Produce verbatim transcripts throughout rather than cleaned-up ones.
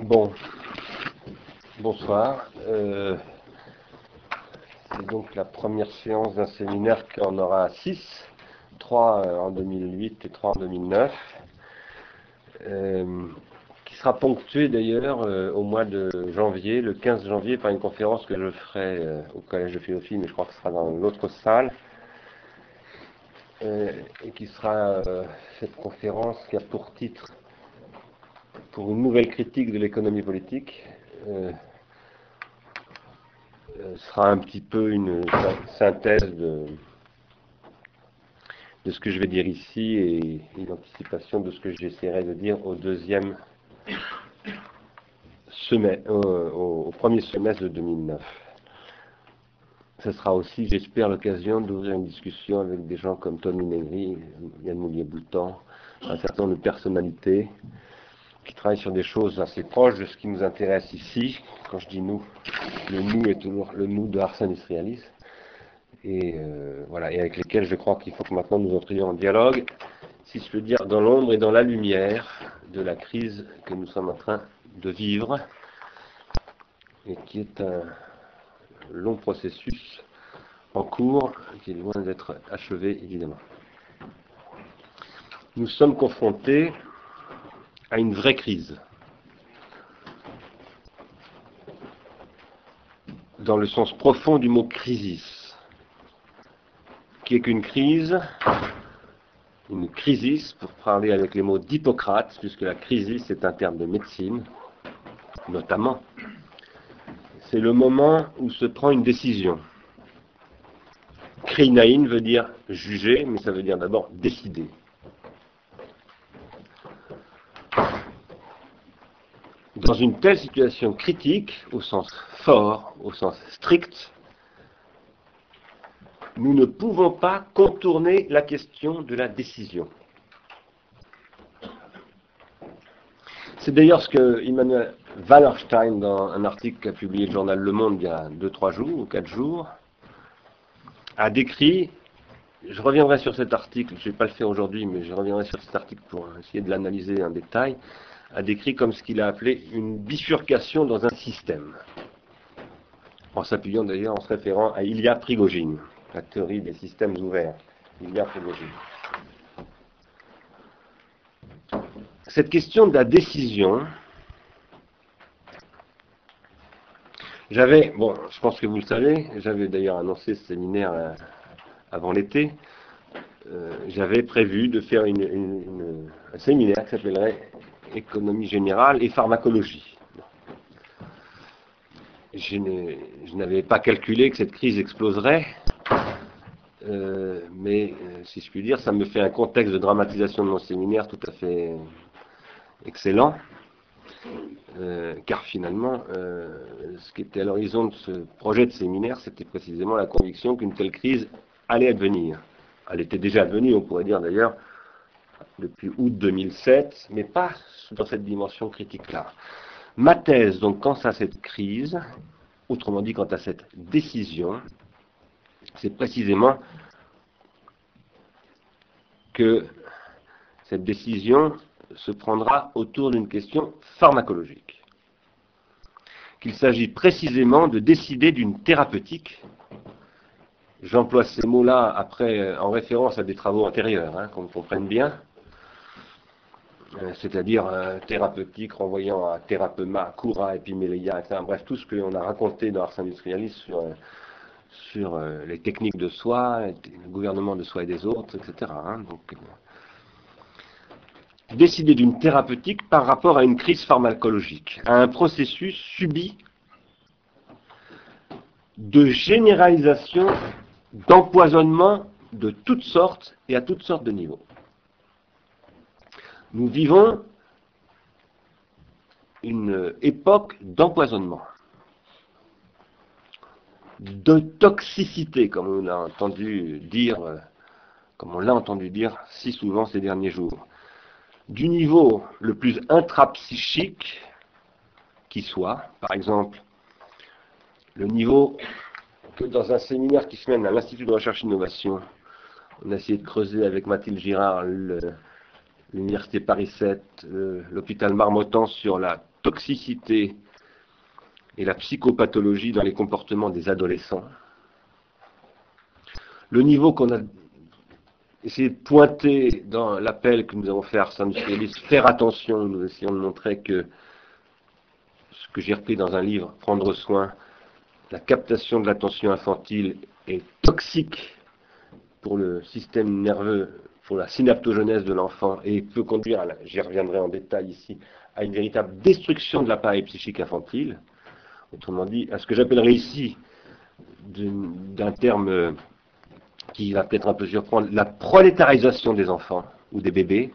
Bon, bonsoir. Euh, c'est donc la première séance d'un séminaire qu'on aura à six, trois en deux mille huit et trois en deux mille neuf, euh, qui sera ponctué d'ailleurs euh, au mois de janvier, le quinze janvier, par une conférence que je ferai euh, au Collège de philosophie, mais je crois que ce sera dans l'autre salle. Euh, et qui sera euh, cette conférence qui a pour titre « Pour une nouvelle critique de l'économie politique euh, ». Euh, sera un petit peu une synthèse de, de ce que je vais dire ici et une anticipation de ce que j'essaierai de dire au deuxième semestre, euh, au, au premier semestre de deux mille neuf. Ce sera aussi, j'espère, l'occasion d'ouvrir une discussion avec des gens comme Toni Negri, Yann Moulier-Boutan, un certain nombre de personnalités qui travaillent sur des choses assez proches de ce qui nous intéresse ici. Quand je dis nous, le nous est toujours le nous de Ars Industrialis. Et, euh, voilà, et avec lesquels je crois qu'il faut que maintenant nous entrions en dialogue, si je peux dire, dans l'ombre et dans la lumière de la crise que nous sommes en train de vivre et qui est un long processus en cours qui est loin d'être achevé, évidemment. Nous sommes confrontés à une vraie crise, dans le sens profond du mot crisis, qui est qu'une crise, une crisis, pour parler avec les mots d'Hippocrate, puisque la crisis est un terme de médecine, notamment. C'est le moment où se prend une décision. Krinaïn veut dire juger, mais ça veut dire d'abord décider. Dans une telle situation critique, au sens fort, au sens strict, nous ne pouvons pas contourner la question de la décision. C'est d'ailleurs ce que Immanuel Wallerstein, dans un article qu'a publié le journal Le Monde il y a deux trois jours ou quatre jours, a décrit. Je reviendrai sur cet article, je ne vais pas le faire aujourd'hui, mais je reviendrai sur cet article pour essayer de l'analyser en détail, a décrit comme ce qu'il a appelé une bifurcation dans un système, en s'appuyant d'ailleurs, en se référant à Ilya Prigogine, la théorie des systèmes ouverts. Ilya Prigogine. Cette question de la décision, j'avais, bon, je pense que vous le savez, j'avais d'ailleurs annoncé ce séminaire avant l'été, euh, j'avais prévu de faire une, une, une, un séminaire qui s'appellerait Économie générale et pharmacologie. Je n'avais pas calculé que cette crise exploserait, euh, mais si je puis dire, ça me fait un contexte de dramatisation de mon séminaire tout à fait excellent, euh, car finalement, euh, ce qui était à l'horizon de ce projet de séminaire, c'était précisément la conviction qu'une telle crise allait advenir. Elle était déjà advenue, on pourrait dire d'ailleurs, depuis août deux mille sept, mais pas dans cette dimension critique-là. Ma thèse, donc, quant à cette crise, autrement dit, quant à cette décision, c'est précisément que cette décision se prendra autour d'une question pharmacologique. Qu'il s'agit précisément de décider d'une thérapeutique. J'emploie ces mots-là après en référence à des travaux antérieurs, hein, qu'on comprenne bien, c'est-à-dire euh, thérapeutique, renvoyant à Thérapeuma, Cura, Epimeleia, et cetera. Bref, tout ce que l'on a raconté dans Ars Industrialis sur, sur euh, les techniques de soi, le gouvernement de soi et des autres, et cetera. Hein, donc, euh, décider d'une thérapeutique par rapport à une crise pharmacologique, à un processus subi de généralisation, d'empoisonnement de toutes sortes et à toutes sortes de niveaux. Nous vivons une époque d'empoisonnement, de toxicité, comme on l'a entendu dire, comme on l'a entendu dire si souvent ces derniers jours, du niveau le plus intrapsychique qui soit, par exemple le niveau que dans un séminaire qui se mène à l'Institut de Recherche et Innovation, on a essayé de creuser avec Mathilde Girard, le, l'Université Paris sept, l'hôpital Marmottan sur la toxicité et la psychopathologie dans les comportements des adolescents. Le niveau qu'on a essayé de pointer dans l'appel que nous avons fait à Ars Industrialis, faire attention, nous essayons de montrer que ce que j'ai repris dans un livre, Prendre soin, la captation de l'attention infantile est toxique pour le système nerveux, pour la synaptogenèse de l'enfant, et peut conduire, à la, j'y reviendrai en détail ici, à une véritable destruction de l'appareil psychique infantile, autrement dit, à ce que j'appellerais ici, d'un terme qui va peut-être un peu surprendre, la prolétarisation des enfants, ou des bébés,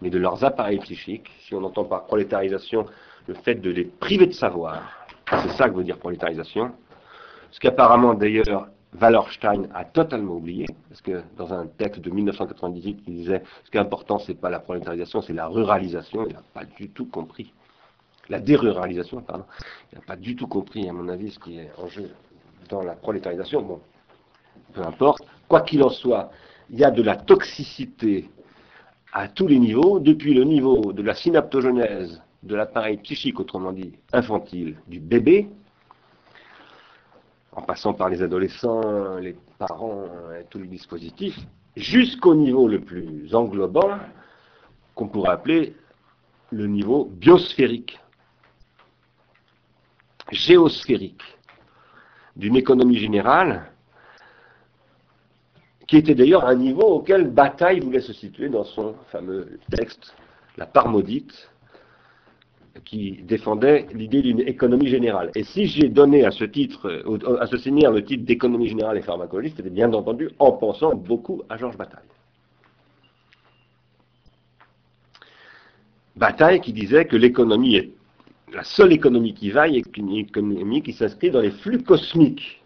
mais de leurs appareils psychiques, si on entend par prolétarisation le fait de les priver de savoir, c'est ça que veut dire prolétarisation, ce qu'apparemment d'ailleurs Wallerstein a totalement oublié, parce que dans un texte de mille neuf cent quatre-vingt-dix-huit, il disait ce qui est important, c'est pas la prolétarisation, c'est la ruralisation. Il n'a pas du tout compris. La déruralisation, pardon. Il n'a pas du tout compris, à mon avis, ce qui est en jeu dans la prolétarisation. Bon, peu importe. Quoi qu'il en soit, il y a de la toxicité à tous les niveaux, depuis le niveau de la synaptogenèse, de l'appareil psychique, autrement dit infantile, du bébé, en passant par les adolescents, les parents, et tout le dispositif, jusqu'au niveau le plus englobant, qu'on pourrait appeler le niveau biosphérique, géosphérique, d'une économie générale, qui était d'ailleurs un niveau auquel Bataille voulait se situer dans son fameux texte, La part maudite, qui défendait l'idée d'une économie générale. Et si j'ai donné à ce titre, à ce séminaire, le titre d'économie générale et pharmacologie, c'était bien entendu en pensant beaucoup à Georges Bataille. Bataille qui disait que l'économie est la seule économie qui vaille, est une économie qui s'inscrit dans les flux cosmiques.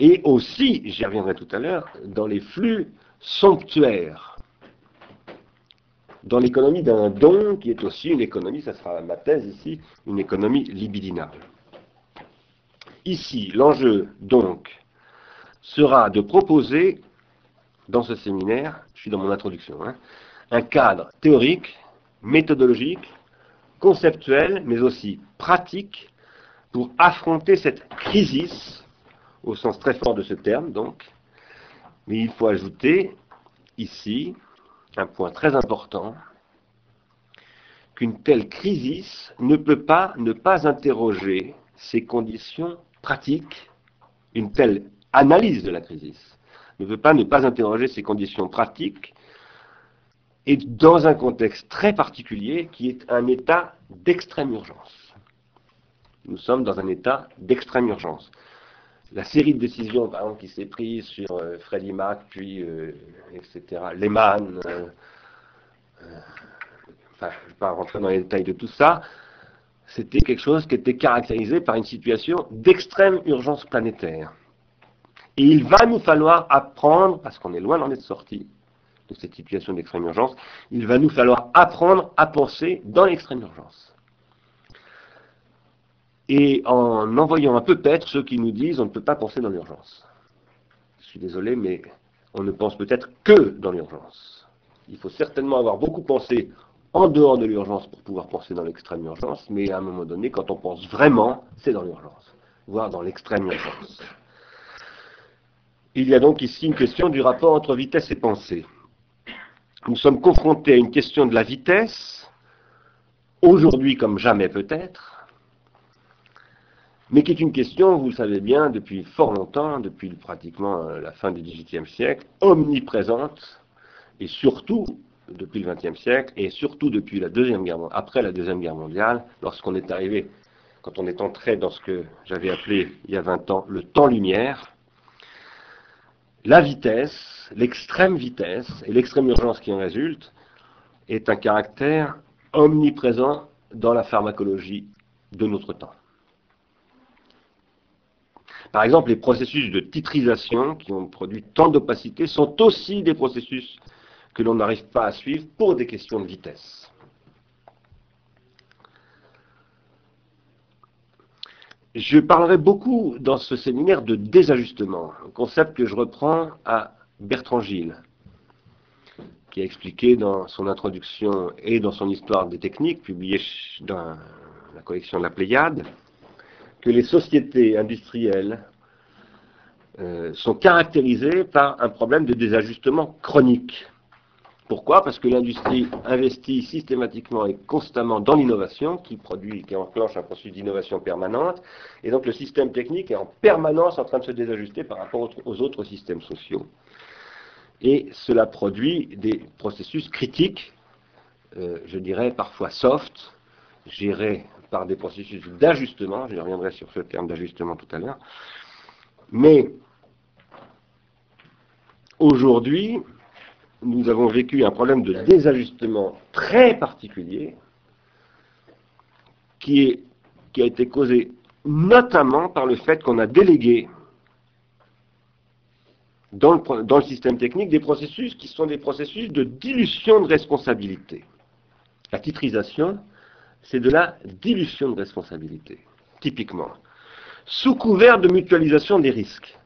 Et aussi, j'y reviendrai tout à l'heure, dans les flux somptuaires. Dans l'économie d'un don, qui est aussi une économie, ça sera ma thèse ici, une économie libidinale. Ici, l'enjeu, donc, sera de proposer, dans ce séminaire, je suis dans mon introduction, hein, un cadre théorique, méthodologique, conceptuel, mais aussi pratique, pour affronter cette crisis, au sens très fort de ce terme, donc. Mais il faut ajouter, ici, un point très important, qu'une telle crisis ne peut pas ne pas interroger ses conditions pratiques, une telle analyse de la crisis ne peut pas ne pas interroger ses conditions pratiques, et dans un contexte très particulier qui est un état d'extrême urgence. Nous sommes dans un état d'extrême urgence. La série de décisions, par exemple, qui s'est prise sur euh, Freddie Mac, puis, euh, et cetera, Lehman, euh, euh, enfin, je ne vais pas rentrer dans les détails de tout ça, c'était quelque chose qui était caractérisé par une situation d'extrême urgence planétaire. Et il va nous falloir apprendre, parce qu'on est loin d'en être sorti, de cette situation d'extrême urgence, il va nous falloir apprendre à penser dans l'extrême urgence. Et en envoyant un peu peut-être ceux qui nous disent on ne peut pas penser dans l'urgence. Je suis désolé, mais on ne pense peut-être que dans l'urgence. Il faut certainement avoir beaucoup pensé en dehors de l'urgence pour pouvoir penser dans l'extrême urgence, mais à un moment donné, quand on pense vraiment, c'est dans l'urgence, voire dans l'extrême urgence. Il y a donc ici une question du rapport entre vitesse et pensée. Nous sommes confrontés à une question de la vitesse, aujourd'hui comme jamais peut-être, mais qui est une question, vous le savez bien, depuis fort longtemps, depuis pratiquement la fin du dix-huitième siècle, omniprésente, et surtout depuis le vingtième siècle, et surtout depuis la deuxième guerre, après la Deuxième Guerre mondiale, lorsqu'on est arrivé, quand on est entré dans ce que j'avais appelé il y a vingt ans, le temps-lumière, la vitesse, l'extrême vitesse, et l'extrême urgence qui en résulte, est un caractère omniprésent dans la pharmacologie de notre temps. Par exemple, les processus de titrisation qui ont produit tant d'opacité sont aussi des processus que l'on n'arrive pas à suivre pour des questions de vitesse. Je parlerai beaucoup dans ce séminaire de désajustement, un concept que je reprends à Bertrand Gille, qui a expliqué dans son introduction et dans son histoire des techniques, publiée dans la collection de la Pléiade, que les sociétés industrielles euh, sont caractérisées par un problème de désajustement chronique. Pourquoi ? Parce que l'industrie investit systématiquement et constamment dans l'innovation, qui produit, qui enclenche un processus d'innovation permanente, et donc le système technique est en permanence en train de se désajuster par rapport aux autres systèmes sociaux. Et cela produit des processus critiques, euh, je dirais parfois soft, gérés par des processus d'ajustement, je reviendrai sur ce terme d'ajustement tout à l'heure, mais aujourd'hui, nous avons vécu un problème de désajustement très particulier qui, est, qui a été causé notamment par le fait qu'on a délégué dans le, dans le système technique des processus qui sont des processus de dilution de responsabilité. La titrisation, c'est de la dilution de responsabilité, typiquement, sous couvert de mutualisation des risques.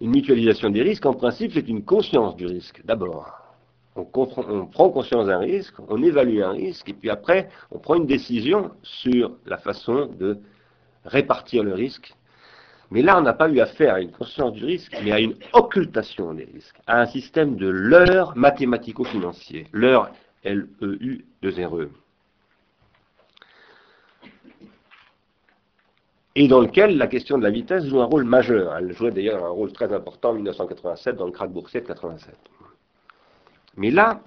Une mutualisation des risques, en principe, c'est une conscience du risque, d'abord. On, on prend conscience d'un risque, on évalue un risque, et puis après, on prend une décision sur la façon de répartir le risque. Mais là, on n'a pas eu affaire à une conscience du risque, mais à une occultation des risques, à un système de leurre mathématico-financier. Leurre, L E U deux R E. Et dans lequel la question de la vitesse joue un rôle majeur. Elle jouait d'ailleurs un rôle très important en mille neuf cent quatre-vingt-sept, dans le krach boursier de quatre-vingt-sept. Mais là,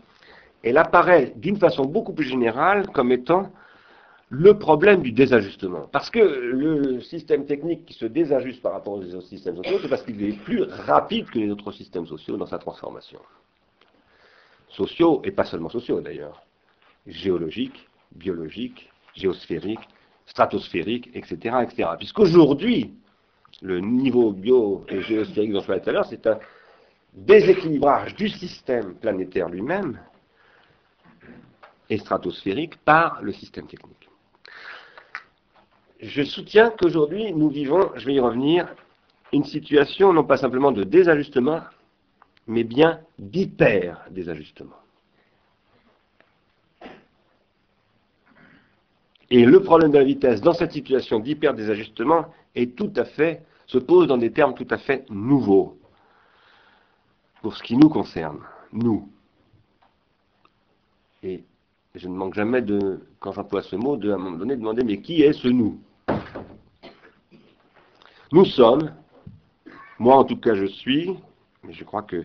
elle apparaît d'une façon beaucoup plus générale comme étant le problème du désajustement. Parce que le système technique qui se désajuste par rapport aux autres systèmes sociaux, c'est parce qu'il est plus rapide que les autres systèmes sociaux dans sa transformation. Sociaux, et pas seulement sociaux d'ailleurs. Géologiques, biologiques, géosphériques, stratosphérique, et cetera, et cetera. Puisqu'aujourd'hui, le niveau bio et géosphérique dont je parlais tout à l'heure, c'est un déséquilibrage du système planétaire lui-même et stratosphérique par le système technique. Je soutiens qu'aujourd'hui, nous vivons, je vais y revenir, une situation non pas simplement de désajustement, mais bien d'hyper-désajustement. Et le problème de la vitesse dans cette situation d'hyper-désajustement est tout à fait, se pose dans des termes tout à fait nouveaux pour ce qui nous concerne, nous. Et je ne manque jamais, de, quand j'emploie ce mot, de, à un moment donné, demander mais qui est ce nous ? Nous sommes, moi en tout cas je suis, mais je crois que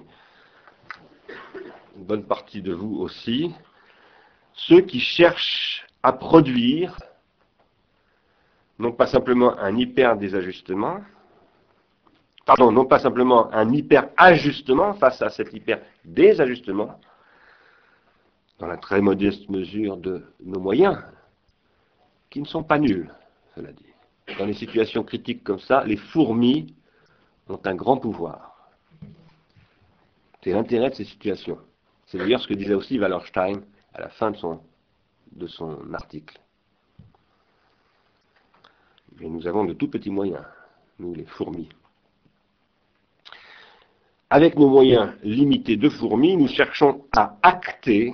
une bonne partie de vous aussi, ceux qui cherchent à produire, non pas simplement un hyper-désajustement, pardon, non pas simplement un hyper-ajustement face à cet hyper-désajustement, dans la très modeste mesure de nos moyens, qui ne sont pas nuls, cela dit. Dans les situations critiques comme ça, les fourmis ont un grand pouvoir. C'est l'intérêt de ces situations. C'est d'ailleurs ce que disait aussi Wallerstein à la fin de son... de son article. Et nous avons de tout petits moyens, nous les fourmis. Avec nos moyens limités de fourmis, nous cherchons à acter,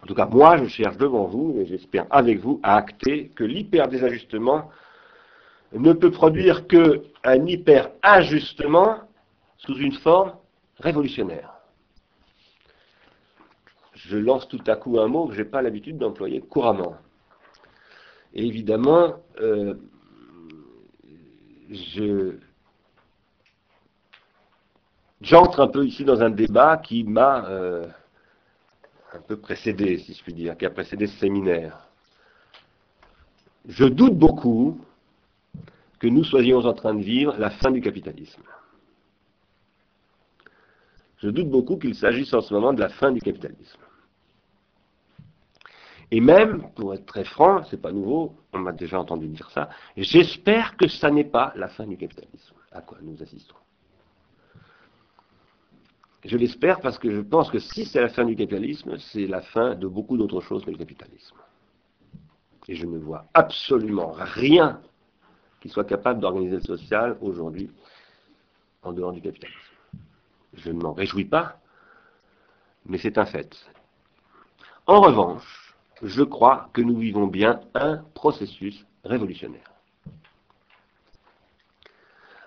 en tout cas moi je cherche devant vous, et j'espère avec vous, à acter que l'hyper-désajustement ne peut produire qu'un hyper-ajustement sous une forme révolutionnaire. Je lance tout à coup un mot que je n'ai pas l'habitude d'employer couramment. Et évidemment, euh, je, j'entre un peu ici dans un débat qui m'a euh, un peu précédé, si je puis dire, qui a précédé ce séminaire. Je doute beaucoup que nous soyons en train de vivre la fin du capitalisme. Je doute beaucoup qu'il s'agisse en ce moment de la fin du capitalisme. Et même, pour être très franc, c'est pas nouveau, on m'a déjà entendu dire ça, j'espère que ça n'est pas la fin du capitalisme à quoi nous assistons. Je l'espère parce que je pense que si c'est la fin du capitalisme, c'est la fin de beaucoup d'autres choses que le capitalisme. Et je ne vois absolument rien qui soit capable d'organiser le social aujourd'hui en dehors du capitalisme. Je ne m'en réjouis pas, mais c'est un fait. En revanche, je crois que nous vivons bien un processus révolutionnaire.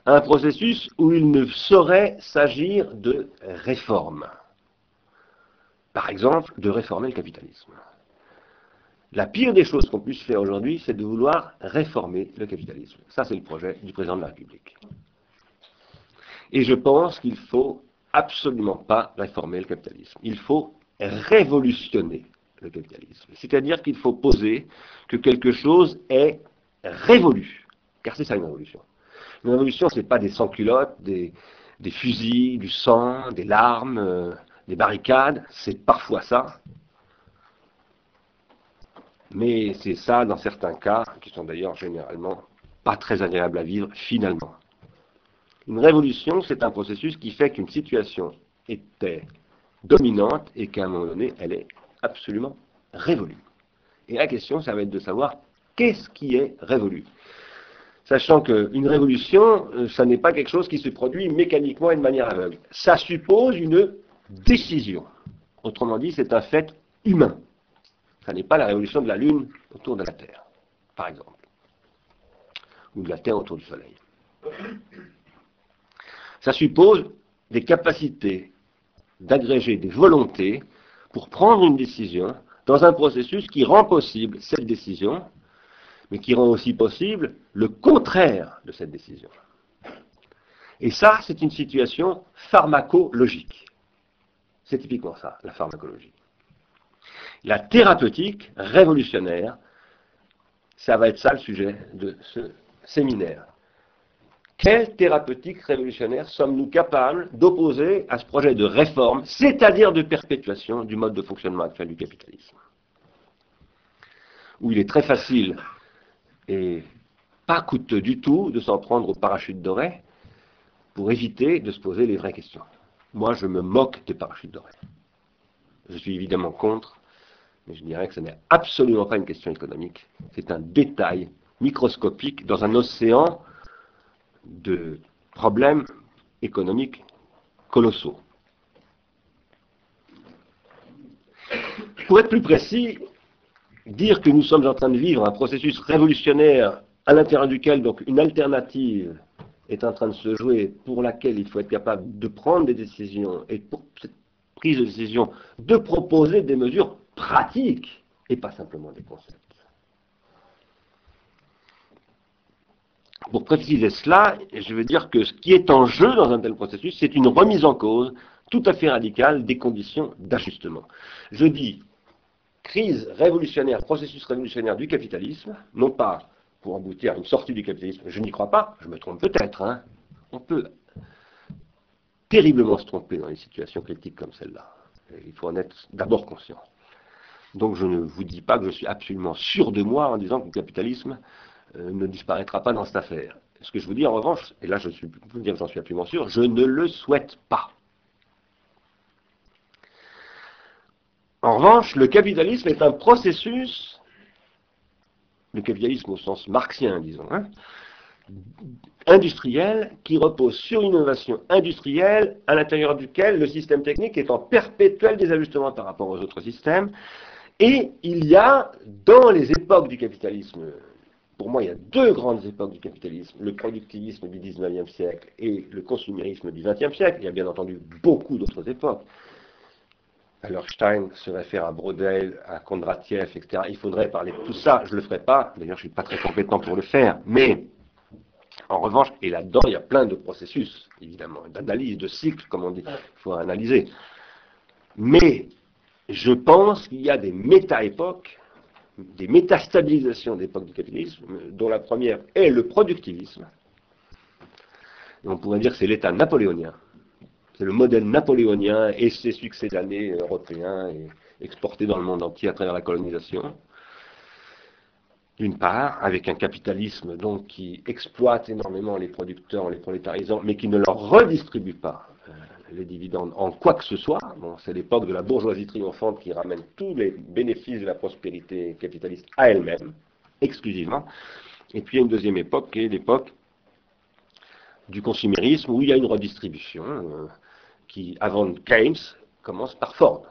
Un processus où il ne saurait s'agir de réforme. Par exemple, de réformer le capitalisme. La pire des choses qu'on puisse faire aujourd'hui, c'est de vouloir réformer le capitalisme. Ça, c'est le projet du président de la République. Et je pense qu'il ne faut absolument pas réformer le capitalisme. Il faut révolutionner le capitalisme. C'est-à-dire qu'il faut poser que quelque chose est révolu. Car c'est ça une révolution. Une révolution, ce n'est pas des sans-culottes, des, des fusils, du sang, des larmes, euh, des barricades. C'est parfois ça. Mais c'est ça dans certains cas, qui sont d'ailleurs généralement pas très agréables à vivre, finalement. Une révolution, c'est un processus qui fait qu'une situation était dominante et qu'à un moment donné, elle est absolument révolue. Et la question, ça va être de savoir qu'est-ce qui est révolu. Sachant qu'une révolution, ça n'est pas quelque chose qui se produit mécaniquement et de manière aveugle. Ça suppose une décision. Autrement dit, c'est un fait humain. Ça n'est pas la révolution de la Lune autour de la Terre, par exemple. Ou de la Terre autour du Soleil. Ça suppose des capacités d'agréger des volontés pour prendre une décision dans un processus qui rend possible cette décision, mais qui rend aussi possible le contraire de cette décision. Et ça, c'est une situation pharmacologique. C'est typiquement ça, la pharmacologie. La thérapeutique révolutionnaire, ça va être ça le sujet de ce séminaire. Quelle thérapeutique révolutionnaire sommes-nous capables d'opposer à ce projet de réforme, c'est-à-dire de perpétuation du mode de fonctionnement actuel du capitalisme? Où il est très facile et pas coûteux du tout de s'en prendre au parachute doré pour éviter de se poser les vraies questions. Moi, je me moque des parachutes dorés. Je suis évidemment contre, mais je dirais que ce n'est absolument pas une question économique. C'est un détail microscopique dans un océan de problèmes économiques colossaux. Pour être plus précis, dire que nous sommes en train de vivre un processus révolutionnaire à l'intérieur duquel donc une alternative est en train de se jouer, pour laquelle il faut être capable de prendre des décisions et pour cette prise de décision, de proposer des mesures pratiques et pas simplement des concepts. Pour préciser cela, je veux dire que ce qui est en jeu dans un tel processus, c'est une remise en cause tout à fait radicale des conditions d'ajustement. Je dis crise révolutionnaire, processus révolutionnaire du capitalisme, non pas pour aboutir à une sortie du capitalisme, je n'y crois pas, je me trompe peut-être, hein. On peut terriblement se tromper dans des situations critiques comme celle-là. Il faut en être d'abord conscient. Donc je ne vous dis pas que je suis absolument sûr de moi en disant que le capitalisme euh, ne disparaîtra pas dans cette affaire. Ce que je vous dis en revanche, et là je suis, vous dire que j'en suis absolument sûr, je ne le souhaite pas. En revanche, le capitalisme est un processus, le capitalisme au sens marxien, disons, hein, industriel, qui repose sur une innovation industrielle à l'intérieur duquel le système technique est en perpétuel désajustement par rapport aux autres systèmes. Et il y a, dans les époques du capitalisme, pour moi il y a deux grandes époques du capitalisme, le productivisme du dix-neuvième siècle et le consumérisme du vingtième siècle, il y a bien entendu beaucoup d'autres époques. Alors Stein se réfère à Brodel, à Kondratiev, et cetera. Il faudrait parler de tout ça, je ne le ferai pas, d'ailleurs je ne suis pas très compétent pour le faire, mais en revanche, et là-dedans il y a plein de processus, évidemment, d'analyse, de cycles, comme on dit, il faut analyser. Mais je pense qu'il y a des méta-époques, des métastabilisations d'époques du capitalisme, dont la première est le productivisme. Et on pourrait dire que c'est l'état napoléonien. C'est le modèle napoléonien et ses succès d'années européens et exportés dans le monde entier à travers la colonisation. D'une part, avec un capitalisme donc qui exploite énormément les producteurs en les prolétarisant, mais qui ne leur redistribue pas euh, les dividendes en quoi que ce soit. Bon, c'est l'époque de la bourgeoisie triomphante qui ramène tous les bénéfices de la prospérité capitaliste à elle-même, exclusivement. Et puis il y a une deuxième époque qui est l'époque du consumérisme où il y a une redistribution. Euh, qui, avant Keynes, commence par Ford.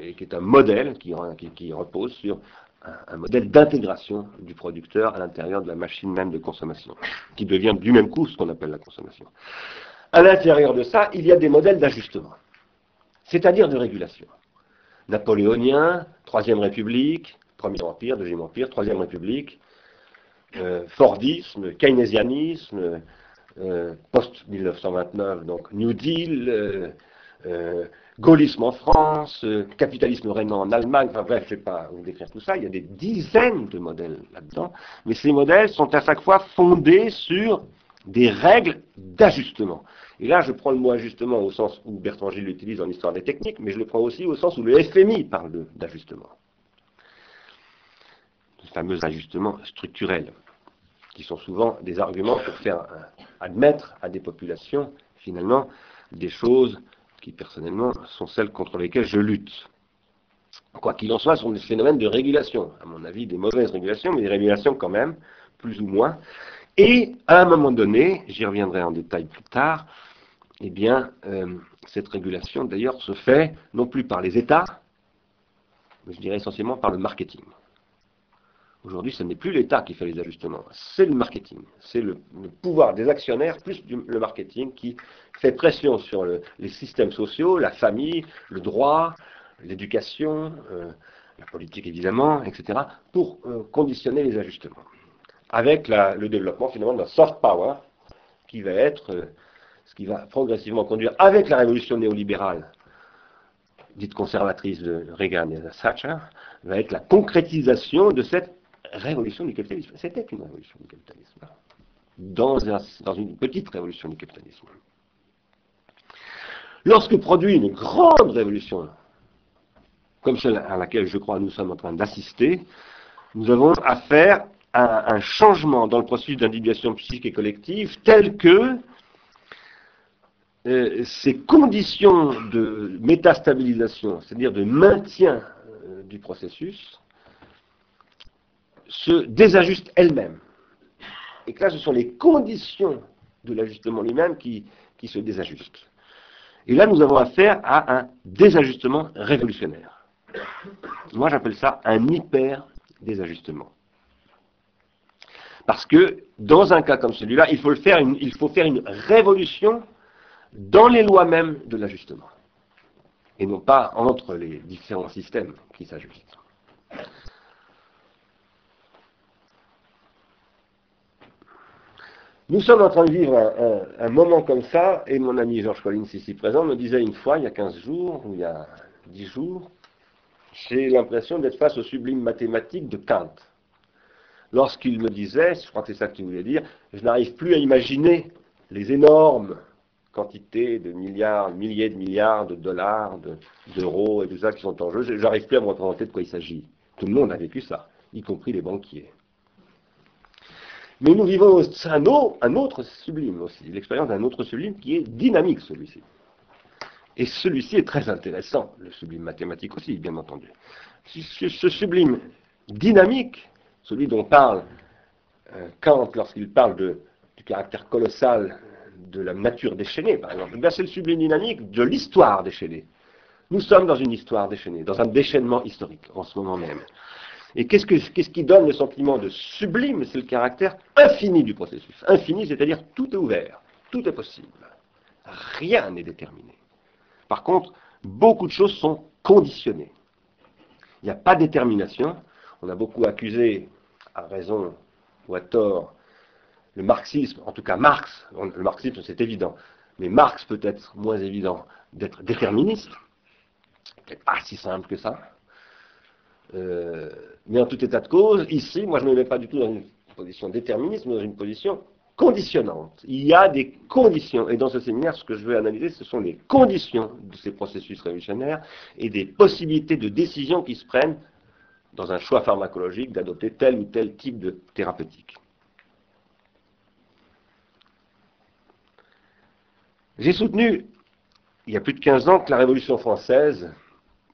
et qui est un modèle qui, qui, qui repose sur un, un modèle d'intégration du producteur à l'intérieur de la machine même de consommation, qui devient du même coup ce qu'on appelle la consommation. À l'intérieur de ça, il y a des modèles d'ajustement, c'est-à-dire de régulation. Napoléonien, Troisième République, Premier Empire, Deuxième Empire, Troisième République, euh, Fordisme, Keynésianisme, euh, post-mille neuf cent vingt-neuf, donc New Deal, euh, euh, gaullisme en France, euh, capitalisme rénan en Allemagne, enfin bref, je ne sais pas vous décrire tout ça, il y a des dizaines de modèles là-dedans, mais ces modèles sont à chaque fois fondés sur des règles d'ajustement. Et là, je prends le mot ajustement au sens où Bertrand Gille l'utilise en histoire des techniques, mais je le prends aussi au sens où le F M I parle d'ajustement. Les fameux ajustements structurels, qui sont souvent des arguments pour faire admettre à des populations, finalement, des choses qui, personnellement, sont celles contre lesquelles je lutte. Quoi qu'il en soit, ce sont des phénomènes de régulation, à mon avis, des mauvaises régulations, mais des régulations quand même, plus ou moins. Et à un moment donné, j'y reviendrai en détail plus tard, eh bien, euh, cette régulation d'ailleurs se fait non plus par les États, mais je dirais essentiellement par le marketing. Aujourd'hui, ce n'est plus l'État qui fait les ajustements, c'est le marketing. C'est le, le pouvoir des actionnaires plus du, le marketing qui fait pression sur le, les systèmes sociaux, la famille, le droit, l'éducation, euh, la politique évidemment, et cetera, pour euh, conditionner les ajustements. Avec la, le développement finalement d'un soft power qui va être euh, ce qui va progressivement conduire avec la révolution néolibérale dite conservatrice de Reagan et de Thatcher, va être la concrétisation de cette révolution du capitalisme. C'était une révolution du capitalisme, dans, un, dans une petite révolution du capitalisme. Lorsque produit une grande révolution, comme celle à laquelle je crois nous sommes en train d'assister, nous avons affaire à un changement dans le processus d'individuation psychique et collective tel que euh, ces conditions de métastabilisation, c'est-à-dire de maintien euh, du processus, se désajustent elles-mêmes. Et que là, ce sont les conditions de l'ajustement lui-même qui, qui se désajustent. Et là, nous avons affaire à un désajustement révolutionnaire. Moi, j'appelle ça un hyper-désajustement. Parce que, dans un cas comme celui-là, il faut le faire une, il faut faire une révolution dans les lois mêmes de l'ajustement. Et non pas entre les différents systèmes qui s'ajustent. Nous sommes en train de vivre un, un, un moment comme ça, et mon ami Georges Collins, ici présent, me disait une fois, il y a quinze jours, ou il y a dix jours, j'ai l'impression d'être face au sublime mathématique de Kant. Lorsqu'il me disait, je crois que c'est ça que tu voulais dire, je n'arrive plus à imaginer les énormes quantités de milliards, milliers de milliards de dollars, de, d'euros et tout ça qui sont en jeu, j'arrive plus à me représenter de quoi il s'agit. Tout le monde a vécu ça, y compris les banquiers. Mais nous vivons un, au, un autre sublime aussi, l'expérience d'un autre sublime qui est dynamique celui-ci. Et celui-ci est très intéressant, le sublime mathématique aussi, bien entendu. Ce, ce sublime dynamique, celui dont parle euh, Kant lorsqu'il parle de, du caractère colossal de la nature déchaînée, par exemple, c'est le sublime dynamique de l'histoire déchaînée. Nous sommes dans une histoire déchaînée, dans un déchaînement historique, en ce moment même. Et qu'est-ce, que, qu'est-ce qui donne le sentiment de sublime? C'est le caractère infini du processus. Infini, c'est-à-dire tout est ouvert, tout est possible. Rien n'est déterminé. Par contre, beaucoup de choses sont conditionnées. Il n'y a pas de détermination. On a beaucoup accusé, à raison ou à tort, le marxisme, en tout cas Marx, le marxisme c'est évident, mais Marx peut être moins évident d'être déterministe, peut-être pas si simple que ça, euh, mais en tout état de cause, ici, moi je ne me mets pas du tout dans une position déterministe, mais dans une position conditionnante. Il y a des conditions, et dans ce séminaire, ce que je veux analyser, ce sont les conditions de ces processus révolutionnaires et des possibilités de décision qui se prennent dans un choix pharmacologique, d'adopter tel ou tel type de thérapeutique. J'ai soutenu, il y a plus de quinze ans, que la Révolution française,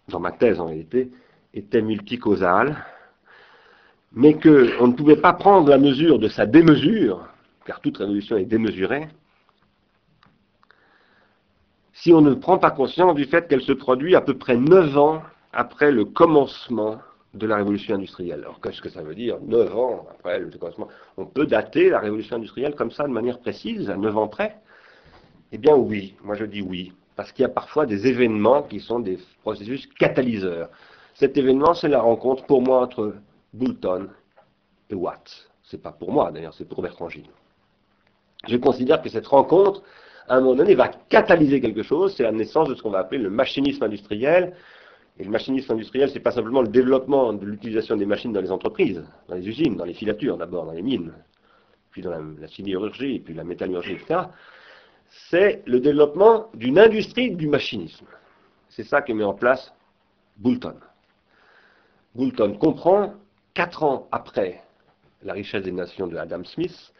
dans ma thèse en réalité, était multicausale, mais qu'on ne pouvait pas prendre la mesure de sa démesure, car toute révolution est démesurée, si on ne prend pas conscience du fait qu'elle se produit à peu près neuf ans après le commencement de la révolution industrielle. Alors qu'est-ce que ça veut dire, neuf ans après le commencement? On peut dater la révolution industrielle comme ça, de manière précise, à neuf ans près? Eh bien oui, moi je dis oui, parce qu'il y a parfois des événements qui sont des processus catalyseurs. Cet événement, c'est la rencontre, pour moi, entre Boulton et Watt. C'est pas pour moi, d'ailleurs, c'est pour Bertrand Gille. Je considère que cette rencontre, à un moment donné, va catalyser quelque chose. C'est la naissance de ce qu'on va appeler le machinisme industriel. Et le machinisme industriel, c'est pas simplement le développement de l'utilisation des machines dans les entreprises, dans les usines, dans les filatures d'abord, dans les mines, puis dans la, la sidérurgie, puis la métallurgie, et cetera. C'est le développement d'une industrie du machinisme. C'est ça que met en place Boulton. Boulton comprend, quatre ans après La richesse des nations de Adam Smith,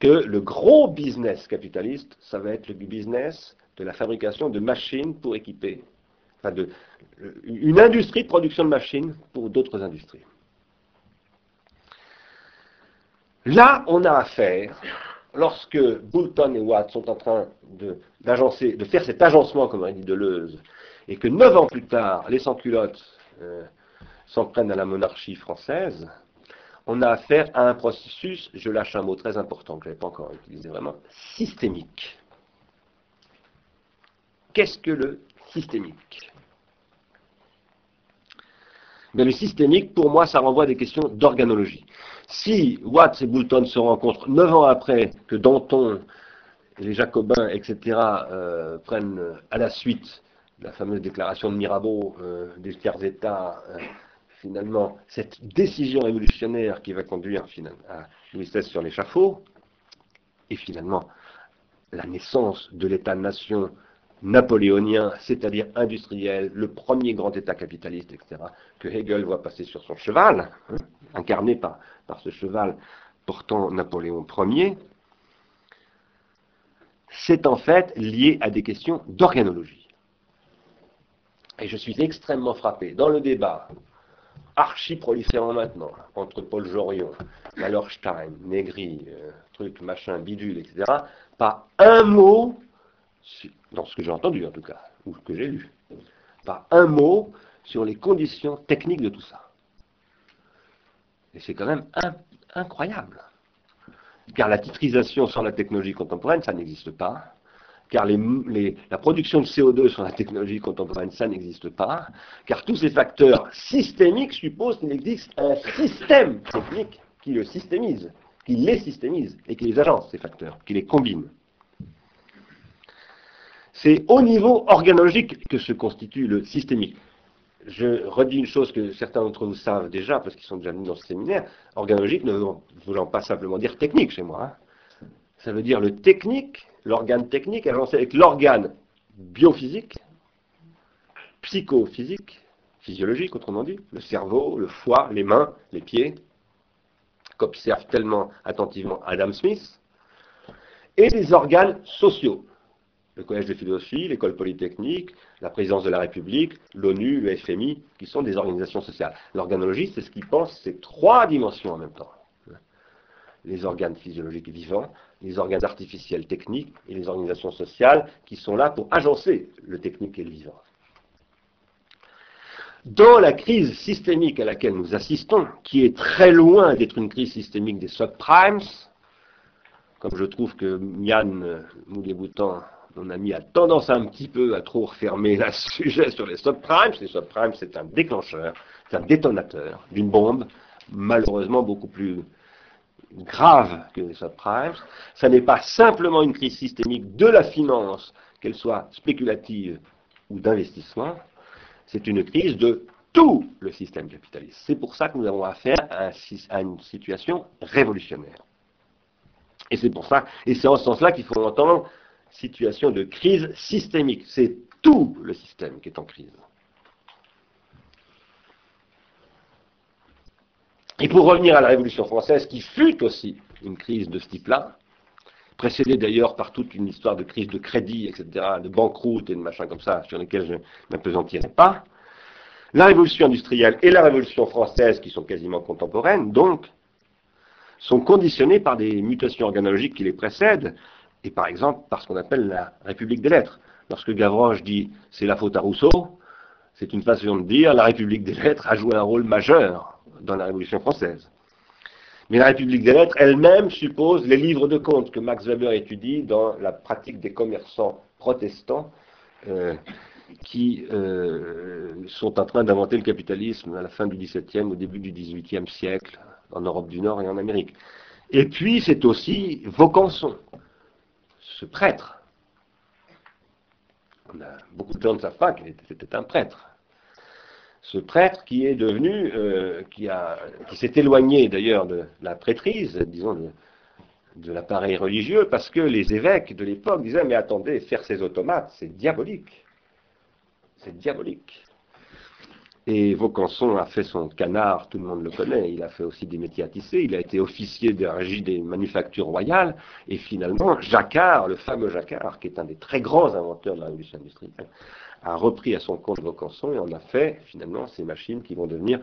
que le gros business capitaliste, ça va être le business de la fabrication de machines pour équiper, enfin de, une industrie de production de machines pour d'autres industries. Là, on a affaire, lorsque Boulton et Watt sont en train de, d'agencer, de faire cet agencement, comme on dit Deleuze, et que neuf ans plus tard, les sans-culottes euh, s'en prennent à la monarchie française, on a affaire à un processus, je lâche un mot très important que je n'avais pas encore utilisé vraiment, systémique. Qu'est-ce que le systémique? Mais le systémique, pour moi, ça renvoie à des questions d'organologie. Si Watt et Boulton se rencontrent neuf ans après que Danton, les Jacobins, et cetera, euh, prennent à la suite la fameuse déclaration de Mirabeau euh, des tiers états, euh, finalement, cette décision révolutionnaire qui va conduire finalement, à Louis seize sur l'échafaud, et finalement la naissance de l'État-nation napoléonien, c'est-à-dire industriel, le premier grand État capitaliste, et cetera, que Hegel voit passer sur son cheval, hein, incarné par, par ce cheval portant Napoléon premier, c'est en fait lié à des questions d'organologie. Et je suis extrêmement frappé dans le débat archi-proliférant maintenant, entre Paul Jorion, Wallerstein, Negri, euh, truc, machin, bidule, et cetera, pas un mot, dans ce que j'ai entendu en tout cas, ou ce que j'ai lu, pas un mot sur les conditions techniques de tout ça. Et c'est quand même in incroyable. Car la titrisation sans la technologie contemporaine, ça n'existe pas. Car les, les, la production de C O deux sur la technologie contemporaine, ça n'existe pas, car tous ces facteurs systémiques supposent qu'il existe un système technique qui le systémise, qui les systémise, et qui les agence, ces facteurs, qui les combine. C'est au niveau organologique que se constitue le systémique. Je redis une chose que certains d'entre vous savent déjà, parce qu'ils sont déjà venus dans ce séminaire, organologique ne voulant pas simplement dire technique chez moi, hein. Ça veut dire le technique, l'organe technique, agencé avec l'organe biophysique, psychophysique, physiologique autrement dit, le cerveau, le foie, les mains, les pieds, qu'observe tellement attentivement Adam Smith, et les organes sociaux, le Collège de philosophie, l'école polytechnique, la présidence de la République, l'ONU, le F M I, qui sont des organisations sociales. L'organologie, c'est ce qui pense ces trois dimensions en même temps. Les organes physiologiques vivants, les organes artificiels techniques et les organisations sociales qui sont là pour agencer le technique et le vivant. Dans la crise systémique à laquelle nous assistons, qui est très loin d'être une crise systémique des subprimes, comme je trouve que Yann Moulier-Boutan, mon ami, a tendance un petit peu à trop refermer le sujet sur les subprimes. Les subprimes, c'est un déclencheur, c'est un détonateur d'une bombe, malheureusement beaucoup plus grave que les subprimes. Ça n'est pas simplement une crise systémique de la finance, qu'elle soit spéculative ou d'investissement, c'est une crise de tout le système capitaliste. C'est pour ça que nous avons affaire à, un, à une situation révolutionnaire. Et c'est pour ça, et c'est en ce sens-là qu'il faut entendre situation de crise systémique. C'est tout le système qui est en crise. Et pour revenir à la Révolution française, qui fut aussi une crise de ce type-là, précédée d'ailleurs par toute une histoire de crise de crédit, et cetera, de banqueroute et de machin comme ça, sur lesquels je ne m'apesantirai pas, la Révolution industrielle et la Révolution française, qui sont quasiment contemporaines, donc, sont conditionnées par des mutations organologiques qui les précèdent, et par exemple par ce qu'on appelle la République des lettres. Lorsque Gavroche dit « c'est la faute à Rousseau », C'est une façon de dire, la République des lettres a joué un rôle majeur dans la Révolution française. Mais la République des lettres elle-même suppose les livres de compte que Max Weber étudie dans la pratique des commerçants protestants euh, qui euh, sont en train d'inventer le capitalisme à la fin du dix-septième, au début du dix-huitième siècle, en Europe du Nord et en Amérique. Et puis c'est aussi Vaucanson, ce prêtre. On a beaucoup de gens ne savent pas qu'il était un prêtre. Ce prêtre qui est devenu, euh, qui, qui s'est éloigné d'ailleurs de, de la prêtrise, disons de, de l'appareil religieux, parce que les évêques de l'époque disaient « mais attendez, faire ces automates, c'est diabolique, c'est diabolique ». Et Vaucanson a fait son canard, tout le monde le connaît, il a fait aussi des métiers à tisser, il a été officier de la régie des manufactures royales, et finalement Jacquard, le fameux Jacquard, qui est un des très grands inventeurs de la révolution industrielle, a repris à son compte Vaucanson et en a fait finalement ces machines qui vont devenir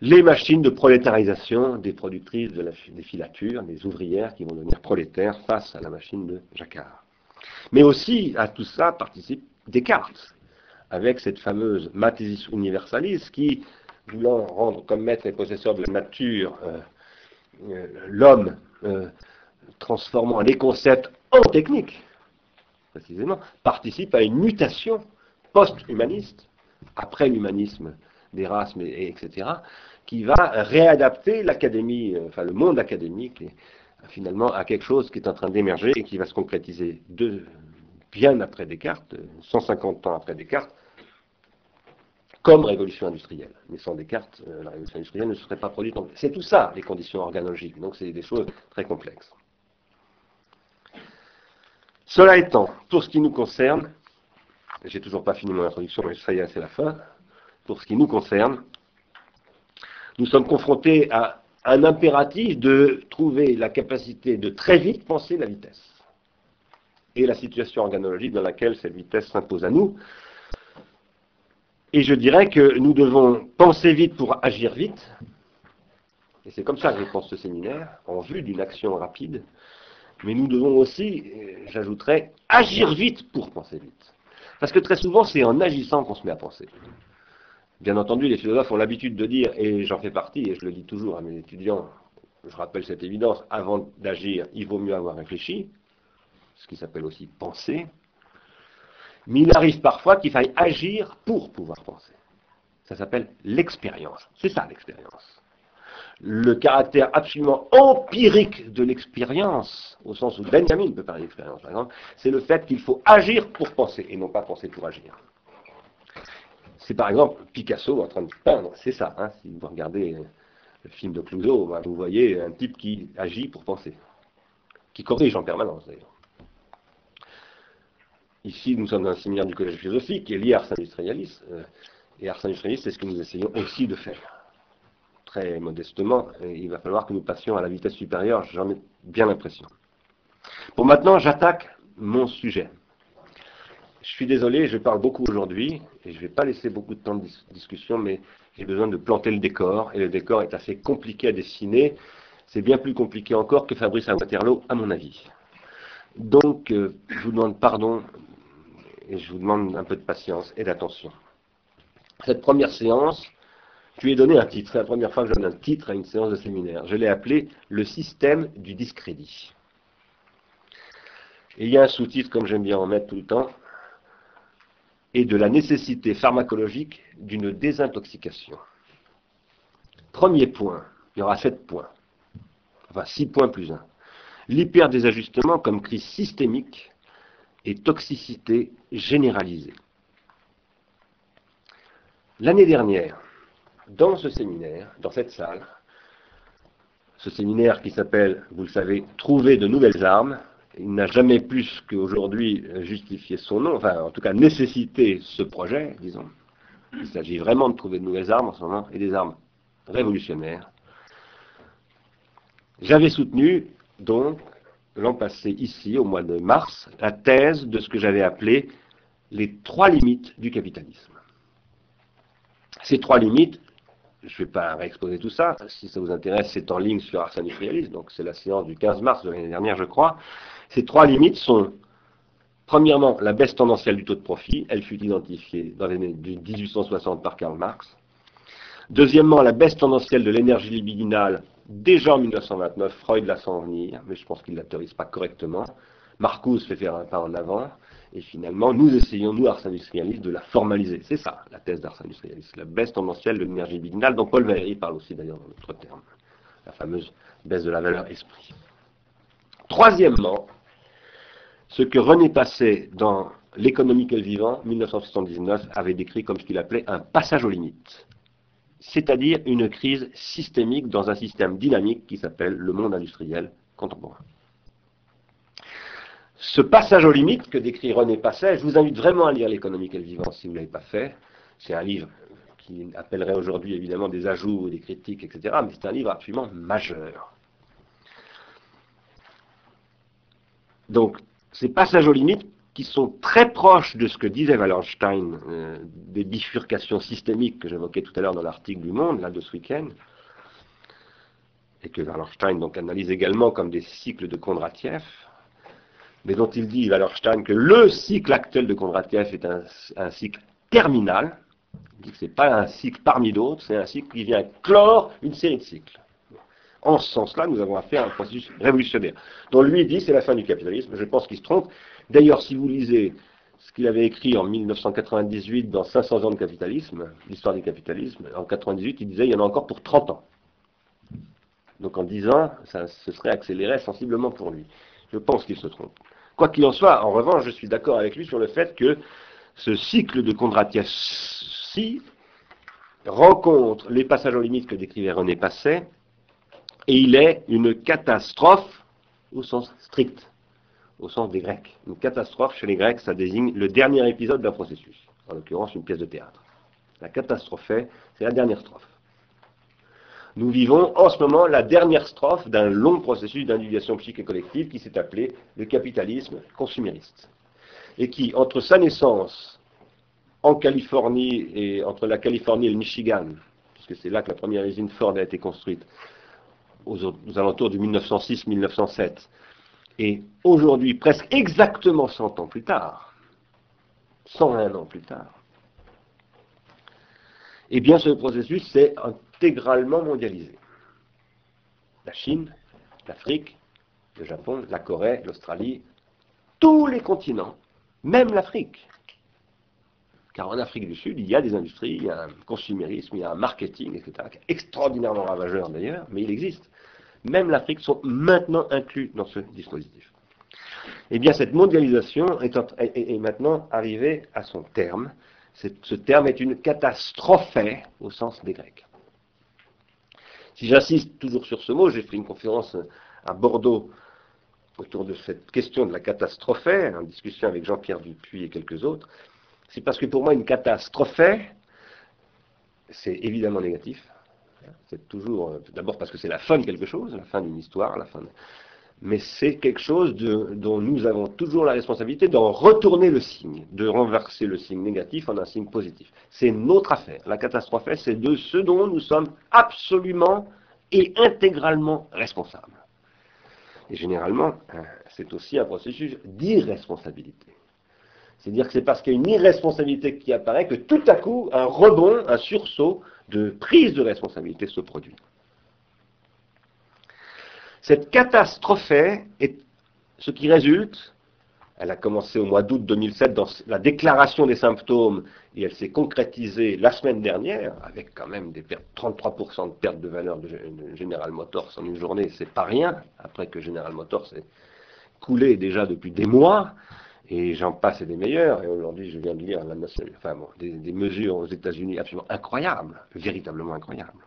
les machines de prolétarisation des productrices de la, des filatures, des ouvrières qui vont devenir prolétaires face à la machine de Jacquard. Mais aussi à tout ça participe Descartes, avec cette fameuse Mathésis Universalis qui, voulant rendre comme maître et possesseur de la nature euh, euh, l'homme, euh, transformant les concepts en technique, précisément, participe à une mutation post-humaniste, après l'humanisme d'Erasme, et, et, etc., qui va réadapter l'académie, euh, enfin le monde académique, et, finalement, à quelque chose qui est en train d'émerger et qui va se concrétiser de... bien après Descartes, cent cinquante ans après Descartes, comme révolution industrielle. Mais sans Descartes, la révolution industrielle ne serait pas produite. En... C'est tout ça, les conditions organologiques. Donc c'est des choses très complexes. Cela étant, pour ce qui nous concerne, j'ai toujours pas fini mon introduction, mais ça y est, c'est la fin. Pour ce qui nous concerne, nous sommes confrontés à un impératif de trouver la capacité de très vite penser la vitesse. Et la situation organologique dans laquelle cette vitesse s'impose à nous. Et je dirais que nous devons penser vite pour agir vite, et c'est comme ça que je pense ce séminaire, en vue d'une action rapide, mais nous devons aussi, j'ajouterais, agir vite pour penser vite. Parce que très souvent, c'est en agissant qu'on se met à penser. Bien entendu, les philosophes ont l'habitude de dire, et j'en fais partie, et je le dis toujours à mes étudiants, je rappelle cette évidence, avant d'agir, il vaut mieux avoir réfléchi, ce qui s'appelle aussi penser, mais il arrive parfois qu'il faille agir pour pouvoir penser. Ça s'appelle l'expérience. C'est ça l'expérience. Le caractère absolument empirique de l'expérience, au sens où Benjamin peut parler d'expérience par exemple, c'est le fait qu'il faut agir pour penser, et non pas penser pour agir. C'est par exemple Picasso en train de peindre, c'est ça, hein, si vous regardez le film de Clouseau, ben, vous voyez un type qui agit pour penser, qui corrige en permanence d'ailleurs. Ici, nous sommes dans un séminaire du Collège philosophique qui est lié à Ars Industrialis. Euh, et Ars Industrialis, c'est ce que nous essayons aussi de faire. Très modestement, il va falloir que nous passions à la vitesse supérieure, j'en ai bien l'impression. Bon, maintenant, j'attaque mon sujet. Je suis désolé, je parle beaucoup aujourd'hui, et je ne vais pas laisser beaucoup de temps de dis- discussion, mais j'ai besoin de planter le décor, et le décor est assez compliqué à dessiner. C'est bien plus compliqué encore que Fabrice à Waterloo, à mon avis. Donc, euh, je vous demande pardon, et je vous demande un peu de patience et d'attention. Cette première séance, je lui ai donné un titre. C'est la première fois que je donne un titre à une séance de séminaire. Je l'ai appelé « Le système du discrédit ». Et il y a un sous-titre, comme j'aime bien en mettre tout le temps, « Et de la nécessité pharmacologique d'une désintoxication ». Premier point, il y aura sept points, enfin six points plus un. L'hyperdésajustement comme crise systémique et toxicité généralisée. L'année dernière, dans ce séminaire, dans cette salle, ce séminaire qui s'appelle, vous le savez, « Trouver de nouvelles armes », il n'a jamais plus qu'aujourd'hui justifié son nom, enfin en tout cas nécessité ce projet, disons. Il s'agit vraiment de trouver de nouvelles armes en ce moment, et des armes révolutionnaires. J'avais soutenu donc, l'an passé ici, au mois de mars, la thèse de ce que j'avais appelé les trois limites du capitalisme. Ces trois limites, je ne vais pas réexposer tout ça, si ça vous intéresse, c'est en ligne sur Ars Industrialis, donc c'est la séance du quinze mars de l'année dernière, je crois. Ces trois limites sont Premièrement, la baisse tendancielle du taux de profit, elle fut identifiée dans les années mille huit cent soixante par Karl Marx. Deuxièmement, la baisse tendancielle de l'énergie libidinale, déjà en mille neuf cent vingt-neuf, Freud la sent venir, mais je pense qu'il ne la théorise pas correctement. Marcuse fait faire un pas en avant, et finalement, nous essayons, nous, Ars Industrialis, de la formaliser. C'est ça, la thèse d'Ars Industrialis, la baisse tendancielle de l'énergie libidinale, dont Paul Valéry parle aussi d'ailleurs dans d'autres termes, la fameuse baisse de la valeur esprit. Troisièmement, ce que René Passet, dans L'économie qu'est le vivant, mille neuf cent soixante-dix-neuf, avait décrit comme ce qu'il appelait un passage aux limites, c'est-à-dire une crise systémique dans un système dynamique qui s'appelle le monde industriel contemporain. Ce passage aux limites que décrit René Passet, je vous invite vraiment à lire L'économie qu'est le vivant si vous ne l'avez pas fait. C'est un livre qui appellerait aujourd'hui évidemment des ajouts, des critiques, et cetera, mais c'est un livre absolument majeur. Donc, ces passages aux limites qui sont très proches de ce que disait Wallerstein, euh, des bifurcations systémiques que j'évoquais tout à l'heure dans l'article du Monde, là, de ce week-end, et que Wallerstein donc, analyse également comme des cycles de Kondratiev, mais dont il dit, Wallerstein, que le cycle actuel de Kondratiev est un, un cycle terminal, il dit que ce n'est pas un cycle parmi d'autres, c'est un cycle qui vient clore une série de cycles. En ce sens-là, nous avons affaire à un processus révolutionnaire, dont lui dit c'est la fin du capitalisme. Je pense qu'il se trompe. D'ailleurs, si vous lisez ce qu'il avait écrit en mille neuf cent quatre-vingt-dix-huit dans cinq cents ans de capitalisme, l'histoire du capitalisme, en quatre-vingt-dix-huit, il disait il y en a encore pour trente ans. Donc en dix ans, ça se serait accéléré sensiblement pour lui. Je pense qu'il se trompe. Quoi qu'il en soit, en revanche, je suis d'accord avec lui sur le fait que ce cycle de Kondratiev-ci rencontre les passages aux limites que décrivait René Passet. Et il est une catastrophe au sens strict, au sens des Grecs. Une catastrophe, chez les Grecs, ça désigne le dernier épisode d'un processus. En l'occurrence, une pièce de théâtre. La catastrophe, c'est la dernière strophe. Nous vivons en ce moment la dernière strophe d'un long processus d'individuation psychique et collective qui s'est appelé le capitalisme consumériste. Et qui, entre sa naissance en Californie et entre la Californie et le Michigan, puisque c'est là que la première usine Ford a été construite, aux alentours du mille neuf cent six mille neuf cent sept, et aujourd'hui, presque exactement cent ans plus tard, cent un ans plus tard, eh bien ce processus s'est intégralement mondialisé. La Chine, l'Afrique, le Japon, la Corée, l'Australie, tous les continents, même l'Afrique. Car en Afrique du Sud, il y a des industries, il y a un consumérisme, il y a un marketing, et cetera, qui est extraordinairement ravageur d'ailleurs, mais il existe. Même l'Afrique sont maintenant inclus dans ce dispositif. Eh bien, cette mondialisation est, est, est maintenant arrivée à son terme. Ce terme est une catastrophe au sens des Grecs. Si j'insiste toujours sur ce mot, j'ai fait une conférence à Bordeaux autour de cette question de la catastrophe, en discussion avec Jean-Pierre Dupuis et quelques autres. C'est parce que pour moi, une catastrophe, c'est évidemment négatif. C'est toujours, d'abord parce que c'est la fin de quelque chose, la fin d'une histoire, la fin de... mais c'est quelque chose de, dont nous avons toujours la responsabilité d'en retourner le signe, de renverser le signe négatif en un signe positif. C'est notre affaire. La catastrophe, c'est de ce dont nous sommes absolument et intégralement responsables. Et généralement, c'est aussi un processus d'irresponsabilité. C'est-à-dire que c'est parce qu'il y a une irresponsabilité qui apparaît que tout à coup, un rebond, un sursaut de prise de responsabilité se produit. Cette catastrophe est ce qui résulte, elle a commencé au mois d'août deux mille sept dans la déclaration des symptômes et elle s'est concrétisée la semaine dernière avec quand même des pertes, trente-trois pour cent de perte de valeur de General Motors en une journée, c'est pas rien, après que General Motors s'est coulé déjà depuis des mois. Et j'en passe et des meilleurs, et aujourd'hui je viens de lire la notion, enfin bon, des, des mesures aux États-Unis absolument incroyables, véritablement incroyables.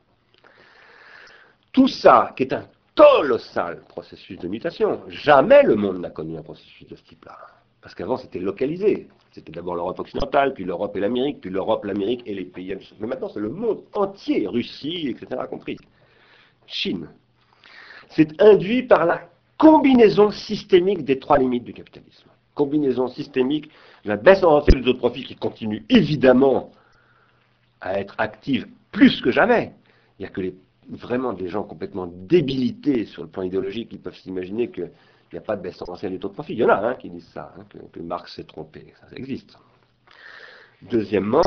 Tout ça, qui est un colossal processus de mutation, jamais le monde n'a connu un processus de ce type-là. Parce qu'avant c'était localisé, c'était d'abord l'Europe occidentale, puis l'Europe et l'Amérique, puis l'Europe, l'Amérique et les pays... Mais maintenant c'est le monde entier, Russie, et cetera, compris. Chine. C'est induit par la combinaison systémique des trois limites du capitalisme. Combinaison systémique, la baisse en rentrée du taux de profit qui continue évidemment à être active plus que jamais. Il n'y a que les, vraiment des gens complètement débilités sur le plan idéologique qui peuvent s'imaginer que n'y a pas de baisse tendancielle du taux de profit. Il y en a hein, qui disent ça, hein, que, que Marx s'est trompé, ça, ça existe. Deuxièmement,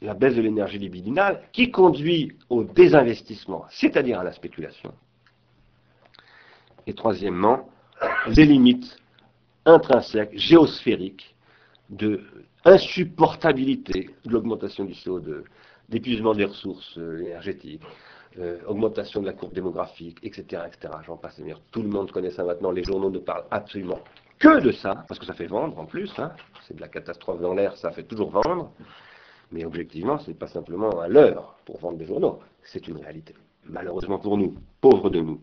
la baisse de l'énergie libidinale qui conduit au désinvestissement, c'est-à-dire à la spéculation. Et troisièmement, les limites intrinsèques, géosphériques, de insupportabilité de l'augmentation du C O deux, d'épuisement des ressources énergétiques, euh, augmentation de la courbe démographique, et cetera, et cetera. J'en passe, c'est-à-dire tout le monde connaît ça maintenant, les journaux ne parlent absolument que de ça, parce que ça fait vendre en plus, hein. C'est de la catastrophe dans l'air, ça fait toujours vendre, mais objectivement, ce n'est pas simplement un leurre pour vendre des journaux, c'est une réalité, malheureusement pour nous, pauvres de nous.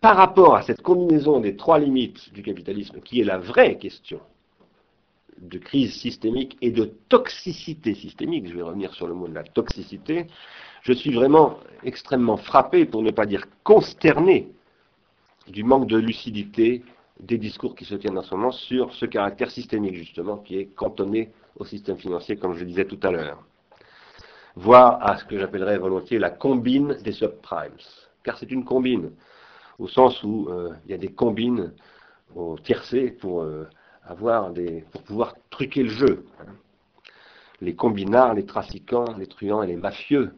Par rapport à cette combinaison des trois limites du capitalisme, qui est la vraie question de crise systémique et de toxicité systémique, je vais revenir sur le mot de la toxicité, je suis vraiment extrêmement frappé, pour ne pas dire consterné, du manque de lucidité des discours qui se tiennent en ce moment sur ce caractère systémique, justement, qui est cantonné au système financier, comme je le disais tout à l'heure. Voire à ce que j'appellerais volontiers la combine des subprimes, car c'est une combine, au sens où euh, il y a des combines au tiercé pour, euh, avoir des, pour pouvoir truquer le jeu. Les combinards, les trafiquants, les truands et les mafieux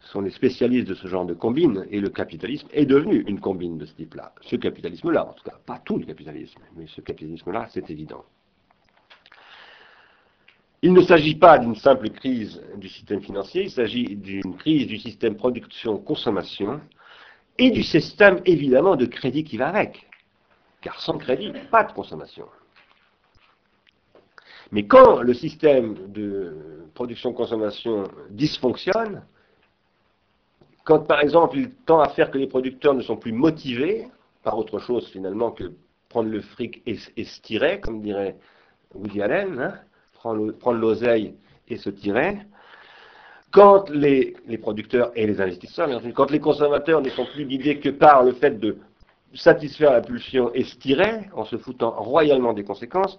sont les spécialistes de ce genre de combines, et le capitalisme est devenu une combine de ce type-là. Ce capitalisme-là, en tout cas, pas tout le capitalisme, mais ce capitalisme-là, c'est évident. Il ne s'agit pas d'une simple crise du système financier, il s'agit d'une crise du système production-consommation, et du système, évidemment, de crédit qui va avec. Car sans crédit, pas de consommation. Mais quand le système de production-consommation dysfonctionne, quand, par exemple, il tend à faire que les producteurs ne sont plus motivés par autre chose, finalement, que prendre le fric et, et se tirer, comme dirait Woody Allen, hein, prendre l'oseille et se tirer, quand les, les producteurs et les investisseurs, quand les consommateurs ne sont plus guidés que par le fait de satisfaire la pulsion et se tirer, en se foutant royalement des conséquences,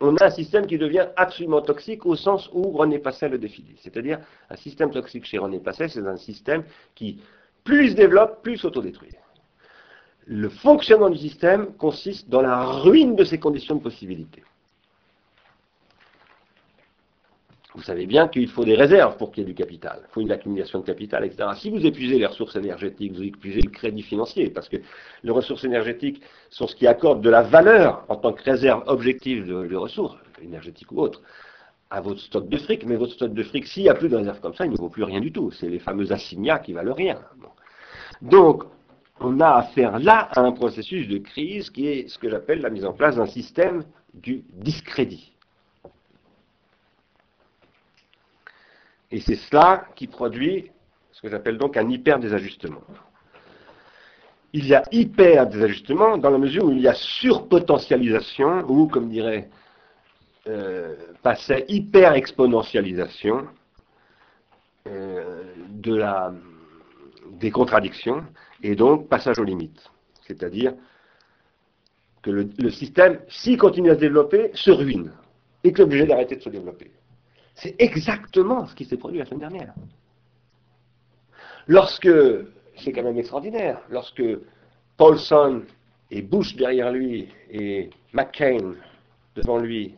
on a un système qui devient absolument toxique au sens où René Passet le définit. C'est-à-dire, un système toxique chez René Passet, c'est un système qui, plus se développe, plus s'autodétruit. Le fonctionnement du système consiste dans la ruine de ses conditions de possibilité. Vous savez bien qu'il faut des réserves pour qu'il y ait du capital. Il faut une accumulation de capital, et cetera. Si vous épuisez les ressources énergétiques, vous épuisez le crédit financier, parce que les ressources énergétiques sont ce qui accorde de la valeur en tant que réserve objective de, de ressources, énergétiques ou autres, à votre stock de fric. Mais votre stock de fric, s'il n'y a plus de réserve comme ça, il ne vaut plus rien du tout. C'est les fameux assignats qui valent rien. Bon. Donc, on a affaire là à un processus de crise qui est ce que j'appelle la mise en place d'un système du discrédit. Et c'est cela qui produit ce que j'appelle donc un hyper-désajustement. Il y a hyper-désajustement dans la mesure où il y a surpotentialisation, ou comme dirait euh, Passet, hyper-exponentialisation euh, de la, des contradictions, et donc passage aux limites. C'est-à-dire que le, le système, s'il continue à se développer, se ruine, et que l'obligé d'arrêter de se développer. C'est exactement ce qui s'est produit la semaine dernière. Lorsque, c'est quand même extraordinaire, lorsque Paulson et Bush derrière lui et McCain devant lui,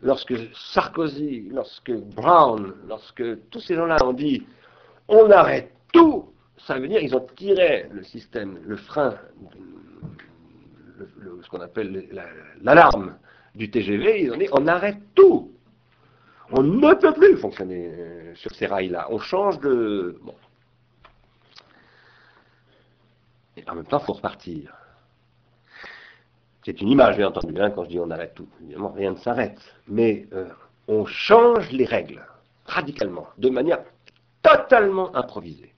lorsque Sarkozy, lorsque Brown, lorsque tous ces gens-là ont dit « on arrête tout », ça veut dire qu'ils ont tiré le système, le frein, le, le, ce qu'on appelle l'alarme du T G V, ils ont dit « on arrête tout ». On ne peut plus fonctionner sur ces rails-là. On change de... Bon. Et en même temps, il faut repartir. C'est une image, bien entendu, hein, quand je dis on arrête tout. Évidemment, rien ne s'arrête. Mais euh, on change les règles, radicalement, de manière totalement improvisée.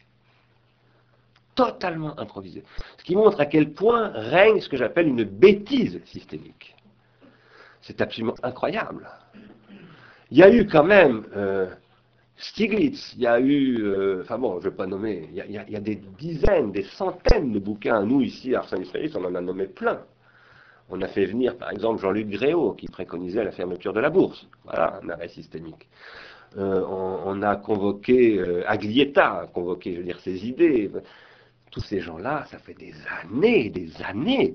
Totalement improvisée. Ce qui montre à quel point règne ce que j'appelle une bêtise systémique. C'est absolument incroyable. Il y a eu quand même euh, Stiglitz, il y a eu, euh, enfin bon, je ne vais pas nommer, il y, a, il y a des dizaines, des centaines de bouquins. Nous, ici, à Ars Industrialis, on en a nommé plein. On a fait venir, par exemple, Jean-Luc Gréau, qui préconisait la fermeture de la bourse. Voilà, un arrêt systémique. Euh, on, on a convoqué euh, Aglietta, convoqué, je veux dire, ses idées. tous ces gens-là, ça fait des années, des années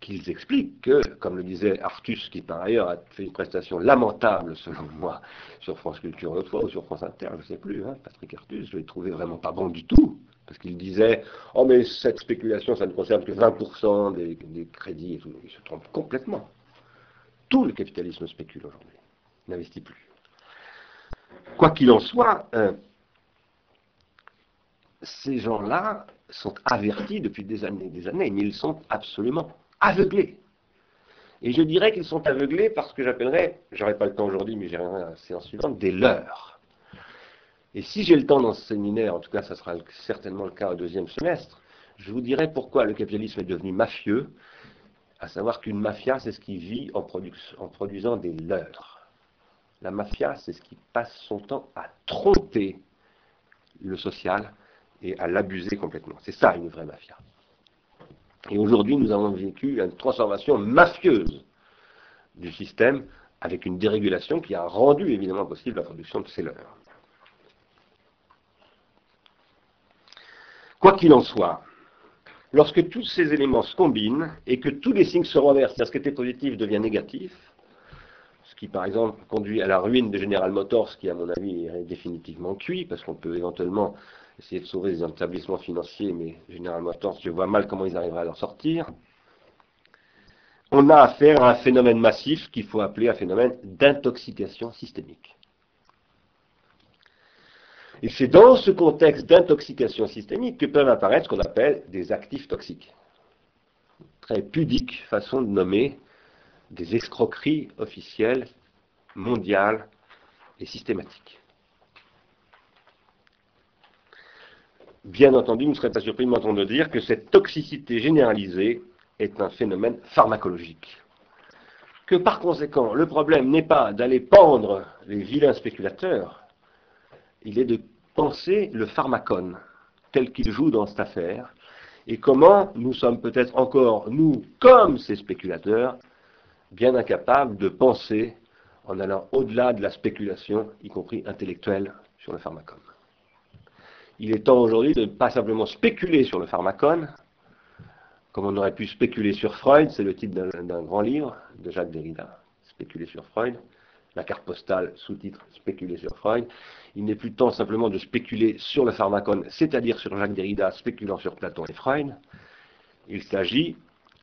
qu'ils expliquent que, comme le disait Artus, qui par ailleurs a fait une prestation lamentable, selon moi, sur France Culture l'autre fois, ou sur France Inter, je ne sais plus, hein, Patrick Artus, je l'ai trouvé vraiment pas bon du tout, parce qu'il disait « Oh mais cette spéculation, ça ne concerne que vingt pour cent des, des crédits et tout ». Il se trompe complètement. Tout le capitalisme spécule aujourd'hui, n'investit plus. Quoi qu'il en soit, euh, ces gens-là sont avertis depuis des années et des années, mais ils sont absolument aveuglés. Et je dirais qu'ils sont aveuglés par ce que j'appellerais, j'aurai pas le temps aujourd'hui, mais j'irai à la séance suivante, des leurs. Et si j'ai le temps dans ce séminaire, en tout cas ça sera certainement le cas au deuxième semestre, je vous dirai pourquoi le capitalisme est devenu mafieux, à savoir qu'une mafia, c'est ce qui vit en, produ en produisant des leurs. La mafia, c'est ce qui passe son temps à tromper le social et à l'abuser complètement. C'est ça, une vraie mafia. Et aujourd'hui, nous avons vécu une transformation mafieuse du système, avec une dérégulation qui a rendu évidemment possible la production de ces leurs. Quoi qu'il en soit, lorsque tous ces éléments se combinent et que tous les signes se renversent, c'est-à-dire ce qui était positif devient négatif, ce qui par exemple conduit à la ruine de General Motors, qui à mon avis est définitivement cuit, parce qu'on peut éventuellement essayer de sauver les établissements financiers, mais General Motors, je vois mal comment ils arriveraient à en sortir. On a affaire à un phénomène massif qu'il faut appeler un phénomène d'intoxication systémique. Et c'est dans ce contexte d'intoxication systémique que peuvent apparaître ce qu'on appelle des actifs toxiques. Très pudique façon de nommer des escroqueries officielles, mondiales et systématiques. Bien entendu, vous ne serez pas surpris de m'entendre dire que cette toxicité généralisée est un phénomène pharmacologique. Que par conséquent, le problème n'est pas d'aller pendre les vilains spéculateurs, il est de penser le pharmacone tel qu'il joue dans cette affaire, et comment nous sommes peut-être encore, nous, comme ces spéculateurs, bien incapables de penser en allant au-delà de la spéculation, y compris intellectuelle, sur le pharmacone. Il est temps aujourd'hui de ne pas simplement spéculer sur le pharmacone, comme on aurait pu spéculer sur Freud, c'est le titre d'un grand livre de Jacques Derrida, Spéculer sur Freud, la carte postale sous-titre Spéculer sur Freud. Il n'est plus temps simplement de spéculer sur le pharmacone, c'est-à-dire sur Jacques Derrida, spéculant sur Platon et Freud. Il s'agit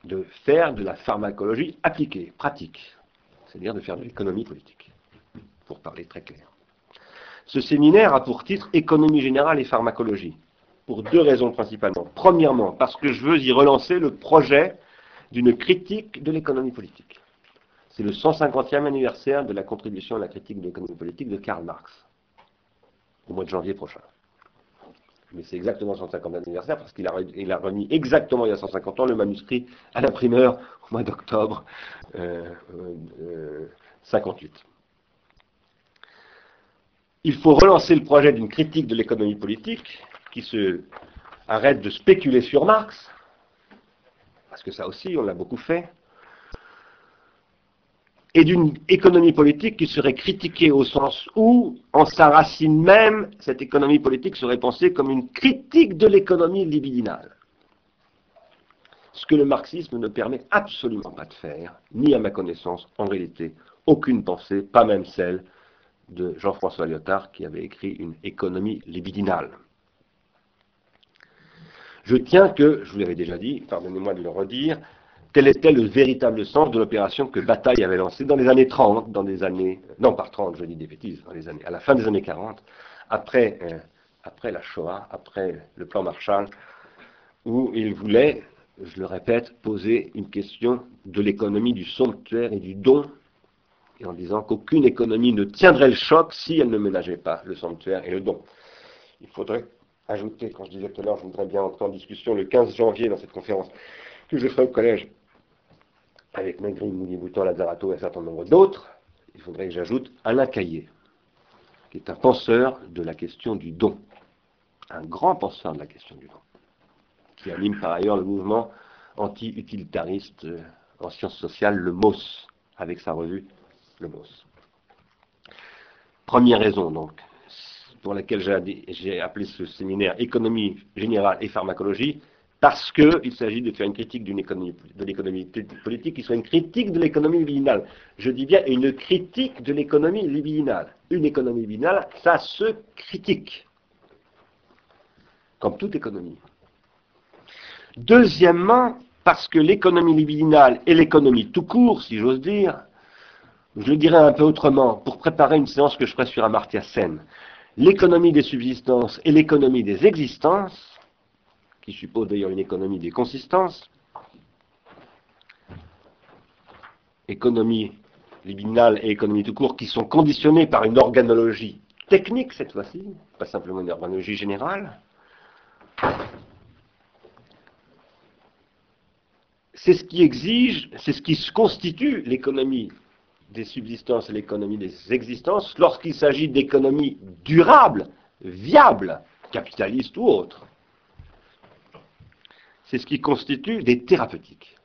de faire de la pharmacologie appliquée, pratique, c'est-à-dire de faire de l'économie politique, pour parler très clair. Ce séminaire a pour titre « Économie générale et pharmacologie », pour deux raisons principalement. Premièrement, parce que je veux y relancer le projet d'une critique de l'économie politique. C'est le cent cinquantième anniversaire de la contribution à la critique de l'économie politique de Karl Marx, au mois de janvier prochain. Mais c'est exactement le cent cinquantième anniversaire, parce qu'il a, il a remis exactement il y a cent cinquante ans le manuscrit à l'imprimeur au mois d'octobre euh, euh, cinquante-huit. Il faut relancer le projet d'une critique de l'économie politique qui se arrête de spéculer sur Marx, parce que ça aussi, on l'a beaucoup fait, et d'une économie politique qui serait critiquée au sens où, en sa racine même, cette économie politique serait pensée comme une critique de l'économie libidinale. Ce que le marxisme ne permet absolument pas de faire, ni à ma connaissance, en réalité, aucune pensée, pas même celle de Jean-François Lyotard, qui avait écrit une économie libidinale. Je tiens que, je vous l'avais déjà dit, pardonnez-moi de le redire, tel était le véritable sens de l'opération que Bataille avait lancée dans les années trente, dans les années, non par trente, je dis des bêtises, dans les années, à la fin des années quarante, après, euh, après la Shoah, après le plan Marshall, où il voulait, je le répète, poser une question de l'économie du somptuaire et du don, et en disant qu'aucune économie ne tiendrait le choc si elle ne ménageait pas le sanctuaire et le don. Il faudrait ajouter, quand je disais tout à l'heure, je voudrais bien entrer en discussion le quinze janvier dans cette conférence que je ferai au collège avec Negri, Moulier-Boutan, Lazzarato et un certain nombre d'autres, il faudrait que j'ajoute Alain Caillé, qui est un penseur de la question du don, un grand penseur de la question du don, qui anime par ailleurs le mouvement anti-utilitariste en sciences sociales, le M O S, avec sa revue Le Boss. Première raison donc, pour laquelle j'ai appelé ce séminaire « Économie générale et pharmacologie », parce qu'il s'agit de faire une critique d'une économie, de l'économie politique qui soit une critique de l'économie libidinale. Je dis bien une critique de l'économie libidinale. Une économie libidinale, ça se critique. Comme toute économie. Deuxièmement, parce que l'économie libidinale et l'économie tout court, si j'ose dire, je le dirais un peu autrement, pour préparer une séance que je ferai sur Amartya Sen, l'économie des subsistances et l'économie des existences, qui suppose d'ailleurs une économie des consistances, économie libidinale et économie tout court, qui sont conditionnées par une organologie technique cette fois-ci, pas simplement une organologie générale. C'est ce qui exige, c'est ce qui constitue l'économie des subsistances et l'économie des existences lorsqu'il s'agit d'économies durables, viables, capitalistes ou autres. C'est ce qui constitue des thérapeutiques.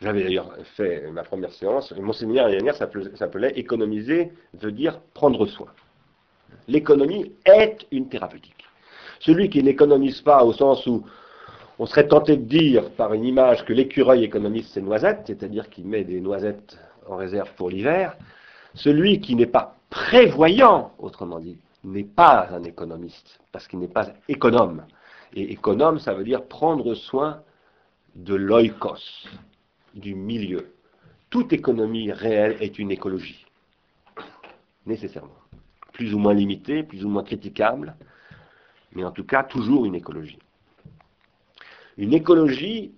J'avais d'ailleurs fait ma première séance, mon séminaire l'année dernière s'appelait « Économiser veut dire prendre soin ». L'économie est une thérapeutique. Celui qui n'économise pas au sens où on serait tenté de dire par une image que l'écureuil économise ses noisettes, c'est-à-dire qu'il met des noisettes en réserve pour l'hiver, celui qui n'est pas prévoyant, autrement dit, n'est pas un économiste, parce qu'il n'est pas économe. Et économe, ça veut dire prendre soin de l'oikos, du milieu. Toute économie réelle est une écologie, nécessairement. Plus ou moins limitée, plus ou moins critiquable, mais en tout cas toujours une écologie. Une écologie,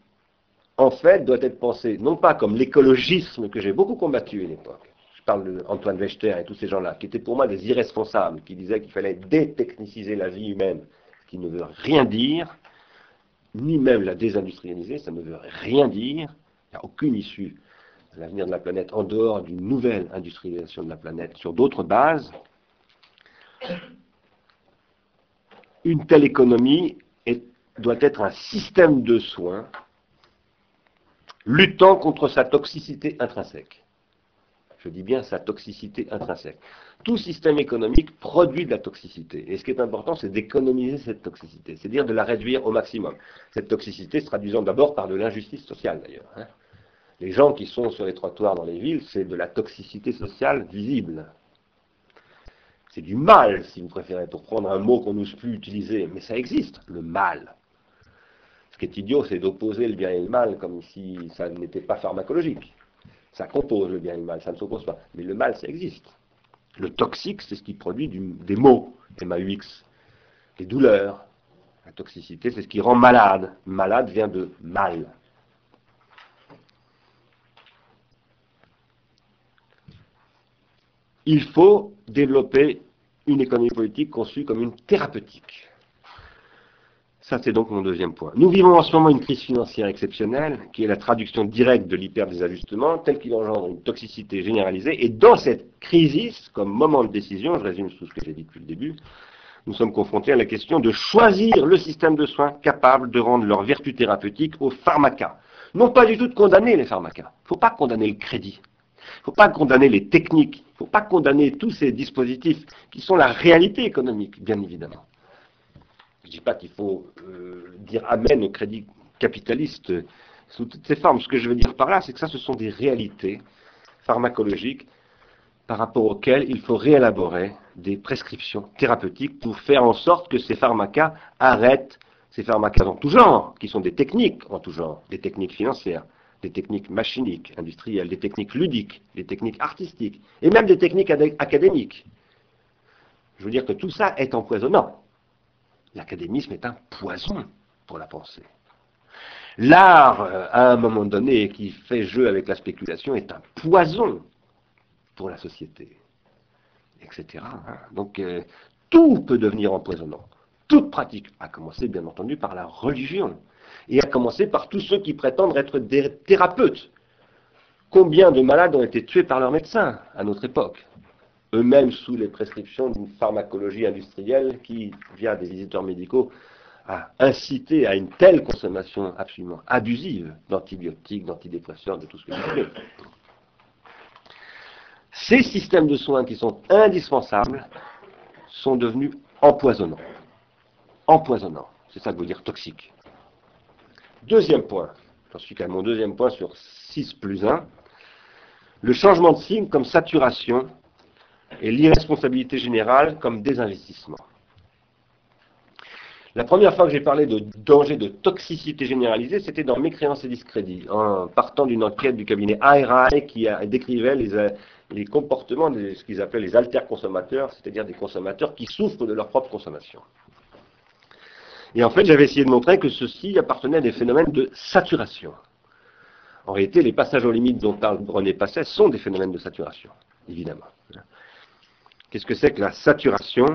en fait, doit être pensée non pas comme l'écologisme que j'ai beaucoup combattu à une époque. Je parle d'Antoine Wechter et tous ces gens-là, qui étaient pour moi des irresponsables, qui disaient qu'il fallait détechniciser la vie humaine. Qui ne veut rien dire, ni même la désindustrialiser, ça ne veut rien dire. Il n'y a aucune issue à l'avenir de la planète en dehors d'une nouvelle industrialisation de la planète sur d'autres bases. Une telle économie est, doit être un système de soins luttant contre sa toxicité intrinsèque. Je dis bien sa toxicité intrinsèque. Tout système économique produit de la toxicité. Et ce qui est important, c'est d'économiser cette toxicité, c'est-à-dire de la réduire au maximum. Cette toxicité se traduisant d'abord par de l'injustice sociale, d'ailleurs. Hein. Les gens qui sont sur les trottoirs dans les villes, c'est de la toxicité sociale visible. C'est du mal, si vous préférez, pour prendre un mot qu'on n'ose plus utiliser. Mais ça existe, le mal. Ce qui est idiot, c'est d'opposer le bien et le mal comme si ça n'était pas pharmacologique. Ça compose le bien et le mal, ça ne s'oppose pas. Mais le mal, ça existe. Le toxique, c'est ce qui produit du, des maux, M A U X, les douleurs. La toxicité, c'est ce qui rend malade. Malade vient de mal. Il faut développer une économie politique conçue comme une thérapeutique. Ça, c'est donc mon deuxième point. Nous vivons en ce moment une crise financière exceptionnelle, qui est la traduction directe de l'hyperdésajustement, tel qu'il engendre une toxicité généralisée. Et dans cette crise, comme moment de décision, je résume tout ce que j'ai dit depuis le début, nous sommes confrontés à la question de choisir le système de soins capable de rendre leur vertu thérapeutique aux pharmacas. Non pas du tout de condamner les pharmacas. Il ne faut pas condamner le crédit. Il ne faut pas condamner les techniques. Il ne faut pas condamner tous ces dispositifs qui sont la réalité économique, bien évidemment. Je ne dis pas qu'il faut euh, dire amen au crédit capitaliste euh, sous toutes ses formes. Ce que je veux dire par là, c'est que ça, ce sont des réalités pharmacologiques par rapport auxquelles il faut réélaborer des prescriptions thérapeutiques pour faire en sorte que ces pharmacas arrêtent ces pharmacas en tout genre, qui sont des techniques en tout genre, des techniques financières, des techniques machiniques, industrielles, des techniques ludiques, des techniques artistiques, et même des techniques académiques. Je veux dire que tout ça est empoisonnant. L'académisme est un poison pour la pensée. L'art, à un moment donné, qui fait jeu avec la spéculation, est un poison pour la société, et cetera. Donc, euh, tout peut devenir empoisonnant. Toute pratique, à commencer, bien entendu, par la religion. Et à commencer par tous ceux qui prétendent être des thérapeutes. Combien de malades ont été tués par leurs médecins, à notre époque ? Eux-mêmes sous les prescriptions d'une pharmacologie industrielle qui, via des visiteurs médicaux, a incité à une telle consommation absolument abusive d'antibiotiques, d'antidépresseurs, de tout ce que vous voulez. Ces systèmes de soins qui sont indispensables sont devenus empoisonnants. Empoisonnants, c'est ça que veut dire toxique. Deuxième point, j'en suis qu'à mon deuxième point sur six plus un, le changement de signe comme saturation et l'irresponsabilité générale comme désinvestissement. La première fois que j'ai parlé de danger de toxicité généralisée, c'était dans Mécréance et discrédit, en partant d'une enquête du cabinet A R A E qui décrivait les, les comportements de ce qu'ils appelaient les alter-consommateurs, c'est-à-dire des consommateurs qui souffrent de leur propre consommation. Et en fait, j'avais essayé de montrer que ceci appartenait à des phénomènes de saturation. En réalité, les passages aux limites dont parle René Passet sont des phénomènes de saturation, évidemment. Qu'est-ce que c'est que la saturation ?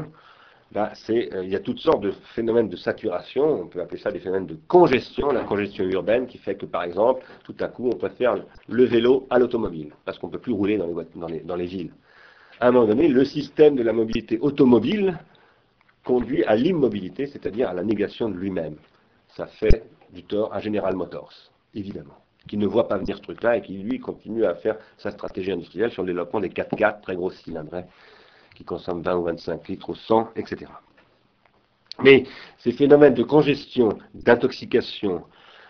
Là, c'est, euh, il y a toutes sortes de phénomènes de saturation, on peut appeler ça des phénomènes de congestion, la congestion urbaine qui fait que par exemple, tout à coup, on préfère le vélo à l'automobile, parce qu'on ne peut plus rouler dans les, dans, les, dans les villes. À un moment donné, le système de la mobilité automobile conduit à l'immobilité, c'est-à-dire à la négation de lui-même. Ça fait du tort à General Motors, évidemment, qui ne voit pas venir ce truc-là et qui, lui, continue à faire sa stratégie industrielle sur le développement des quatre quatre, très gros cylindrés, qui consomment vingt ou vingt-cinq litres au cent, et cetera. Mais ces phénomènes de congestion, d'intoxication,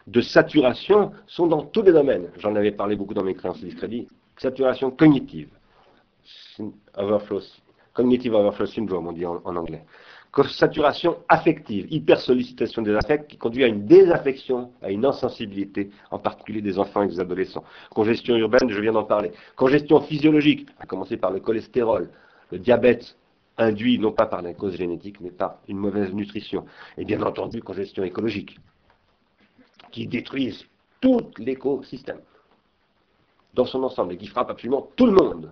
de saturation sont dans tous les domaines. J'en avais parlé beaucoup dans mes créances et discrédits. Saturation cognitive, overflow, cognitive overflow syndrome, on dit en, en anglais. Saturation affective, hypersollicitation des affects qui conduit à une désaffection, à une insensibilité, en particulier des enfants et des adolescents. Congestion urbaine, je viens d'en parler. Congestion physiologique, à commencer par le cholestérol. Le diabète induit non pas par la cause génétique, mais par une mauvaise nutrition. Et bien entendu, congestion écologique, qui détruisent tout l'écosystème, dans son ensemble, et qui frappe absolument tout le monde.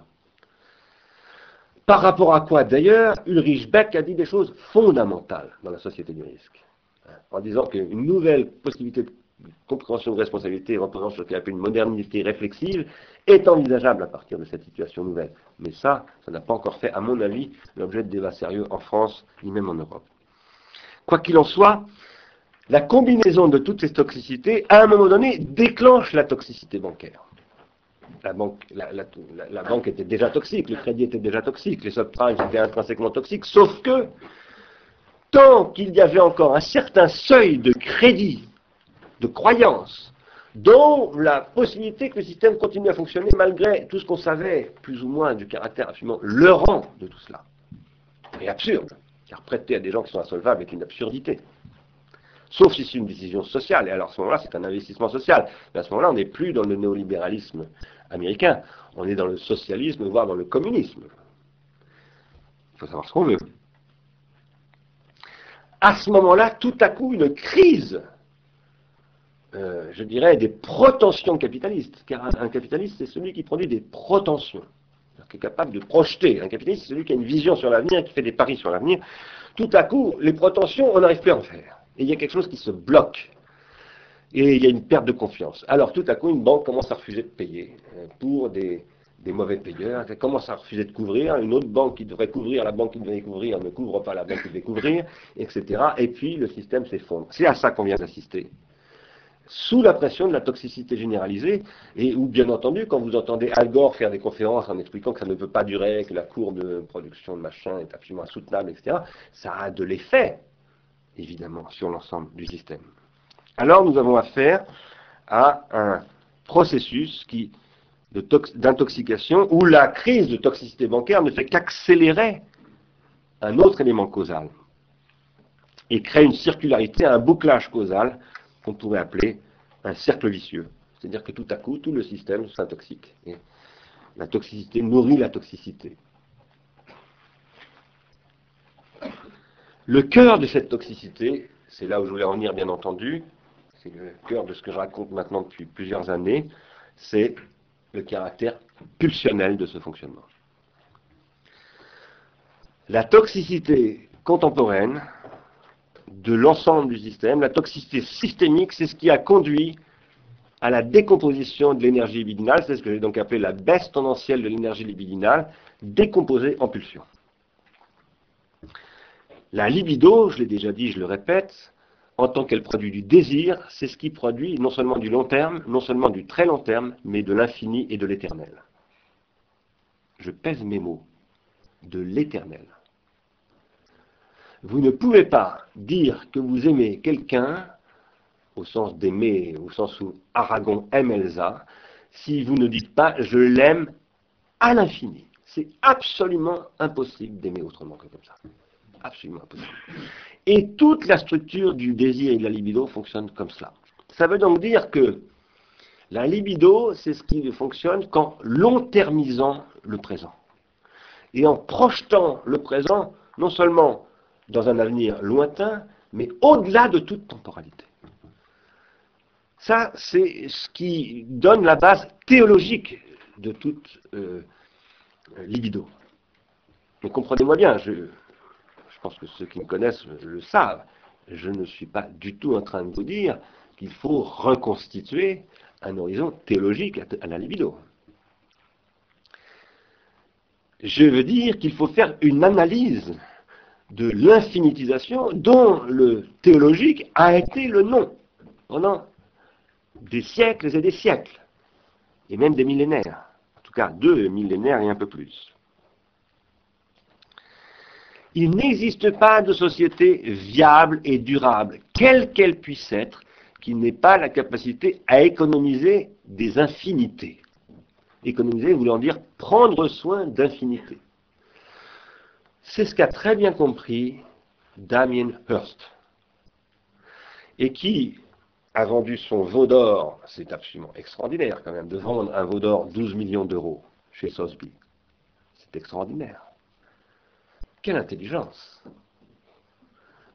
Par rapport à quoi, d'ailleurs, Ulrich Beck a dit des choses fondamentales dans la société du risque, en disant qu'une nouvelle possibilité de compréhension de responsabilité reposant sur ce qu'il appelle une modernité réflexive est envisageable à partir de cette situation nouvelle. Mais ça, ça n'a pas encore fait, à mon avis, l'objet de débats sérieux en France, ni même en Europe. Quoi qu'il en soit, la combinaison de toutes ces toxicités, à un moment donné, déclenche la toxicité bancaire. La banque, la, la, la, la banque était déjà toxique, le crédit était déjà toxique, les subprimes étaient intrinsèquement toxiques, sauf que, tant qu'il y avait encore un certain seuil de crédit, de croyances, dont la possibilité que le système continue à fonctionner malgré tout ce qu'on savait, plus ou moins, du caractère absolument leurrant de tout cela. Et absurde, car prêter à des gens qui sont insolvables est une absurdité. Sauf si c'est une décision sociale, et alors à ce moment-là, c'est un investissement social. Mais à ce moment-là, on n'est plus dans le néolibéralisme américain, on est dans le socialisme, voire dans le communisme. Il faut savoir ce qu'on veut. À ce moment-là, tout à coup, une crise Euh, je dirais, des prétentions capitalistes, car un, un capitaliste, c'est celui qui produit des prétentions, qui est capable de projeter. Un capitaliste, c'est celui qui a une vision sur l'avenir, qui fait des paris sur l'avenir. Tout à coup, les prétentions, on n'arrive plus à en faire. Et il y a quelque chose qui se bloque. Et il y a une perte de confiance. Alors, tout à coup, une banque commence à refuser de payer pour des, des mauvais payeurs. Elle commence à refuser de couvrir. Une autre banque qui devrait couvrir, la banque qui devait couvrir, ne couvre pas la banque qui devait couvrir, et cetera. Et puis, le système s'effondre. C'est à ça qu'on vient d'assister, sous la pression de la toxicité généralisée, et où, bien entendu, quand vous entendez Al Gore faire des conférences en expliquant que ça ne peut pas durer, que la courbe de production de machin est absolument insoutenable, et cetera, ça a de l'effet, évidemment, sur l'ensemble du système. Alors, nous avons affaire à un processus qui, de tox- d'intoxication, où la crise de toxicité bancaire ne fait qu'accélérer un autre élément causal, et crée une circularité, un bouclage causal, qu'on pourrait appeler un cercle vicieux. C'est-à-dire que tout à coup, tout le système s'intoxique. Et la toxicité nourrit la toxicité. Le cœur de cette toxicité, c'est là où je voulais en venir bien entendu, c'est le cœur de ce que je raconte maintenant depuis plusieurs années, c'est le caractère pulsionnel de ce fonctionnement. La toxicité contemporaine de l'ensemble du système, la toxicité systémique, c'est ce qui a conduit à la décomposition de l'énergie libidinale, c'est ce que j'ai donc appelé la baisse tendancielle de l'énergie libidinale, décomposée en pulsion. La libido, je l'ai déjà dit, je le répète, en tant qu'elle produit du désir, c'est ce qui produit non seulement du long terme, non seulement du très long terme, mais de l'infini et de l'éternel. Je pèse mes mots, de l'éternel. Vous ne pouvez pas dire que vous aimez quelqu'un, au sens d'aimer, au sens où Aragon aime Elsa, si vous ne dites pas « je l'aime à l'infini ». C'est absolument impossible d'aimer autrement que comme ça. Absolument impossible. Et toute la structure du désir et de la libido fonctionne comme cela. Ça veut donc dire que la libido, c'est ce qui fonctionne qu'en long-termisant le présent. Et en projetant le présent, non seulement dans un avenir lointain, mais au-delà de toute temporalité. Ça, c'est ce qui donne la base théologique de toute euh, libido. Mais comprenez-moi bien, je, je pense que ceux qui me connaissent le savent, je ne suis pas du tout en train de vous dire qu'il faut reconstituer un horizon théologique à la libido. Je veux dire qu'il faut faire une analyse de l'infinitisation dont le théologique a été le nom pendant des siècles et des siècles, et même des millénaires, en tout cas deux millénaires et un peu plus. Il n'existe pas de société viable et durable, quelle qu'elle puisse être, qui n'ait pas la capacité à économiser des infinités. Économiser voulant dire prendre soin d'infinités. C'est ce qu'a très bien compris Damien Hirst, et qui a vendu son veau d'or, c'est absolument extraordinaire quand même, de vendre un veau d'or douze millions d'euros chez Sotheby. C'est extraordinaire. Quelle intelligence!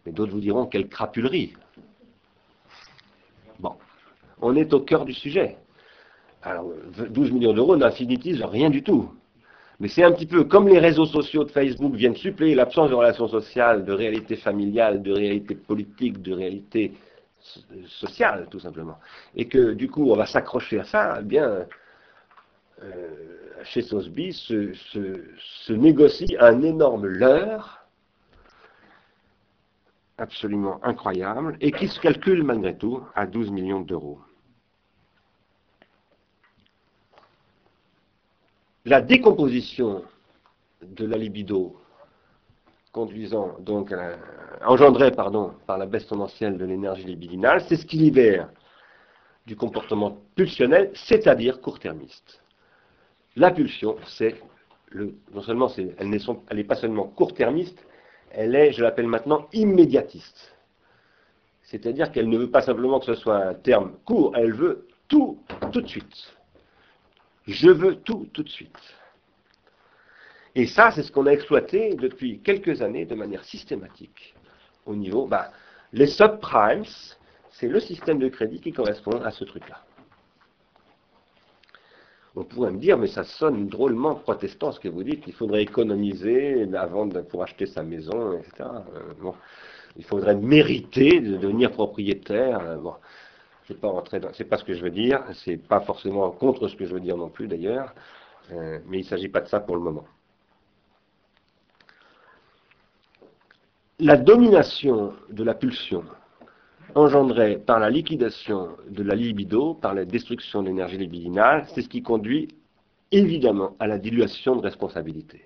Mais d'autres vous diront, quelle crapulerie! Bon, on est au cœur du sujet. Alors, douze millions d'euros n'infinitise rien du tout. Mais c'est un petit peu comme les réseaux sociaux de Facebook viennent suppléer l'absence de relations sociales, de réalité familiale, de réalité politique, de réalité sociale, tout simplement. Et que, du coup, on va s'accrocher à ça, eh bien, euh, chez Sotheby se, se, se négocie un énorme leurre, absolument incroyable, et qui se calcule malgré tout à douze millions d'euros. La décomposition de la libido, conduisant donc à la, engendrée pardon, par la baisse tendancielle de l'énergie libidinale, c'est ce qui libère du comportement pulsionnel, c'est-à-dire court-termiste. La pulsion, c'est le, non seulement c'est, elle n'est son, elle n'est pas seulement court-termiste, elle est, je l'appelle maintenant, immédiatiste. C'est-à-dire qu'elle ne veut pas simplement que ce soit un terme court, elle veut tout, tout de suite. Je veux tout, tout de suite. Et ça, c'est ce qu'on a exploité depuis quelques années de manière systématique. Au niveau, bah, les subprimes, c'est le système de crédit qui correspond à ce truc-là. On pourrait me dire, mais ça sonne drôlement protestant ce que vous dites, il faudrait économiser avant de, pour acheter sa maison, et cetera. Euh, bon. Il faudrait mériter de devenir propriétaire. Euh, bon. C'est pas rentrer dans, c'est pas ce que je veux dire, c'est pas forcément contre ce que je veux dire non plus d'ailleurs, euh, mais il ne s'agit pas de ça pour le moment. La domination de la pulsion engendrée par la liquidation de la libido, par la destruction de l'énergie libidinale, c'est ce qui conduit évidemment à la dilution de responsabilité.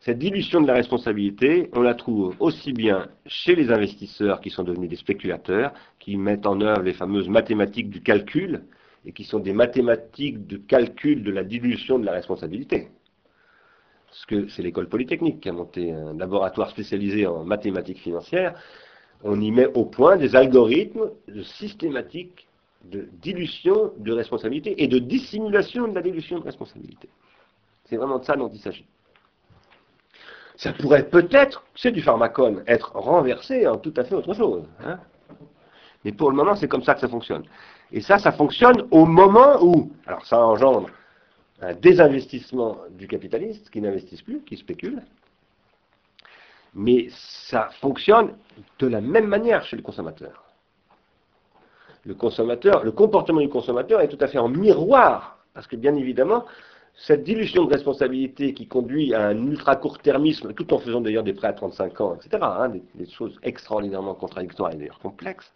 Cette dilution de la responsabilité, on la trouve aussi bien chez les investisseurs qui sont devenus des spéculateurs, qui mettent en œuvre les fameuses mathématiques du calcul, et qui sont des mathématiques du calcul de la dilution de la responsabilité. Parce que c'est l'école polytechnique qui a monté un laboratoire spécialisé en mathématiques financières. On y met au point des algorithmes de systématiques de dilution de responsabilité et de dissimulation de la dilution de responsabilité. C'est vraiment de ça dont il s'agit. Ça pourrait peut-être, c'est du pharmacone, être renversé en tout à fait autre chose. Hein. Mais pour le moment, c'est comme ça que ça fonctionne. Et ça, ça fonctionne au moment où, alors ça engendre un désinvestissement du capitaliste, qui n'investisse plus, qui spécule, mais ça fonctionne de la même manière chez le consommateur. Le consommateur, le comportement du consommateur est tout à fait en miroir, parce que bien évidemment, cette dilution de responsabilité qui conduit à un ultra-court-termisme, tout en faisant d'ailleurs des prêts à trente-cinq ans, et cetera, hein, des, des choses extraordinairement contradictoires et d'ailleurs complexes,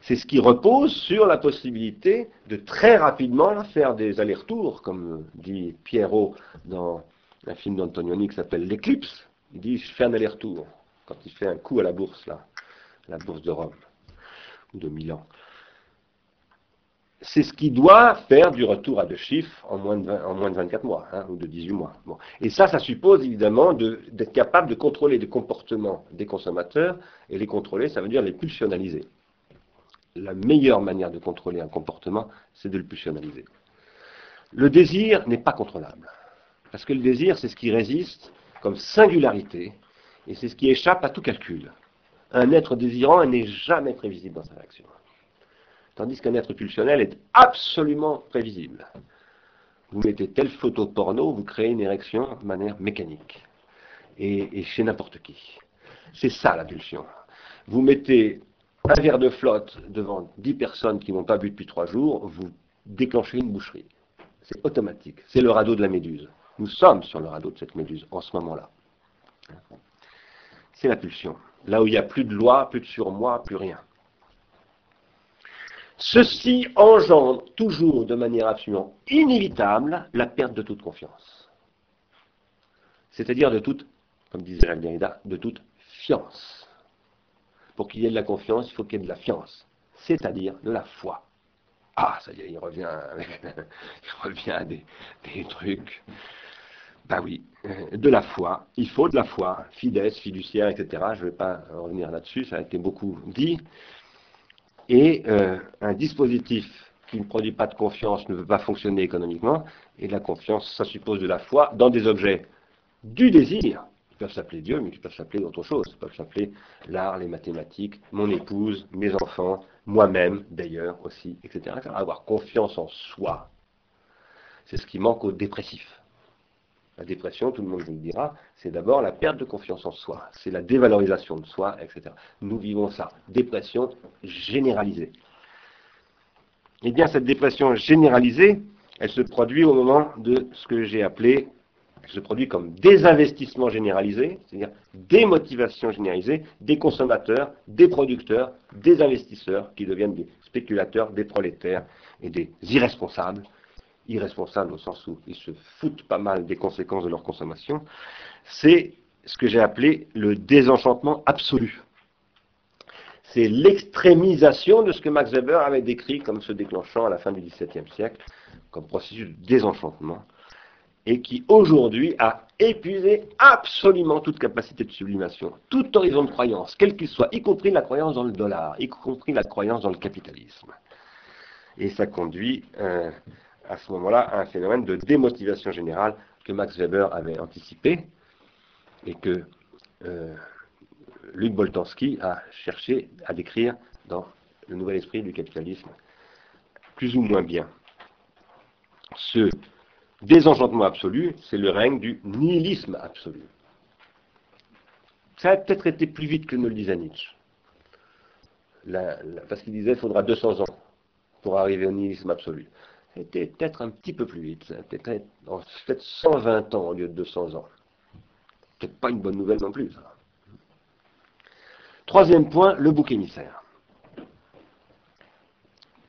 c'est ce qui repose sur la possibilité de très rapidement là, faire des allers-retours, comme dit Pierrot dans un film d'Antonioni qui s'appelle « L'Éclipse ». Il dit « je fais un aller-retour ». quand il fait un coup à la bourse, là, la bourse de Rome, ou de Milan. C'est ce qui doit faire du retour à deux chiffres en moins de, vingt, en moins de vingt-quatre mois, hein, ou de dix-huit mois. Bon. Et ça, ça suppose évidemment d'être capable de contrôler les comportements des consommateurs, et les contrôler, ça veut dire les pulsionaliser. La meilleure manière de contrôler un comportement, c'est de le pulsionaliser. Le désir n'est pas contrôlable, parce que le désir, c'est ce qui résiste comme singularité, et c'est ce qui échappe à tout calcul. Un être désirant n'est jamais prévisible dans sa réaction. Tandis qu'un être pulsionnel est absolument prévisible. Vous mettez telle photo porno, vous créez une érection de manière mécanique. Et, et chez n'importe qui. C'est ça la pulsion. Vous mettez un verre de flotte devant dix personnes qui n'ont pas bu depuis trois jours, vous déclenchez une boucherie. C'est automatique. C'est le radeau de la méduse. Nous sommes sur le radeau de cette méduse en ce moment-là. C'est la pulsion. Là où il n'y a plus de loi, plus de surmoi, plus rien. Ceci engendre toujours de manière absolument inévitable la perte de toute confiance. C'est-à-dire de toute, comme disait Jacques Derrida, de toute fiance. Pour qu'il y ait de la confiance, il faut qu'il y ait de la fiance. C'est-à-dire de la foi. Ah, ça y est, il revient, il revient à des, des trucs. Ben oui, de la foi. Il faut de la foi. Fides, fiduciaire, et cetera. Je ne vais pas revenir là-dessus, ça a été beaucoup dit. Et euh, un dispositif qui ne produit pas de confiance ne peut pas fonctionner économiquement. Et la confiance, ça suppose de la foi dans des objets du désir. Ils peuvent s'appeler Dieu, mais ils peuvent s'appeler autre chose. Ils peuvent s'appeler l'art, les mathématiques, mon épouse, mes enfants, moi-même d'ailleurs aussi, et cetera. Avoir confiance en soi, c'est ce qui manque aux dépressifs. La dépression, tout le monde vous le dira, c'est d'abord la perte de confiance en soi, c'est la dévalorisation de soi, et cetera. Nous vivons ça, dépression généralisée. Eh bien, cette dépression généralisée, elle se produit au moment de ce que j'ai appelé, elle se produit comme désinvestissement généralisé, c'est-à-dire démotivation généralisée des consommateurs, des producteurs, des investisseurs qui deviennent des spéculateurs, des prolétaires et des irresponsables. Irresponsables au sens où ils se foutent pas mal des conséquences de leur consommation, c'est ce que j'ai appelé le désenchantement absolu. C'est l'extrémisation de ce que Max Weber avait décrit comme se déclenchant à la fin du dix-septième siècle, comme processus de désenchantement, et qui aujourd'hui a épuisé absolument toute capacité de sublimation, tout horizon de croyance, quel qu'il soit, y compris la croyance dans le dollar, y compris la croyance dans le capitalisme. Et ça conduit... Euh, à ce moment-là, un phénomène de démotivation générale que Max Weber avait anticipé et que euh, Luc Boltanski a cherché à décrire dans le nouvel esprit du capitalisme, plus ou moins bien. Ce désenchantement absolu, c'est le règne du nihilisme absolu. Ça a peut-être été plus vite que ne le disait Nietzsche, la, la, parce qu'il disait qu'il faudra deux cents ans pour arriver au nihilisme absolu. C'était peut-être un petit peu plus vite, c'était peut-être cent vingt ans au lieu de deux cents ans. Peut-être pas une bonne nouvelle non plus, ça. Troisième point, le bouc émissaire.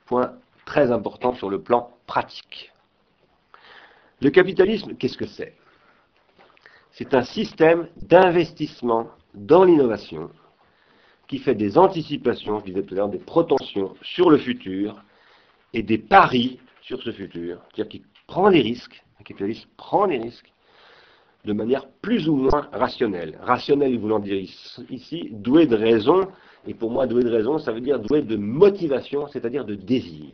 Point très important sur le plan pratique. Le capitalisme, qu'est-ce que c'est? C'est un système d'investissement dans l'innovation qui fait des anticipations, je disais tout à l'heure, des prétentions sur le futur et des paris sur ce futur, c'est-à-dire qu'il prend des risques, le capitaliste prend des risques de manière plus ou moins rationnelle. Rationnelle voulant dire ici, doué de raison, et pour moi doué de raison, ça veut dire doué de motivation, c'est-à-dire de désir.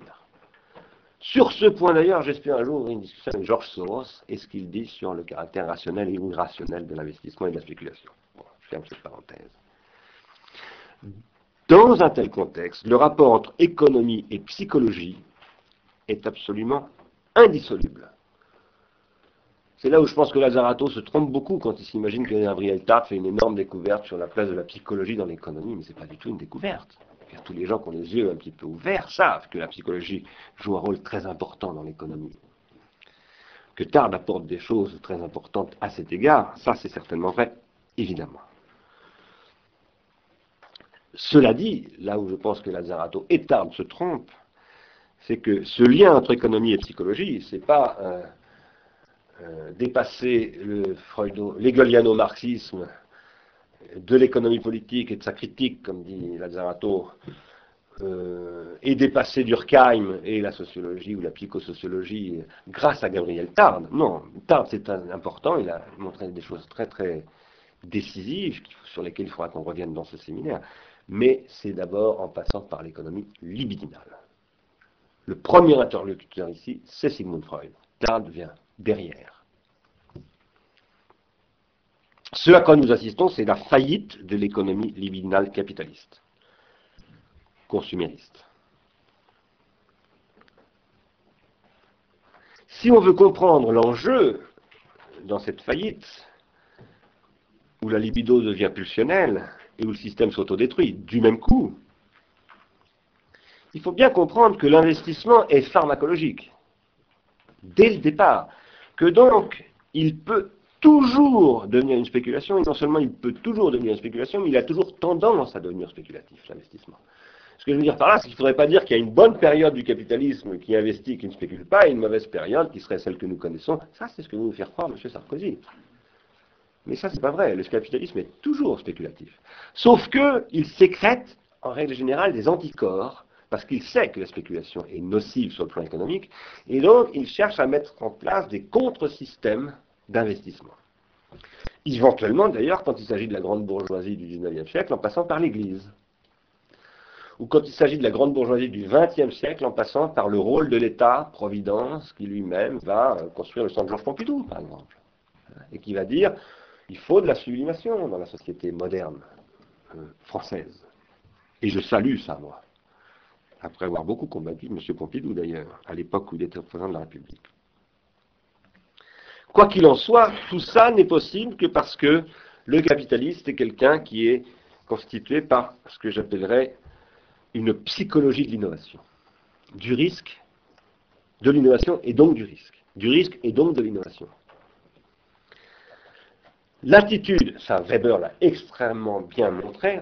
Sur ce point d'ailleurs, j'espère un jour ouvrir une discussion avec Georges Soros et ce qu'il dit sur le caractère rationnel et ou irrationnel de l'investissement et de la spéculation. Bon, je ferme cette parenthèse. Dans un tel contexte, le rapport entre économie et psychologie est absolument indissoluble. C'est là où je pense que Lazzarato se trompe beaucoup quand il s'imagine que Gabriel Tarde fait une énorme découverte sur la place de la psychologie dans l'économie, mais ce n'est pas du tout une découverte. Car tous les gens qui ont les yeux un petit peu ouverts savent que la psychologie joue un rôle très important dans l'économie. Que Tarde apporte des choses très importantes à cet égard, ça c'est certainement vrai, évidemment. Cela dit, là où je pense que Lazzarato et Tarde se trompent, c'est que ce lien entre économie et psychologie, c'est pas euh, euh, dépasser le freudo, l'hegeliano-marxisme de l'économie politique et de sa critique, comme dit Lazzarato, euh, est dépassé d'Urkheim et la sociologie ou la psychosociologie grâce à Gabriel Tarde. Non, Tarde c'est important, il a montré des choses très très décisives sur lesquelles il faudra qu'on revienne dans ce séminaire, mais c'est d'abord en passant par l'économie libidinale. Le premier interlocuteur ici, c'est Sigmund Freud. Tarde vient derrière. Ce à quoi nous assistons, c'est la faillite de l'économie libidinale capitaliste, consumériste. Si on veut comprendre l'enjeu dans cette faillite, où la libido devient pulsionnelle et où le système s'autodétruit du même coup, il faut bien comprendre que l'investissement est pharmacologique, dès le départ, que donc il peut toujours devenir une spéculation, et non seulement il peut toujours devenir une spéculation, mais il a toujours tendance à devenir spéculatif, l'investissement. Ce que je veux dire par là, c'est qu'il ne faudrait pas dire qu'il y a une bonne période du capitalisme qui investit, qui ne spécule pas, et une mauvaise période qui serait celle que nous connaissons. Ça, c'est ce que veut nous faire croire M. Sarkozy. Mais ça, c'est pas vrai. Le capitalisme est toujours spéculatif. Sauf qu'il sécrète, en règle générale, des anticorps, parce qu'il sait que la spéculation est nocive sur le plan économique, et donc il cherche à mettre en place des contre-systèmes d'investissement. Éventuellement, d'ailleurs, quand il s'agit de la grande bourgeoisie du dix-neuvième siècle, en passant par l'Église. Ou quand il s'agit de la grande bourgeoisie du vingtième siècle, en passant par le rôle de l'État-providence, qui lui-même va construire le centre Georges Pompidou, par exemple. Et qui va dire, il faut de la sublimation dans la société moderne euh, française. Et je salue ça, moi. Après avoir beaucoup combattu M. Pompidou, d'ailleurs, à l'époque où il était président de la République. Quoi qu'il en soit, tout ça n'est possible que parce que le capitaliste est quelqu'un qui est constitué par ce que j'appellerais une psychologie de l'innovation. Du risque, de l'innovation et donc du risque. Du risque et donc de l'innovation. L'attitude, ça Weber l'a extrêmement bien montré,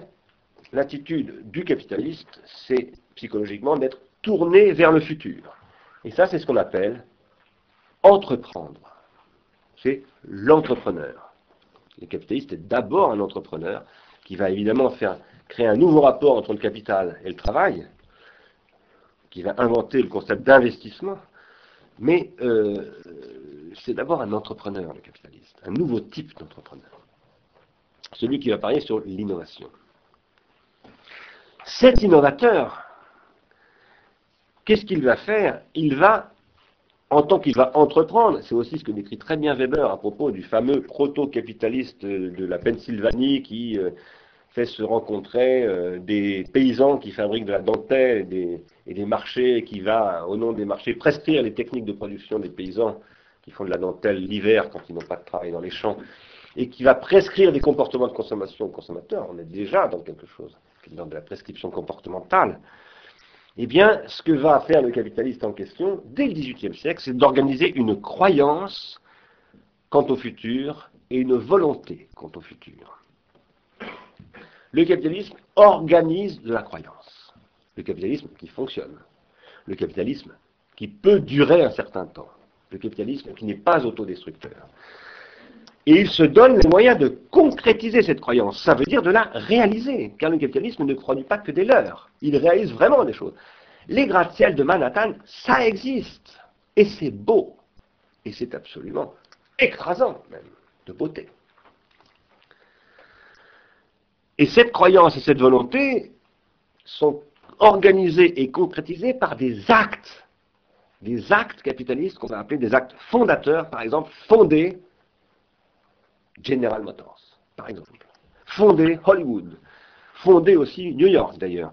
l'attitude du capitaliste, c'est psychologiquement d'être tourné vers le futur. Et ça, c'est ce qu'on appelle entreprendre. C'est l'entrepreneur. Le capitaliste est d'abord un entrepreneur qui va évidemment faire créer un nouveau rapport entre le capital et le travail, qui va inventer le concept d'investissement, mais euh, c'est d'abord un entrepreneur, le capitaliste, un nouveau type d'entrepreneur, celui qui va parier sur l'innovation. Cet innovateur, qu'est-ce qu'il va faire? Il va En tant qu'il va entreprendre, c'est aussi ce que décrit très bien Weber à propos du fameux proto-capitaliste de la Pennsylvanie qui euh, fait se rencontrer euh, des paysans qui fabriquent de la dentelle et des, et des marchés, qui va, au nom des marchés, prescrire les techniques de production des paysans qui font de la dentelle l'hiver quand ils n'ont pas de travail dans les champs, et qui va prescrire des comportements de consommation aux consommateurs. On est déjà dans quelque chose, dans de la prescription comportementale. Eh bien, ce que va faire le capitaliste en question, dès le dix-huitième siècle, c'est d'organiser une croyance quant au futur et une volonté quant au futur. Le capitalisme organise de la croyance. Le capitalisme qui fonctionne. Le capitalisme qui peut durer un certain temps. Le capitalisme qui n'est pas autodestructeur. Et il se donne les moyens de concrétiser cette croyance. Ça veut dire de la réaliser, car le capitalisme ne produit pas que des leurs. Il réalise vraiment des choses. Les gratte-ciel de Manhattan, ça existe. Et c'est beau. Et c'est absolument écrasant, même, de beauté. Et cette croyance et cette volonté sont organisées et concrétisées par des actes. Des actes capitalistes qu'on va appeler des actes fondateurs, par exemple, fondés General Motors, par exemple. Fondé Hollywood. Fondé aussi New York, d'ailleurs.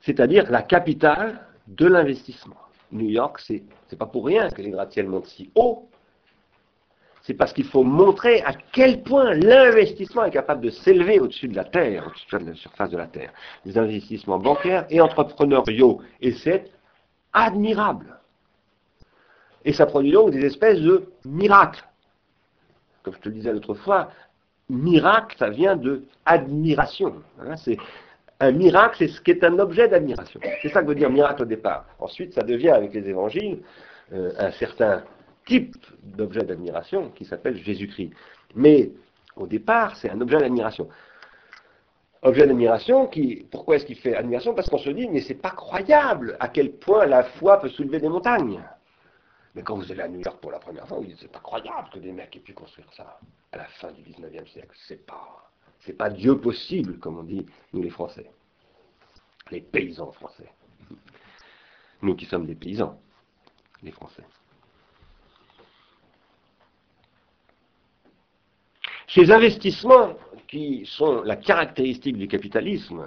C'est-à-dire la capitale de l'investissement. New York, c'est pas pour rien que les gratte-ciels montent si haut. C'est parce qu'il faut montrer à quel point l'investissement est capable de s'élever au-dessus de la terre, au-dessus de la surface de la terre. Les investissements bancaires et entrepreneuriaux. Et c'est admirable. Et ça produit donc des espèces de miracles. Comme je te le disais l'autre fois, miracle, ça vient de admiration. Hein, c'est un miracle, c'est ce qui est un objet d'admiration. C'est ça que veut dire miracle au départ. Ensuite, ça devient, avec les évangiles, euh, un certain type d'objet d'admiration qui s'appelle Jésus-Christ. Mais au départ, c'est un objet d'admiration. Objet d'admiration, qui, pourquoi est-ce qu'il fait admiration? Parce qu'on se dit, mais c'est pas croyable à quel point la foi peut soulever des montagnes. Mais quand vous allez à New York pour la première fois, vous dites, c'est pas croyable que des mecs aient pu construire ça à la fin du dix-neuvième siècle. C'est pas, c'est pas Dieu possible, comme on dit, nous les Français. Les paysans français. Nous qui sommes des paysans, les Français. Ces investissements qui sont la caractéristique du capitalisme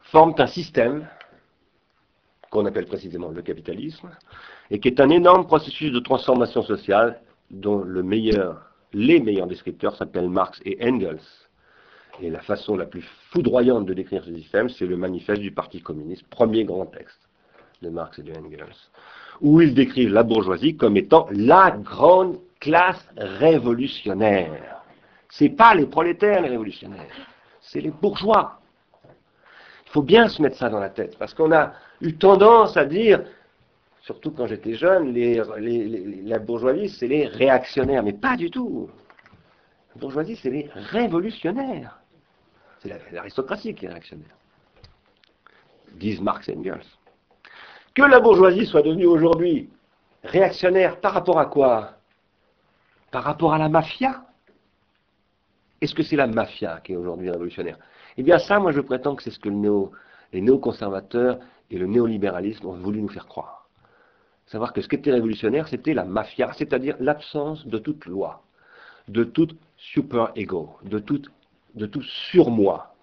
forment un système qu'on appelle précisément le capitalisme et qui est un énorme processus de transformation sociale dont le meilleur, les meilleurs descripteurs s'appellent Marx et Engels. Et la façon la plus foudroyante de décrire ce système, c'est le manifeste du Parti communiste, premier grand texte de Marx et de Engels, où ils décrivent la bourgeoisie comme étant la grande classe révolutionnaire. Ce n'est pas les prolétaires les révolutionnaires, c'est les bourgeois. Il faut bien se mettre ça dans la tête, parce qu'on a eu tendance à dire, surtout quand j'étais jeune, les, les, les, la bourgeoisie c'est les réactionnaires, mais pas du tout. La bourgeoisie c'est les révolutionnaires. C'est l'aristocratie qui est réactionnaire, disent Marx et Engels. Que la bourgeoisie soit devenue aujourd'hui réactionnaire par rapport à quoi? Par rapport à la mafia. Est-ce que c'est la mafia qui est aujourd'hui révolutionnaire? Eh bien ça, moi je prétends que c'est ce que le néo, les néoconservateurs et le néolibéralisme ont voulu nous faire croire. Savoir que ce qui était révolutionnaire, c'était la mafia, c'est-à-dire l'absence de toute loi, de tout super-ego, de tout, de tout surmoi.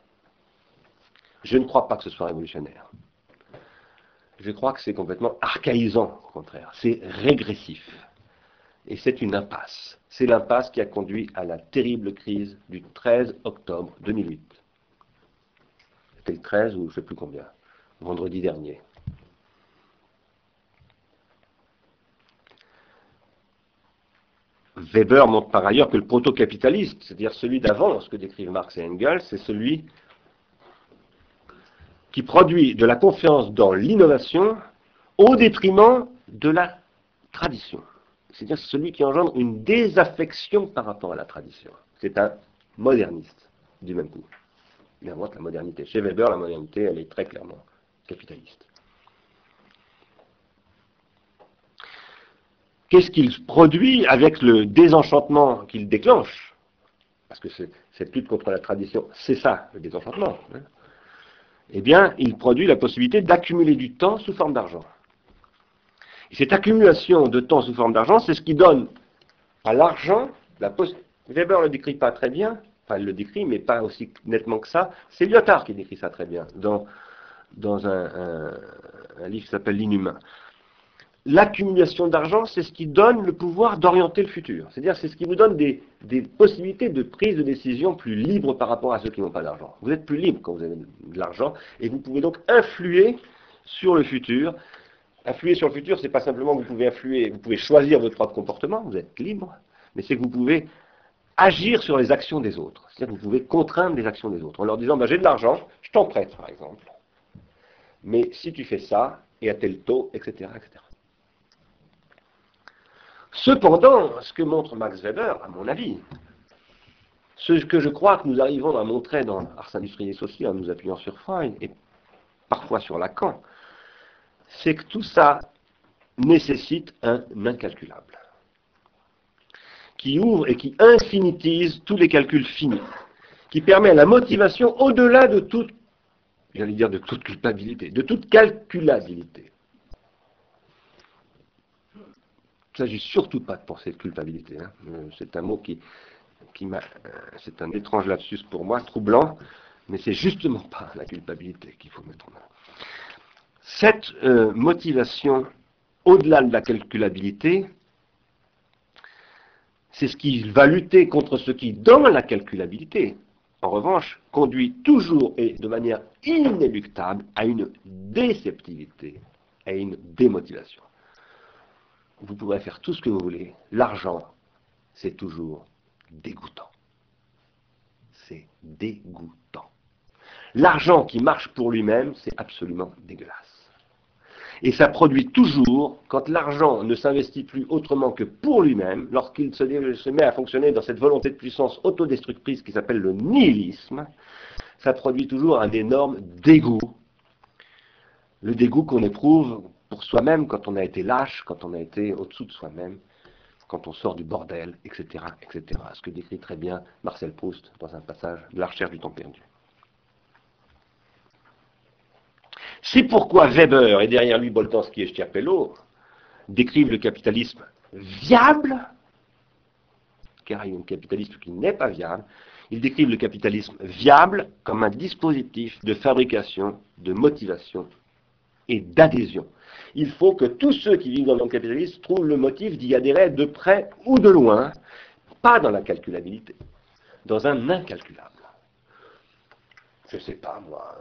Je ne crois pas que ce soit révolutionnaire. Je crois que c'est complètement archaïsant, au contraire. C'est régressif. Et c'est une impasse. C'est l'impasse qui a conduit à la terrible crise du treize octobre deux mille huit. C'était le treize ou je ne sais plus combien, vendredi dernier. Weber montre par ailleurs que le proto-capitaliste, c'est-à-dire celui d'avant, ce que décrivent Marx et Engels, c'est celui qui produit de la confiance dans l'innovation au détriment de la tradition. C'est-à-dire celui qui engendre une désaffection par rapport à la tradition. C'est un moderniste, du même coup. Il invente la modernité. Chez Weber, la modernité, elle est très clairement capitaliste. Qu'est-ce qu'il produit avec le désenchantement qu'il déclenche? Parce que cette lutte contre la tradition, c'est ça, le désenchantement. Hein. Eh bien, il produit la possibilité d'accumuler du temps sous forme d'argent. Cette accumulation de temps sous forme d'argent, c'est ce qui donne à l'argent, la post... Weber ne le décrit pas très bien, enfin il le décrit, mais pas aussi nettement que ça, c'est Lyotard qui décrit ça très bien, dans, dans un, un, un livre qui s'appelle L'Inhumain. L'accumulation d'argent, c'est ce qui donne le pouvoir d'orienter le futur, c'est-à-dire c'est ce qui vous donne des, des possibilités de prise de décision plus libres par rapport à ceux qui n'ont pas d'argent. Vous êtes plus libre quand vous avez de l'argent, et vous pouvez donc influer sur le futur. Influer sur le futur, c'est pas simplement que vous pouvez influer, vous pouvez choisir votre propre comportement, vous êtes libre, mais c'est que vous pouvez agir sur les actions des autres. C'est-à-dire que vous pouvez contraindre les actions des autres en leur disant ben, j'ai de l'argent, je t'en prête par exemple, mais si tu fais ça, et à tel taux, et cetera, et cetera. Cependant, ce que montre Max Weber, à mon avis, ce que je crois que nous arrivons à montrer dans Ars Industrialis aussi, en nous appuyant sur Freud et parfois sur Lacan, c'est que tout ça nécessite un incalculable, qui ouvre et qui infinitise tous les calculs finis, qui permet la motivation au-delà de toute, j'allais dire de toute culpabilité, de toute calculabilité. Il ne s'agit surtout pas de penser de culpabilité, hein. C'est un mot qui, qui m'a, c'est un étrange lapsus pour moi, troublant, mais c'est justement pas la culpabilité qu'il faut mettre en avant. Cette euh, motivation, au-delà de la calculabilité, c'est ce qui va lutter contre ce qui, dans la calculabilité, en revanche, conduit toujours et de manière inéluctable à une déceptivité, à une démotivation. Vous pourrez faire tout ce que vous voulez, l'argent, c'est toujours dégoûtant. C'est dégoûtant. L'argent qui marche pour lui-même, c'est absolument dégueulasse. Et ça produit toujours, quand l'argent ne s'investit plus autrement que pour lui-même, lorsqu'il se, se met à fonctionner dans cette volonté de puissance autodestructrice qui s'appelle le nihilisme, ça produit toujours un énorme dégoût. Le dégoût qu'on éprouve pour soi-même quand on a été lâche, quand on a été au-dessous de soi-même, quand on sort du bordel, et cetera, et cetera. Ce que décrit très bien Marcel Proust dans un passage de La Recherche du temps perdu. C'est pourquoi Weber, et derrière lui Boltanski et Schiapello, décrivent le capitalisme viable, car il y a un capitalisme qui n'est pas viable, ils décrivent le capitalisme viable comme un dispositif de fabrication, de motivation et d'adhésion. Il faut que tous ceux qui vivent dans le monde capitaliste trouvent le motif d'y adhérer de près ou de loin, pas dans la calculabilité, dans un incalculable. Je ne sais pas, moi...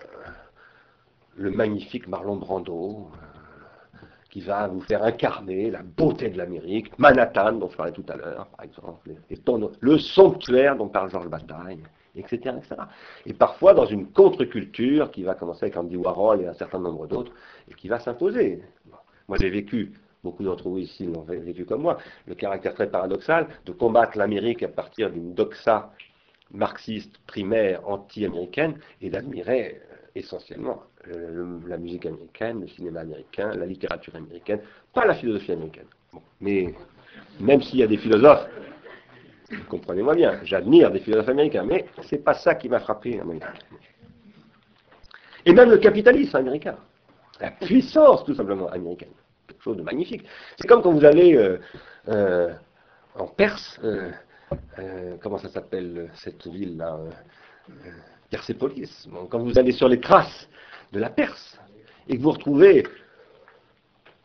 le magnifique Marlon Brando, euh, qui va vous faire incarner la beauté de l'Amérique, Manhattan, dont je parlais tout à l'heure, par exemple, et ton, le sanctuaire dont parle Georges Bataille, et cetera, et cetera. Et parfois dans une contre-culture qui va commencer avec Andy Warhol et un certain nombre d'autres, et qui va s'imposer. Moi j'ai vécu, beaucoup d'entre vous ici l'ont vécu comme moi, le caractère très paradoxal de combattre l'Amérique à partir d'une doxa marxiste primaire anti-américaine, et d'admirer essentiellement euh, la musique américaine, le cinéma américain, la littérature américaine, pas la philosophie américaine. Bon, mais même s'il y a des philosophes, comprenez-moi bien, j'admire des philosophes américains, mais c'est pas ça qui m'a frappé à mon avis. Et même le capitalisme américain, la puissance tout simplement américaine, quelque chose de magnifique. C'est comme quand vous allez euh, euh, en Perse, euh, euh, comment ça s'appelle cette ville-là euh, euh, Persépolis. Bon, quand vous allez sur les traces de la Perse et que vous retrouvez le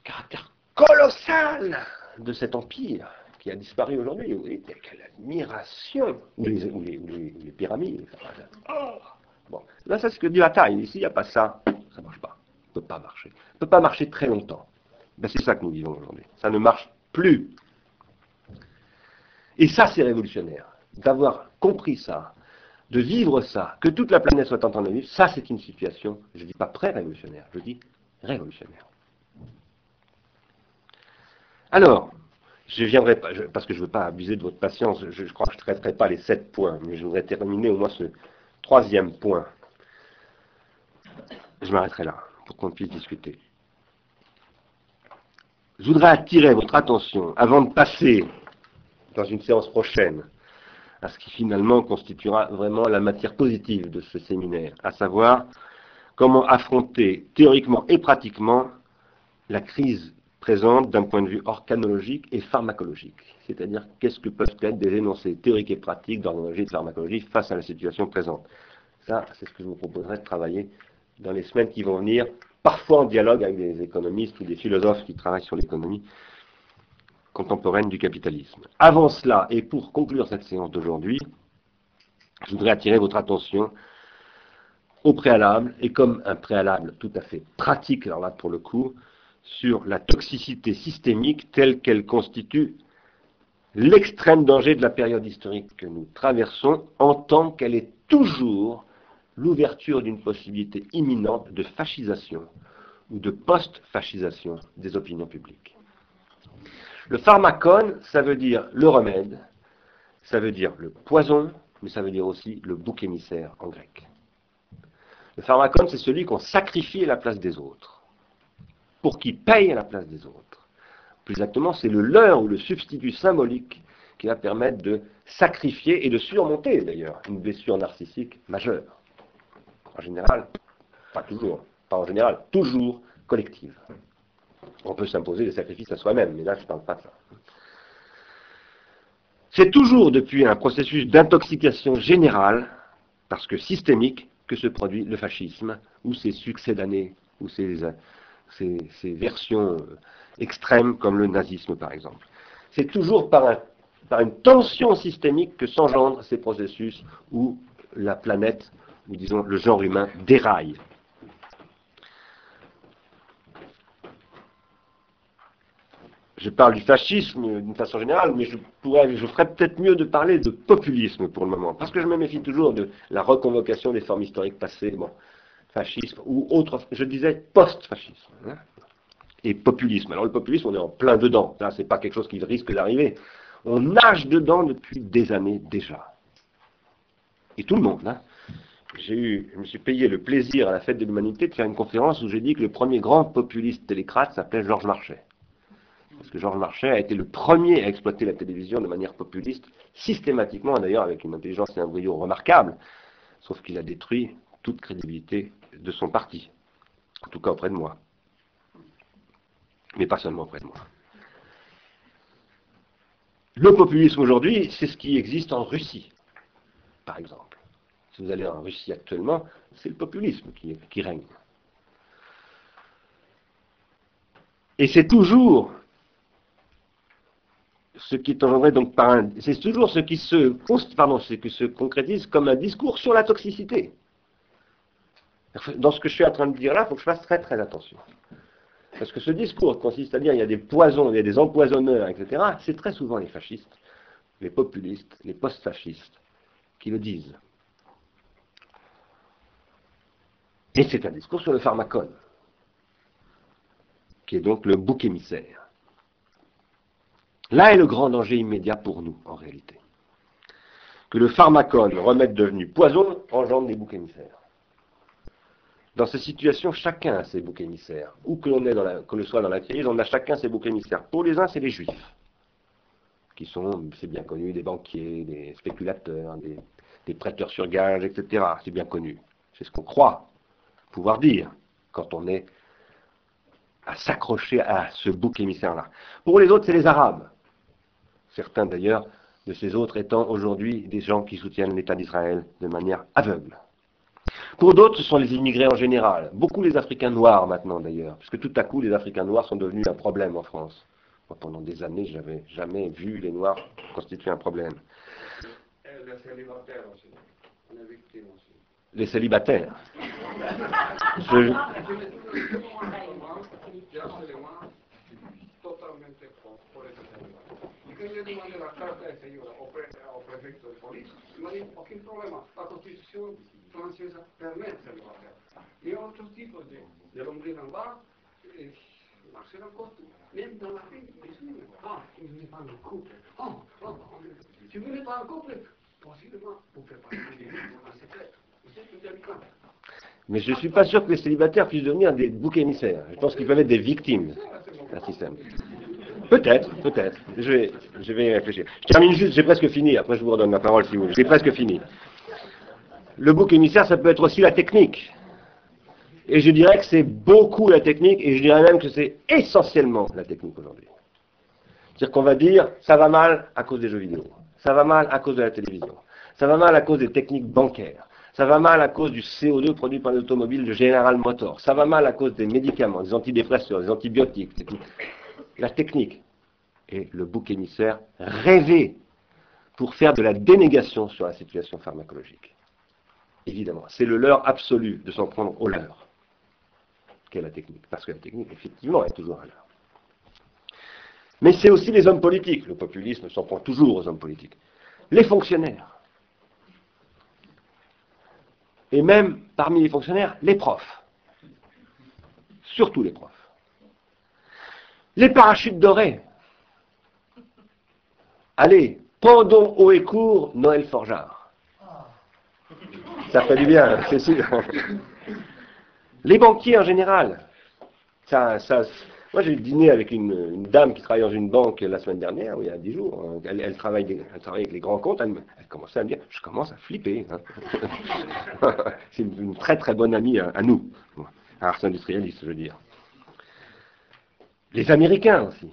caractère colossal de cet empire qui a disparu aujourd'hui, vous dites quelle admiration, ou les, ou les, ou les, ou les pyramides. Oh bon, là, c'est ce que dit Bataille. Ici, il n'y a pas ça. Ça ne marche pas. Ça ne peut pas marcher. Ça ne peut pas marcher très longtemps. Ben, c'est ça que nous vivons aujourd'hui. Ça ne marche plus. Et ça, c'est révolutionnaire. D'avoir compris ça, de vivre ça, que toute la planète soit en train de vivre, ça c'est une situation, je ne dis pas pré-révolutionnaire, je dis révolutionnaire. Alors, je viendrai pas, je, parce que je ne veux pas abuser de votre patience, je, je crois que je ne traiterai pas les sept points, mais je voudrais terminer au moins ce troisième point. Je m'arrêterai là, pour qu'on puisse discuter. Je voudrais attirer votre attention, avant de passer dans une séance prochaine, à ce qui finalement constituera vraiment la matière positive de ce séminaire, à savoir comment affronter théoriquement et pratiquement la crise présente d'un point de vue organologique et pharmacologique. C'est-à-dire qu'est-ce que peuvent être des énoncés théoriques et pratiques d'organologie et de pharmacologie face à la situation présente. Ça, c'est ce que je vous proposerai de travailler dans les semaines qui vont venir, parfois en dialogue avec des économistes ou des philosophes qui travaillent sur l'économie contemporaine du capitalisme. Avant cela, et pour conclure cette séance d'aujourd'hui, je voudrais attirer votre attention au préalable, et comme un préalable tout à fait pratique, alors là pour le coup, sur la toxicité systémique telle qu'elle constitue l'extrême danger de la période historique que nous traversons, en tant qu'elle est toujours l'ouverture d'une possibilité imminente de fascisation ou de post-fascisation des opinions publiques. Le pharmacone, ça veut dire le remède, ça veut dire le poison, mais ça veut dire aussi le bouc émissaire en grec. Le pharmacone, c'est celui qu'on sacrifie à la place des autres, pour qu'il paye à la place des autres. Plus exactement, c'est le leurre ou le substitut symbolique qui va permettre de sacrifier et de surmonter d'ailleurs une blessure narcissique majeure. En général, pas toujours, pas en général, toujours collective. On peut s'imposer des sacrifices à soi-même, mais là je ne parle pas de ça. C'est toujours depuis un processus d'intoxication générale, parce que systémique, que se produit le fascisme, ou ses succès d'années, ou ses, ses, ses versions extrêmes comme le nazisme par exemple. C'est toujours par, un, par une tension systémique que s'engendrent ces processus où la planète, ou disons le genre humain, déraille. Je parle du fascisme d'une façon générale, mais je, pourrais, je ferais peut-être mieux de parler de populisme pour le moment, parce que je me méfie toujours de la reconvocation des formes historiques passées, bon, fascisme ou autre, je disais post-fascisme. Hein. et populisme. Alors le populisme, on est en plein dedans. Là, c'est pas quelque chose qui risque d'arriver. On nage dedans depuis des années déjà. Et tout le monde, hein. J'ai eu, je me suis payé le plaisir à la Fête de l'Humanité de faire une conférence où j'ai dit que le premier grand populiste télécrate s'appelait Georges Marchais. Parce que Georges Marchais a été le premier à exploiter la télévision de manière populiste, systématiquement, d'ailleurs avec une intelligence et un brio remarquables, sauf qu'il a détruit toute crédibilité de son parti, en tout cas auprès de moi. Mais pas seulement auprès de moi. Le populisme aujourd'hui, c'est ce qui existe en Russie, par exemple. Si vous allez en Russie actuellement, c'est le populisme qui, qui règne. Et c'est toujours... Ce qui est engendré donc par un, c'est toujours ce qui se pardon, ce qui se concrétise comme un discours sur la toxicité. Dans ce que je suis en train de dire là, il faut que je fasse très très attention, parce que ce discours consiste à dire il y a des poisons, il y a des empoisonneurs, et cetera. C'est très souvent les fascistes, les populistes, les post-fascistes qui le disent. Et c'est un discours sur le pharmacone, qui est donc le bouc émissaire. Là est le grand danger immédiat pour nous, en réalité. Que le pharmacone, le remède devenu poison, engendre des boucs émissaires. Dans ces situations, chacun a ses boucs émissaires. Où que l'on est dans la, que l'on soit dans la crise, on a chacun ses boucs émissaires. Pour les uns, c'est les juifs, qui sont, c'est bien connu, des banquiers, des spéculateurs, des, des prêteurs sur gage, et cetera. C'est bien connu. C'est ce qu'on croit pouvoir dire quand on est à s'accrocher à ce bouc émissaire-là. Pour les autres, c'est les Arabes. Certains d'ailleurs de ces autres étant aujourd'hui des gens qui soutiennent l'État d'Israël de manière aveugle. Pour d'autres, ce sont les immigrés en général. Beaucoup les Africains noirs maintenant d'ailleurs, puisque tout à coup les Africains noirs sont devenus un problème en France. Moi, pendant des années, je n'avais jamais vu les Noirs constituer un problème. Les célibataires aussi. La victime aussi. Les célibataires. je... Mais je ne suis pas sûr que les célibataires puissent devenir des boucs émissaires. Je pense qu'ils peuvent être des victimes d'un système. Peut-être, peut-être. Je vais, je vais y réfléchir. Je termine juste, j'ai presque fini. Après, je vous redonne la parole si vous voulez. J'ai presque fini. Le bouc émissaire, ça peut être aussi la technique. Et je dirais que c'est beaucoup la technique, et je dirais même que c'est essentiellement la technique aujourd'hui. C'est-à-dire qu'on va dire, ça va mal à cause des jeux vidéo. Ça va mal à cause de la télévision. Ça va mal à cause des techniques bancaires. Ça va mal à cause du C O deux produit par l'automobile de General Motors. Ça va mal à cause des médicaments, des antidépresseurs, des antibiotiques, techniques. La technique est le bouc émissaire rêvé pour faire de la dénégation sur la situation pharmacologique. Évidemment, c'est le leurre absolu de s'en prendre au leurre qu'est la technique, parce que la technique, effectivement, est toujours un leurre. Mais c'est aussi les hommes politiques. Le populisme s'en prend toujours aux hommes politiques. Les fonctionnaires. Et même, parmi les fonctionnaires, les profs. Surtout les profs. Les parachutes dorés. Allez, pendons haut et court Noël Forgeard. Ça fait du bien, c'est sûr. Les banquiers en général. Ça, ça, moi j'ai dîné avec une, une dame qui travaille dans une banque la semaine dernière, il y a dix jours. Elle, elle, travaille, elle travaille avec les grands comptes. Elle, elle commençait à me dire, je commence à flipper. Hein. C'est une, une très très bonne amie à, à nous, à Ars Industrialis, je veux dire. Les Américains aussi.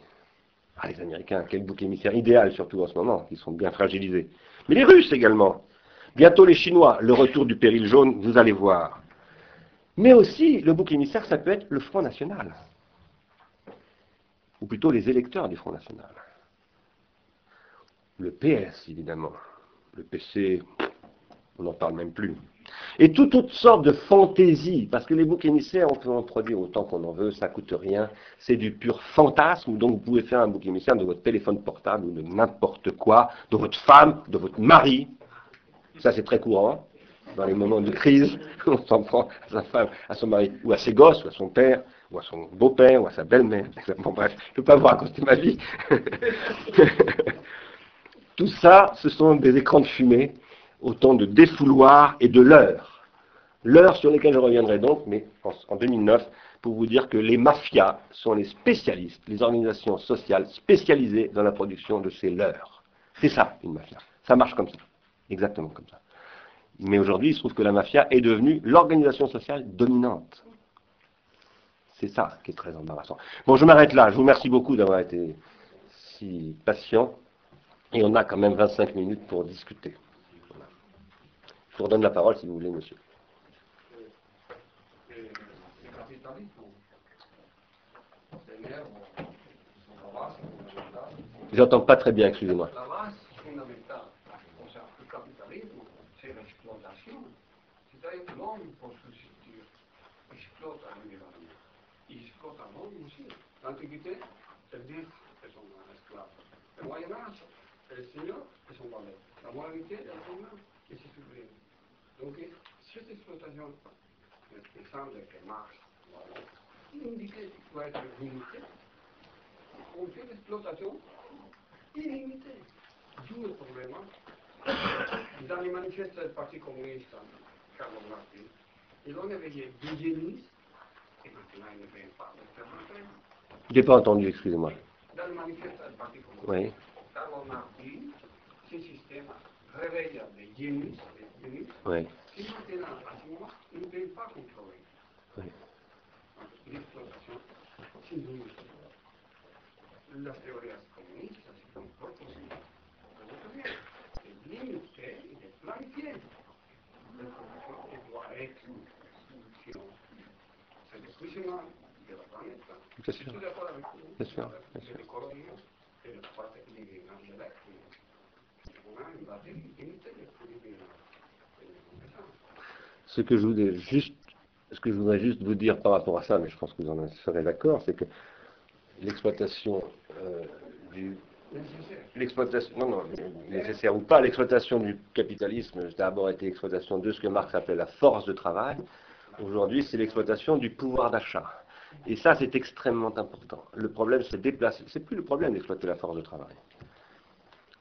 Ah, les Américains, quel bouc émissaire idéal, surtout en ce moment, qui sont bien fragilisés. Mais les Russes également. Bientôt les Chinois, le retour du péril jaune, vous allez voir. Mais aussi, le bouc émissaire, ça peut être le Front National. Ou plutôt les électeurs du Front National. Le P S, évidemment. Le P C, on n'en parle même plus. Et toutes, toutes sortes de fantaisies, parce que les boucs émissaires, on peut en produire autant qu'on en veut, ça ne coûte rien, c'est du pur fantasme, donc vous pouvez faire un bouc émissaire de votre téléphone portable ou de n'importe quoi, de votre femme, de votre mari, ça c'est très courant, dans les moments de crise, on s'en prend à sa femme, à son mari, ou à ses gosses, ou à son père, ou à son beau-père, ou à sa belle-mère. Bon bref, je ne peux pas vous raconter ma vie. Tout ça, ce sont des écrans de fumée, autant de défouloirs et de leurres. Leurres sur lesquelles je reviendrai donc, mais en, en deux mille neuf, pour vous dire que les mafias sont les spécialistes, les organisations sociales spécialisées dans la production de ces leurres. C'est ça, une mafia. Ça marche comme ça. Exactement comme ça. Mais aujourd'hui, il se trouve que la mafia est devenue l'organisation sociale dominante. C'est ça qui est très embarrassant. Bon, je m'arrête là. Je vous remercie beaucoup d'avoir été si patient. Et on a quand même vingt-cinq minutes pour discuter. Voilà. Je vous redonne la parole si vous voulez, monsieur. J'entends pas très bien, excusez-moi. L'Antiquité, elles disent qu'elles sont esclaves. Le Moyen-Âge, les seigneurs, elles sont valets. La moralité, elles sont même, et c'est sublime. Donc, cette exploitation, il semble que Marx, illimitée, doit être limitée. On fait l'exploitation illimitée. D'où le problème. Dans les manifestes du Parti communiste, Karl Marx, ils ont éveillé des génistes, et maintenant ils ne veillent pas. Je n'ai pas entendu, excusez-moi. Dans le manifeste du Parti communiste, Karl Marx dit ce système réveille les génies, les génies, oui. Qui maintenant, à ce moment, ne peuvent pas contrôler. Oui. L'exploitation, c'est une limite. La théorie communiste, c'est une proposition. C'est limité, il est planifié. L'exploitation doit être sinon, c'est le cuisement de la planète. Bien sûr, bien sûr. Ce que je voudrais juste, ce que je voudrais juste vous dire par rapport à ça, mais je pense que vous en serez d'accord, c'est que l'exploitation euh, du l'exploitation, non, non, nécessaire ou pas, l'exploitation du capitalisme, d'abord été l'exploitation de ce que Marx appelait la force de travail. Aujourd'hui, c'est l'exploitation du pouvoir d'achat. Et ça, c'est extrêmement important. Le problème se déplace. C'est plus le problème d'exploiter la force de travail.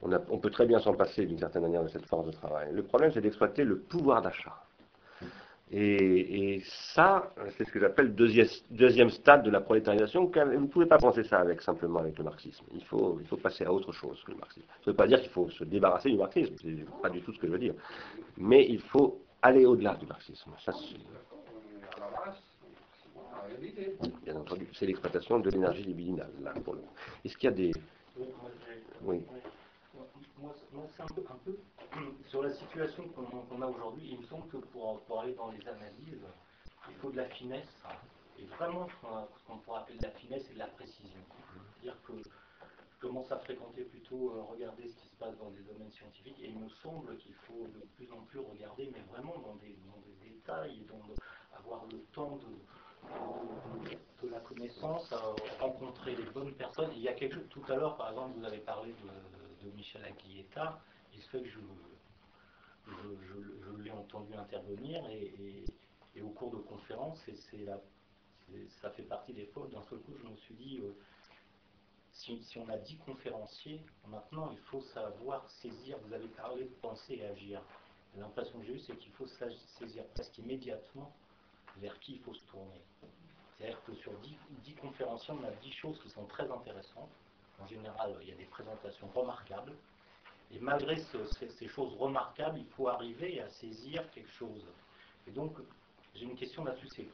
On, a, on peut très bien s'en passer d'une certaine manière de cette force de travail. Le problème, c'est d'exploiter le pouvoir d'achat. Et, et ça, c'est ce que j'appelle le deuxième, deuxième stade de la prolétarisation. Vous ne pouvez pas penser ça avec, simplement avec le marxisme. Il faut, il faut passer à autre chose que le marxisme. Ça ne veut pas dire qu'il faut se débarrasser du marxisme. Ce n'est pas du tout ce que je veux dire. Mais il faut aller au-delà du marxisme. Ça, bien entendu, c'est l'exploitation de l'énergie libidinale, là, pour le coup. Est-ce qu'il y a des... Oui. Moi, c'est un peu, un peu sur la situation qu'on a aujourd'hui, il me semble que pour, pour aller dans les analyses, il faut de la finesse, et vraiment ce qu'on pourrait appeler de la finesse et de la précision. C'est-à-dire que je commence à fréquenter plutôt, regarder ce qui se passe dans des domaines scientifiques, et il me semble qu'il faut de plus en plus regarder, mais vraiment dans des, dans des détails, et dans le, avoir le temps de... de la connaissance, à rencontrer les bonnes personnes. Il y a quelque chose, tout à l'heure par exemple vous avez parlé de, de Michel Aguileta, il se fait que je, je, je, je l'ai entendu intervenir et, et, et au cours de conférences, et c'est la, c'est, ça fait partie des fautes. D'un seul coup je me suis dit, euh, si, si on a dix conférenciers, maintenant il faut savoir saisir, vous avez parlé de penser et agir. L'impression que j'ai eue c'est qu'il faut saisir presque immédiatement vers qui il faut se tourner. C'est-à-dire que sur dix conférenciers, on a dix choses qui sont très intéressantes. En général, il y a des présentations remarquables. Et malgré ce, ces, ces choses remarquables, il faut arriver à saisir quelque chose. Et donc, j'ai une question là-dessus. C'est,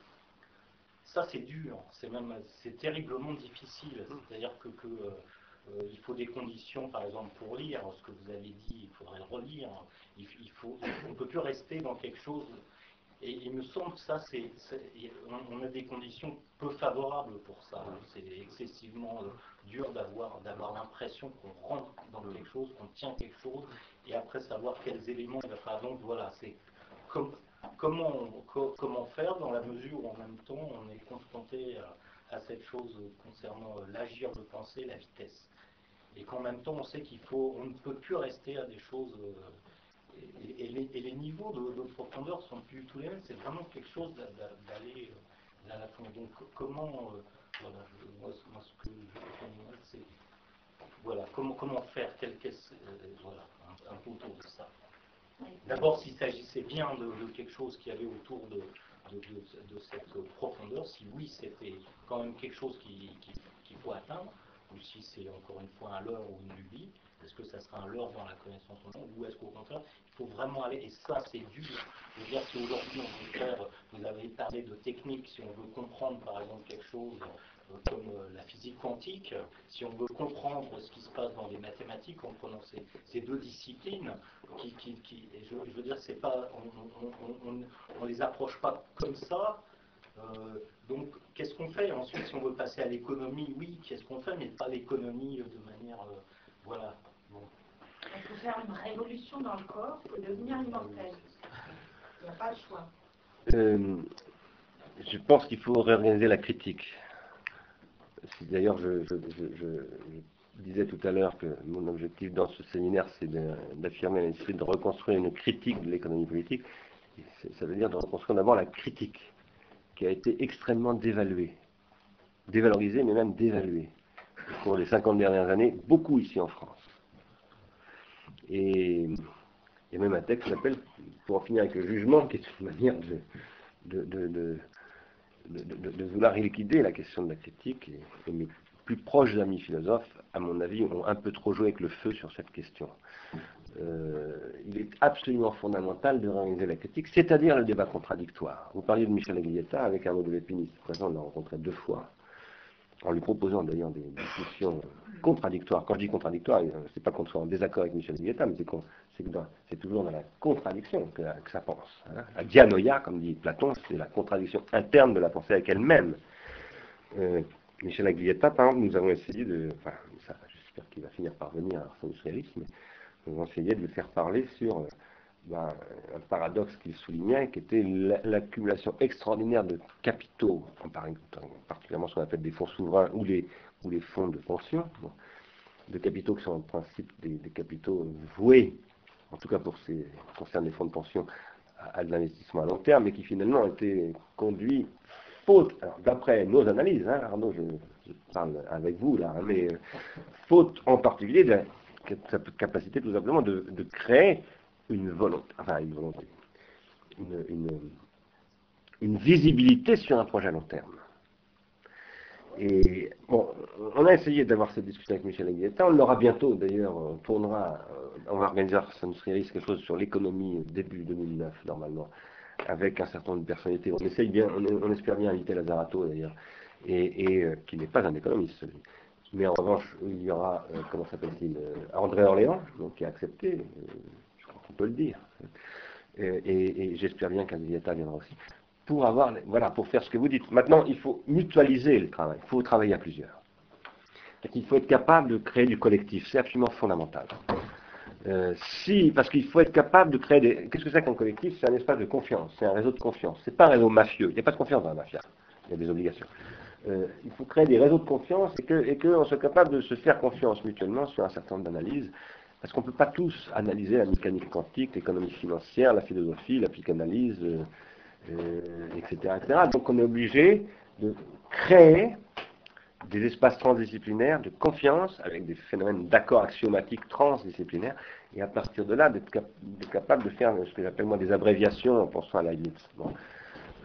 ça, c'est dur. C'est même, c'est terriblement difficile. C'est-à-dire que, que euh, il faut des conditions, par exemple, pour lire ce que vous avez dit. Il faudrait le relire. Il, il faut, on ne peut plus rester dans quelque chose... Et il me semble que ça, c'est, c'est, on a des conditions peu favorables pour ça. C'est excessivement dur d'avoir, d'avoir l'impression qu'on rentre dans quelque chose, qu'on tient quelque chose, et après savoir quels éléments il va falloir. Donc voilà, c'est comme, comment, on, co, comment faire dans la mesure où en même temps on est confronté à, à cette chose concernant l'agir, le penser, la vitesse. Et qu'en même temps on sait qu'il faut, on ne peut plus rester à des choses... Et, et, les, et les niveaux de, de profondeur sont plus tous les mêmes, c'est vraiment quelque chose d'a, d'a, d'aller, à la fin. Donc comment, euh, voilà, moi, moi ce que je c'est, voilà, comment, comment faire, quelle caisse, euh, voilà, un, un peu autour de ça. D'abord, s'il s'agissait bien de, de quelque chose qui avait autour de, de, de, de cette profondeur, si oui, c'était quand même quelque chose qu'il qui, qui faut atteindre, ou si c'est encore une fois un leurre ou une lubie, est-ce que ça sera un leurre dans la connaissance de l'homme, ou est-ce qu'au contraire, il faut vraiment aller, et ça c'est dur, je veux dire, si aujourd'hui on veut faire, vous avez parlé de technique, si on veut comprendre par exemple quelque chose euh, comme euh, la physique quantique, si on veut comprendre ce qui se passe dans les mathématiques, en prenant ces, ces deux disciplines, qui, qui, qui je, je veux dire, c'est pas, on ne on, on, on les approche pas comme ça, euh, donc qu'est-ce qu'on fait? Ensuite, si on veut passer à l'économie, oui, qu'est-ce qu'on fait, mais pas l'économie euh, de manière, euh, voilà. Bon. Il faut faire une révolution dans le corps pour devenir immortel. Il n'y a pas de choix. Euh, je pense qu'il faut réorganiser la critique. D'ailleurs, je, je, je, je disais tout à l'heure que mon objectif dans ce séminaire, c'est d'affirmer l'esprit de reconstruire une critique de l'économie politique. Ça veut dire de reconstruire d'abord la critique, qui a été extrêmement dévaluée, dévalorisée, mais même dévaluée. Au cours des cinquante dernières années, beaucoup ici en France. Et il y a même un texte qui s'appelle « Pour en finir avec le jugement », qui est une manière de, de, de, de, de, de, de vouloir liquider la question de la critique. Et, et mes plus proches amis philosophes, à mon avis, ont un peu trop joué avec le feu sur cette question. Euh, il est absolument fondamental de réorganiser la critique, c'est-à-dire le débat contradictoire. Vous parliez de Michel Aglietta avec Arnaud de Lépiniste. Présent, on l'a rencontré deux fois, en lui proposant d'ailleurs des discussions contradictoires. Quand je dis contradictoire, c'est pas qu'on soit en désaccord avec Michel Aglietta, mais c'est qu'on, c'est toujours dans la contradiction que, que ça pense. Hein. La dianoïa, comme dit Platon, c'est la contradiction interne de la pensée avec elle-même. Euh, Michel Aglietta, par exemple, nous avons essayé de... Enfin, j'espère qu'il va finir par venir à Ars Industrialis, mais nous avons essayé de le faire parler sur euh, ben, un paradoxe qu'il soulignait, qui était l'accumulation extraordinaire de capitaux, en particulièrement ce qu'on appelle des fonds souverains ou les, ou les fonds de pension, bon, de capitaux qui sont en principe des, des capitaux voués, en tout cas pour ce qui concerne les fonds de pension, à, à de l'investissement à long terme, mais qui finalement ont été conduits faute, alors d'après nos analyses, hein, Arnaud, je, je parle avec vous là, mais euh, faute en particulier de la capacité tout simplement de, de créer une volonté, enfin une volonté, une, une, une visibilité sur un projet à long terme. Et bon, on a essayé d'avoir cette discussion avec Michel Aglietta, on l'aura bientôt d'ailleurs, on tournera, on va organiser quelque chose sur l'économie début deux mille neuf normalement, avec un certain nombre de personnalités. On essaye bien, on, on espère bien inviter Lazzarato d'ailleurs, et, et euh, qui n'est pas un économiste. Mais en revanche, il y aura, euh, comment s'appelle-t-il, euh, André Orléans, donc qui a accepté. Euh, On peut le dire, et, et, et j'espère bien qu'Aglietta viendra aussi, pour avoir, voilà, pour faire ce que vous dites. Maintenant, il faut mutualiser le travail, il faut travailler à plusieurs. Il faut être capable de créer du collectif, c'est absolument fondamental. Euh, si, parce qu'il faut être capable de créer des... Qu'est-ce que c'est qu'un collectif? C'est un espace de confiance, c'est un réseau de confiance, c'est pas un réseau mafieux, il n'y a pas de confiance dans la mafia, il y a des obligations. Euh, il faut créer des réseaux de confiance et que, et que on soit capable de se faire confiance mutuellement sur un certain nombre d'analyses. Parce qu'on ne peut pas tous analyser la mécanique quantique, l'économie financière, la philosophie, la psychanalyse, euh, euh, et cetera, et cetera. Donc on est obligé de créer des espaces transdisciplinaires de confiance avec des phénomènes d'accord axiomatiques transdisciplinaires, et à partir de là, d'être cap capable de faire ce que j'appelle moi des abréviations en pensant à la limite. Bon.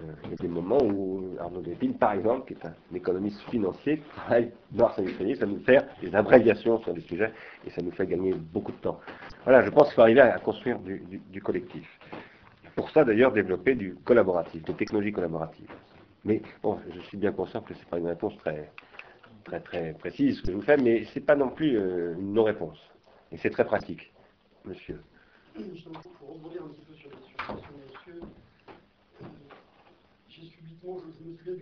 Euh, il y a des moments où Arnaud Deville, par exemple, qui est un économiste financier, travaille dans Ars Industrialis, ça nous fait des abréviations sur des sujets et ça nous fait gagner beaucoup de temps. Voilà, je pense qu'il faut arriver à, à construire du, du, du collectif. Pour ça, d'ailleurs, développer du collaboratif, des technologies collaboratives. Mais bon, je suis bien conscient que ce n'est pas une réponse très, très, très précise que je vous fais, mais ce n'est pas non plus euh, une non-réponse. Et c'est très pratique, monsieur. Justement, pour rebondir un petit peu sur la situation, monsieur. Subitement, je me souviens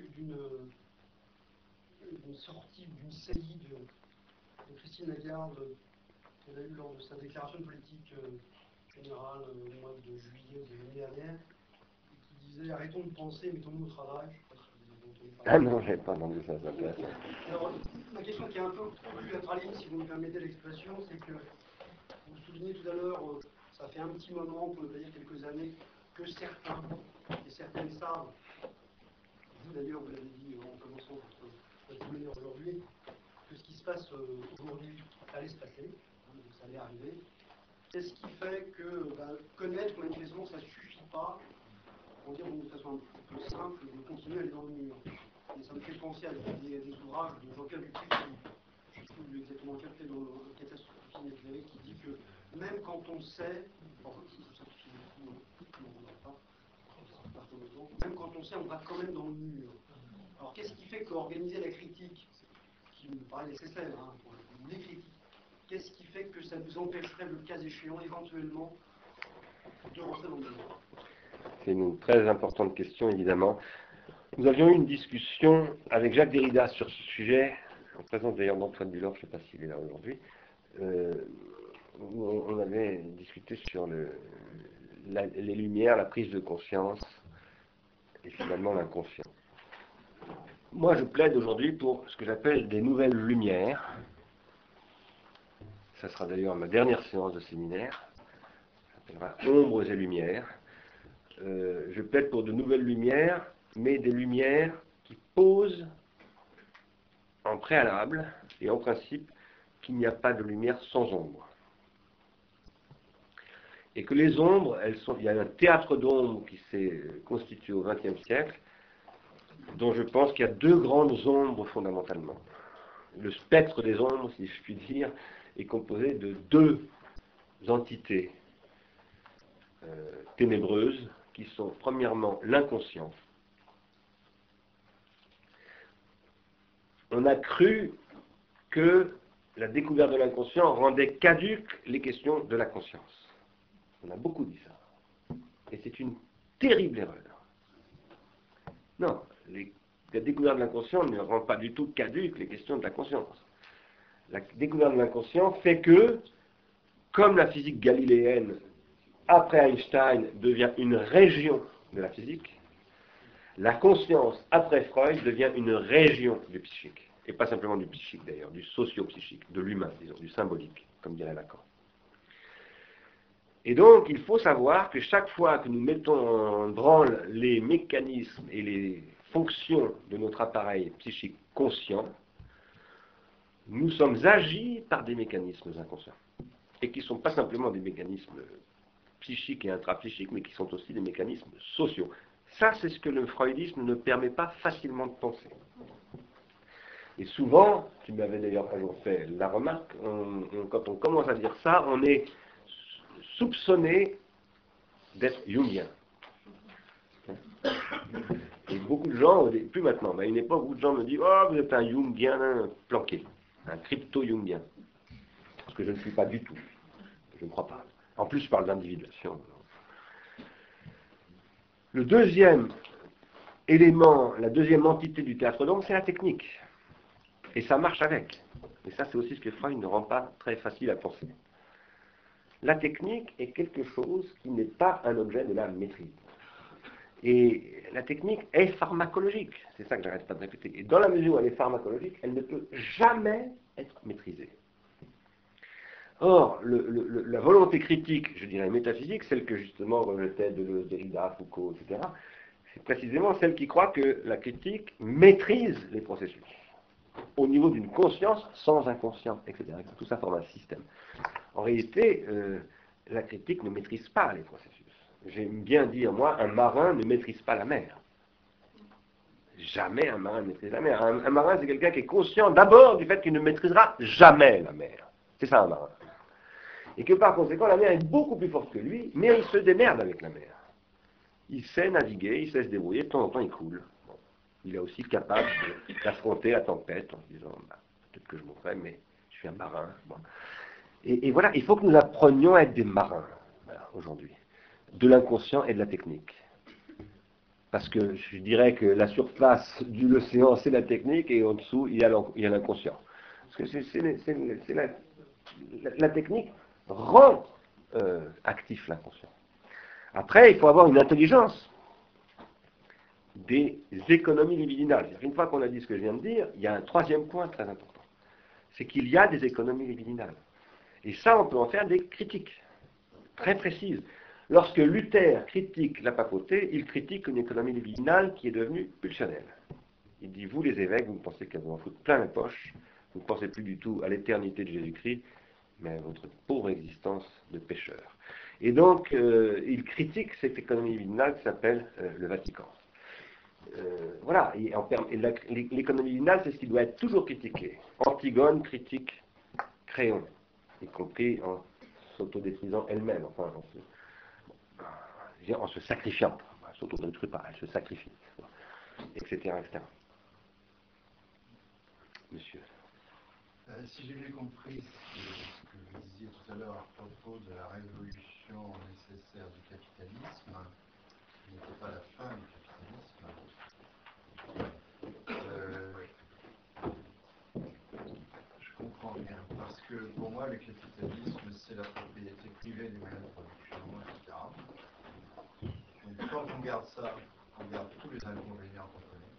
d'une sortie, d'une saillie de, de Christine Lagarde qu'elle a eue lors de sa déclaration de politique générale au mois de juillet de l'année dernière, qui disait « Arrêtons de penser, mettons-nous au travail ». Ah non, je n'ai pas entendu ça, ça peut être. Alors, la question qui est un peu plurilatérale, si vous me permettez l'expression, c'est que, vous vous souvenez tout à l'heure, ça fait un petit moment, pour ne pas dire quelques années, que certains, et certaines savent, Vous d'ailleurs, vous l'avez dit en commençant votre dîner aujourd'hui, que ce qui se passe aujourd'hui allait se passer, hein, donc ça allait arriver. C'est ce qui fait que bah, connaître manifestement, ça ne suffit pas, pour dire d'une façon un petit peu simple, de continuer à aller dans le mur. Et ça me fait penser à des, à des ouvrages de Jean-Pierre Dupuis, je ne sais plus exactement quel était dans le catastrophe, qui dit que même quand on sait, en fait, je simplifie beaucoup, on ne regarde pas, même quand on sait, on va quand même dans le mur. Alors qu'est-ce qui fait qu'organiser la critique, qui me paraît nécessaire, hein, les critiques, qu'est-ce qui fait que ça nous empêcherait, le cas échéant, éventuellement, de rentrer dans le mur? C'est une très importante question, évidemment. Nous avions eu une discussion avec Jacques Derrida sur ce sujet, en présence d'ailleurs d'Antoine Delors, je ne sais pas s'il est là aujourd'hui, euh, où on avait discuté sur le, la, les lumières, la prise de conscience et finalement l'inconscient. Moi, je plaide aujourd'hui pour ce que j'appelle des nouvelles lumières. Ça sera d'ailleurs ma dernière séance de séminaire. Ça s'appellera Ombres et Lumières. Euh, je plaide pour de nouvelles lumières, mais des lumières qui posent en préalable et en principe qu'il n'y a pas de lumière sans ombre. Et que les ombres, elles sont, il y a un théâtre d'ombres qui s'est constitué au vingtième siècle, dont je pense qu'il y a deux grandes ombres fondamentalement. Le spectre des ombres, si je puis dire, est composé de deux entités euh, ténébreuses, qui sont premièrement l'inconscient. On a cru que la découverte de l'inconscient rendait caduques les questions de la conscience. On a beaucoup dit ça. Et c'est une terrible erreur. Non, les, la découverte de l'inconscient ne rend pas du tout caduques les questions de la conscience. La découverte de l'inconscient fait que, comme la physique galiléenne, après Einstein, devient une région de la physique, la conscience, après Freud, devient une région du psychique. Et pas simplement du psychique d'ailleurs, du socio-psychique, de l'humain, disons, du symbolique, comme dirait Lacan. Et donc, il faut savoir que chaque fois que nous mettons en branle les mécanismes et les fonctions de notre appareil psychique conscient, nous sommes agis par des mécanismes inconscients. Et qui ne sont pas simplement des mécanismes psychiques et intrapsychiques, mais qui sont aussi des mécanismes sociaux. Ça, c'est ce que le freudisme ne permet pas facilement de penser. Et souvent, tu m'avais d'ailleurs fait la remarque, on, on, quand on commence à dire ça, on est soupçonné d'être jungien. Et beaucoup de gens, plus maintenant, mais à une époque, beaucoup de gens me disent « Oh, vous êtes un jungien planqué, un crypto-jungien. » Parce que je ne suis pas du tout. Je ne crois pas. En plus, je parle d'individuation. Le deuxième élément, la deuxième entité du théâtre d'ombre, c'est la technique. Et ça marche avec. Et ça, c'est aussi ce que Freud ne rend pas très facile à penser. La technique est quelque chose qui n'est pas un objet de la maîtrise. Et la technique est pharmacologique. C'est ça que j'arrête pas de répéter. Et dans la mesure où elle est pharmacologique, elle ne peut jamais être maîtrisée. Or, le, le, la volonté critique, je dirais métaphysique, celle que justement rejetait Deleuze, Derrida, Foucault, et cetera, c'est précisément celle qui croit que la critique maîtrise les processus, au niveau d'une conscience sans inconscient, et cetera. Tout ça forme un système. En réalité, euh, la critique ne maîtrise pas les processus. J'aime bien dire, moi, un marin ne maîtrise pas la mer. Jamais un marin ne maîtrise la mer. Un, un marin, c'est quelqu'un qui est conscient d'abord du fait qu'il ne maîtrisera jamais la mer. C'est ça un marin. Et que par conséquent, la mer est beaucoup plus forte que lui, mais il se démerde avec la mer. Il sait naviguer, il sait se débrouiller, de temps en temps il coule. Bon. Il est aussi capable d'affronter la tempête en se disant, bah, peut-être que je m'en ferai, mais je suis un marin. Bon. Et, et voilà, il faut que nous apprenions à être des marins, voilà, aujourd'hui, de l'inconscient et de la technique. Parce que je dirais que la surface de l'océan, c'est la technique, et en dessous, il y a l'inconscient. Parce que c'est, c'est, c'est, c'est la, la, la technique rend euh, actif l'inconscient. Après, il faut avoir une intelligence des économies libidinales. C'est-à-dire, une fois qu'on a dit ce que je viens de dire, il y a un troisième point très important. C'est qu'il y a des économies libidinales. Et ça, on peut en faire des critiques très précises. Lorsque Luther critique la papauté, il critique une économie libidinale qui est devenue pulsionnelle. Il dit, vous les évêques, vous pensez qu'elles vont en foutre plein la poche, vous ne pensez plus du tout à l'éternité de Jésus-Christ, mais à votre pauvre existence de pécheur. Et donc, euh, il critique cette économie libidinale qui s'appelle euh, le Vatican. Euh, voilà, et en, et la, l'économie libidinale, c'est ce qui doit être toujours critiqué. Antigone critique Créon, y compris en s'autodétruisant elle-même, enfin, en se... en se sacrifiant, elle ne s'autodétruit pas, elle se sacrifie, et cetera et cetera. Monsieur. Euh, si j'ai bien compris ce que vous disiez tout à l'heure à propos de la révolution nécessaire du capitalisme, qui n'était pas la fin du capitalisme, euh, je comprends bien, parce que pour moi le capitalisme c'est la propriété privée des moyens de production, et cetera. Donc, quand on garde ça, on garde tous les inconvénients qu'on connaît.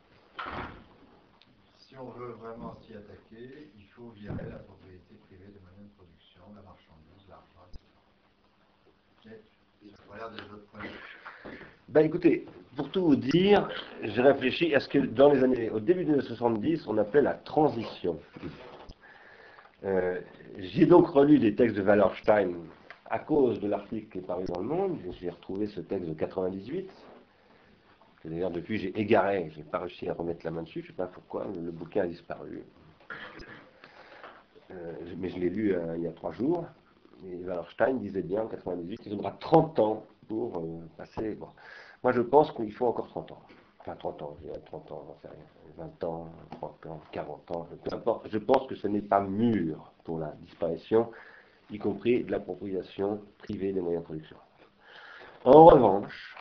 Si on veut vraiment s'y attaquer, il faut virer la propriété privée des moyens de production, la marchandise, l'argent, et cetera. Mais ça a l'air des autres points. Ben écoutez, pour tout vous dire, j'ai réfléchi à ce que dans les années, au début des années soixante-dix, on appelait la transition. Euh, j'ai donc relu des textes de Wallerstein. À cause de l'article qui est paru dans Le Monde, j'ai retrouvé ce texte de quatre-vingt-dix-huit, que d'ailleurs depuis j'ai égaré, j'ai pas réussi à remettre la main dessus, je sais pas pourquoi, le bouquin a disparu. Euh, mais je l'ai lu euh, il y a trois jours, et Wallerstein disait bien en quatre-vingt-dix-huit qu'il faudra trente ans pour euh, passer... Bon. Moi je pense qu'il faut encore trente ans. Enfin trente ans, j'ai trente ans, j'en sais rien, vingt ans, trente ans, quarante ans, peu importe. Je pense que ce n'est pas mûr pour la disparition, y compris de l'appropriation privée des moyens de production. En revanche,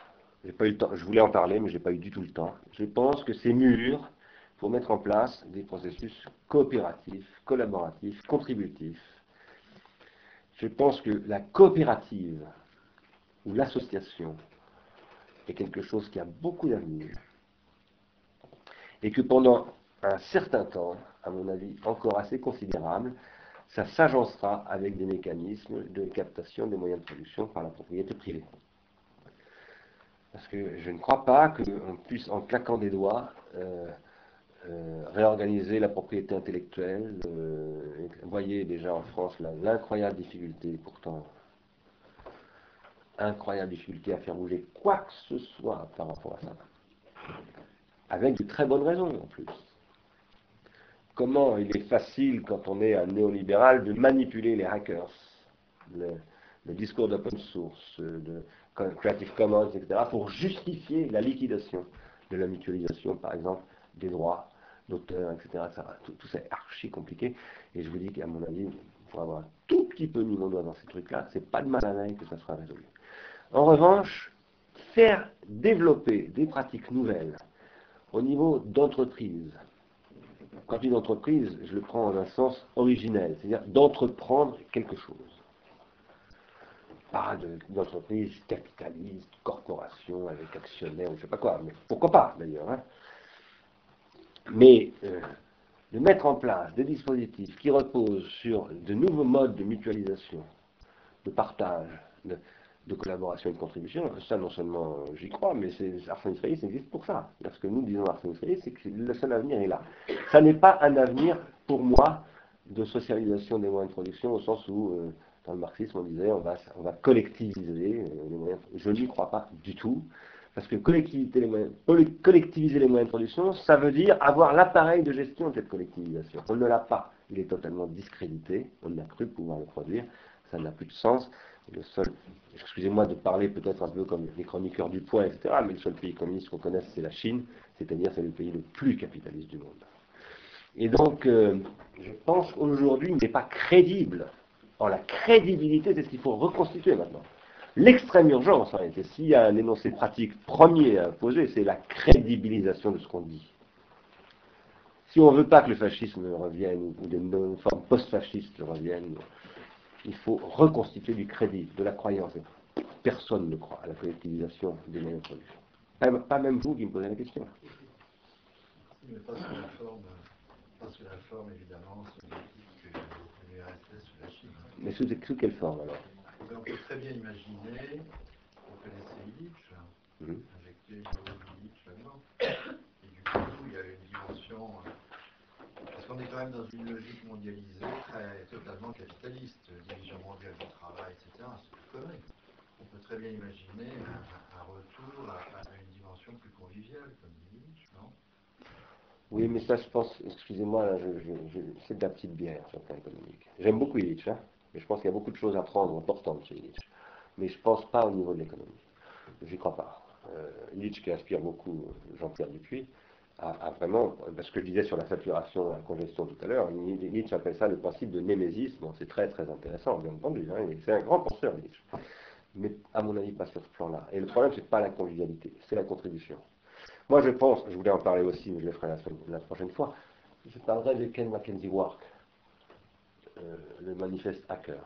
j'ai pas eu le temps, je voulais en parler, mais je n'ai pas eu du tout le temps, je pense que c'est mûr pour mettre en place des processus coopératifs, collaboratifs, contributifs. Je pense que la coopérative ou l'association est quelque chose qui a beaucoup d'avenir et que pendant un certain temps, à mon avis encore assez considérable, ça s'agencera avec des mécanismes de captation des moyens de production par la propriété privée. Parce que je ne crois pas qu'on puisse, en claquant des doigts, euh, euh, réorganiser la propriété intellectuelle. Euh, vous voyez déjà en France là, l'incroyable difficulté, pourtant, incroyable difficulté à faire bouger quoi que ce soit par rapport à ça. Avec de très bonnes raisons en plus. Comment il est facile, quand on est un néolibéral, de manipuler les hackers, le, le discours d'open source, de Creative Commons, et cetera, pour justifier la liquidation de la mutualisation, par exemple, des droits d'auteur, et cetera. Ça, tout, tout ça est archi compliqué. Et je vous dis qu'à mon avis, pour avoir un tout petit peu mis mon doigt dans ces trucs-là, c'est pas de mal à rien que ça sera résolu. En revanche, faire développer des pratiques nouvelles au niveau d'entreprises. Quand je dis d'entreprise, je le prends en un sens originel, c'est-à-dire d'entreprendre quelque chose. Pas de, d'entreprise capitaliste, corporation, avec actionnaire, ou je ne sais pas quoi, mais pourquoi pas d'ailleurs. Hein. Mais euh, de mettre en place des dispositifs qui reposent sur de nouveaux modes de mutualisation, de partage, de, de collaboration et de contribution, ça non seulement j'y crois, mais Ars Industrialis existe pour ça. Parce que nous disons Ars Industrialis, c'est que le seul avenir est là. Ça n'est pas un avenir, pour moi, de socialisation des moyens de production, au sens où, euh, dans le marxisme, on disait on va, on va collectiviser euh, les moyens de production. Je n'y crois pas du tout, parce que collectiviser les, moyens, collectiviser les moyens de production, ça veut dire avoir l'appareil de gestion de cette collectivisation. On ne l'a pas. Il est totalement discrédité, on n'a cru pouvoir le produire, ça n'a plus de sens. Le seul, excusez-moi de parler peut-être un peu comme les chroniqueurs du point, et cetera, mais le seul pays communiste qu'on connaisse, c'est la Chine, c'est-à-dire c'est le pays le plus capitaliste du monde. Et donc, euh, je pense qu'aujourd'hui, il n'est pas crédible. Or, la crédibilité, c'est ce qu'il faut reconstituer maintenant. L'extrême urgence, en réalité, s'il y a un énoncé pratique premier à imposer, c'est la crédibilisation de ce qu'on dit. Si on ne veut pas que le fascisme revienne, ou des formes post-fascistes reviennent, il faut reconstituer du crédit, de la croyance. Personne ne croit à la collectivisation des moyens de production. Pas, pas même vous qui me posez la question. Mais pas sous la forme, pas sous la forme évidemment, soviétique que l'U R S S sous la Chine. Mais sous, sous quelle forme alors? On peut très bien imaginer on connaissait Nietzsche, mmh. avec les Nietzsche maintenant. Et du coup, il y a une dimension... Parce qu'on est quand même dans une logique mondialisée très totalement capitaliste, division mondiale du travail, et cetera. C'est tout connu. On peut très bien imaginer un, un retour à, à une dimension plus conviviale, comme dit Nietzsche, non? Oui, mais ça, je pense, excusez-moi, je, je, je, c'est de la petite bière sur le plan économique. J'aime beaucoup Nietzsche, hein, mais je pense qu'il y a beaucoup de choses à prendre importantes chez Nietzsche. Mais je ne pense pas au niveau de l'économie. J'y crois pas. Euh, Nietzsche, qui inspire beaucoup Jean-Pierre Dupuis, a, a vraiment, parce que je disais sur la saturation, la congestion tout à l'heure, Nietzsche appelle ça le principe de némésis. Bon, c'est très très intéressant, bien entendu. Hein, c'est un grand penseur, Nietzsche. Mais à mon avis, pas sur ce plan-là. Et le problème, c'est pas la convivialité, c'est la contribution. Moi, je pense, je voulais en parler aussi, mais je le ferai la, semaine, la prochaine fois, je parlerai de Ken Mackenzie Wark, euh, le manifeste hacker,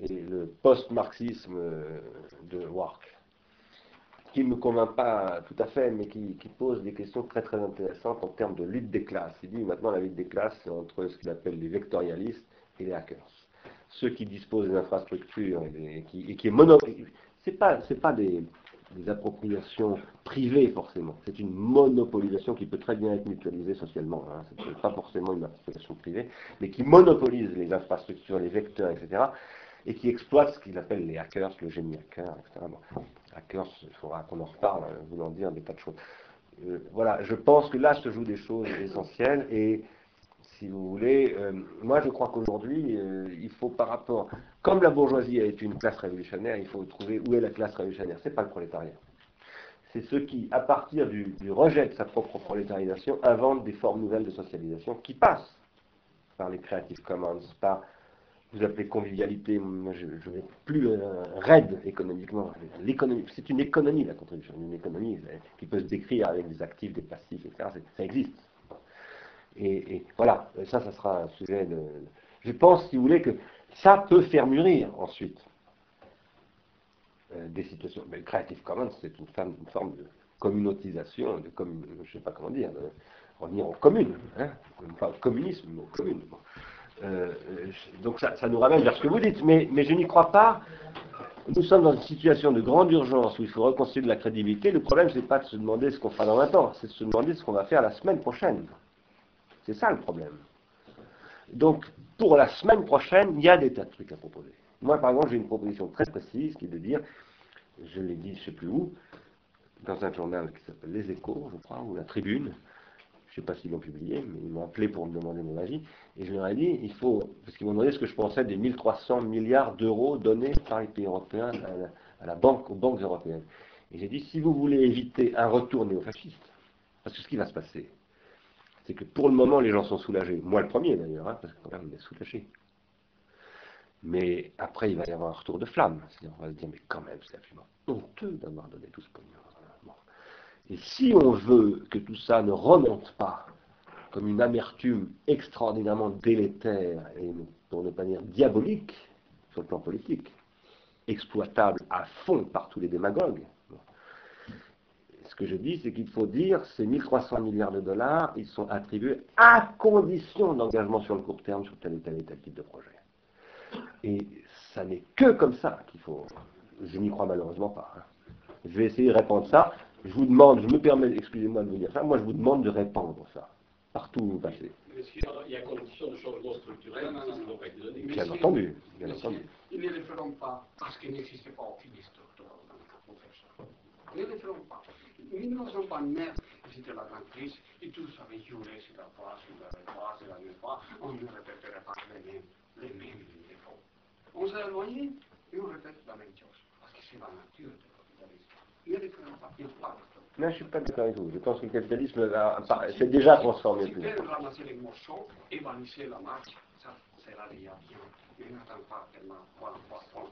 et le post-marxisme de Wark, qui ne me convainc pas tout à fait, mais qui, qui pose des questions très très intéressantes en termes de lutte des classes. Il dit maintenant la lutte des classes, c'est entre ce qu'il appelle les vectorialistes et les hackers. Ceux qui disposent des infrastructures et, des, et, qui, et qui est monopolisé. C'est pas, c'est pas des... des appropriations privées forcément. C'est une monopolisation qui peut très bien être mutualisée socialement. Hein. Ce n'est pas forcément une appropriation privée, mais qui monopolise les infrastructures, les vecteurs, et cetera. Et qui exploite ce qu'ils appellent les hackers, le génie hacker, et cetera. Bon, hackers, il faudra qu'on en reparle, hein, voulant dire des tas de choses. Euh, voilà, je pense que là se jouent des choses essentielles et si vous voulez, euh, moi je crois qu'aujourd'hui, euh, il faut par rapport, comme la bourgeoisie a été une classe révolutionnaire, il faut trouver où est la classe révolutionnaire, c'est pas le prolétariat. C'est ceux qui, à partir du, du rejet de sa propre prolétarisation, inventent des formes nouvelles de socialisation qui passent par les Creative Commons, par, vous appelez convivialité, moi je ne vais plus euh, raide économiquement, l'économie, c'est une économie la contribution, une économie qui peut se décrire avec des actifs, des passifs, et cetera, ça existe. Et, et voilà, ça, ça sera un sujet de... Je pense, si vous voulez, que ça peut faire mûrir, ensuite, euh, des situations... Mais le Creative Commons, c'est une, une forme de communautisation, de commun... je ne sais pas comment dire, de revenir aux communes, hein, pas au communisme, mais aux communes. Bon. Euh, donc ça, ça nous ramène vers ce que vous dites, mais, mais je n'y crois pas. Nous sommes dans une situation de grande urgence où il faut reconstruire de la crédibilité. Le problème, ce n'est pas de se demander ce qu'on fera dans vingt ans, c'est de se demander ce qu'on va faire la semaine prochaine. C'est ça le problème. Donc, pour la semaine prochaine, il y a des tas de trucs à proposer. Moi, par exemple, j'ai une proposition très précise qui est de dire, je l'ai dit, je ne sais plus où, dans un journal qui s'appelle Les Échos, je crois, ou La Tribune, je ne sais pas s'ils l'ont publié, mais ils m'ont appelé pour me demander mon avis, et je leur ai dit, il faut, parce qu'ils m'ont demandé ce que je pensais des mille trois cents milliards d'euros donnés par les pays européens à la, à la banque, aux banques européennes. Et j'ai dit, si vous voulez éviter un retour néofasciste, parce que ce qui va se passer, c'est que pour le moment, les gens sont soulagés. Moi, le premier, d'ailleurs, hein, parce que quand même, on est soulagé. Mais après, il va y avoir un retour de flamme. C'est-à-dire, on va se dire, mais quand même, c'est absolument honteux d'avoir donné tout ce pognon. Bon. Et si on veut que tout ça ne remonte pas comme une amertume extraordinairement délétère et, pour ne pas dire, diabolique, sur le plan politique, exploitable à fond par tous les démagogues, bon. Ce que je dis, c'est qu'il faut dire, ces mille trois cents milliards de dollars, ils sont attribués à condition d'engagement sur le court terme sur tel et tel et tel type de projet. Et ça n'est que comme ça qu'il faut... Je n'y crois malheureusement pas. Hein. Je vais essayer de répandre ça. Je vous demande, je me permets, excusez-moi de vous dire ça, moi je vous demande de répandre ça. Partout où vous passez. Il y a condition de changement structurel, non, non, non. Bien entendu. Bien entendu. Ils ne le feront pas parce qu'il n'existe pas aucune histoire pour faire ça. Ils ne le feront pas. mille neuf cent neuf, c'était la grande crise, et tous avaient juré, c'est la fois, c'est la fois, c'est la même fois, on ne répéterait pas les mêmes, les mêmes défauts. On s'est éloigné, et on répète la même chose, parce que c'est la nature du capitalisme. Il y a des capitalistes pas de... Non, je ne suis pas d'accord avec vous, je pense que le capitalisme s'est déjà transformé. Si peut ramasser les morceaux et balayer la marche, ça, c'est là déjà bien. Mais n'attends pas tellement, voilà,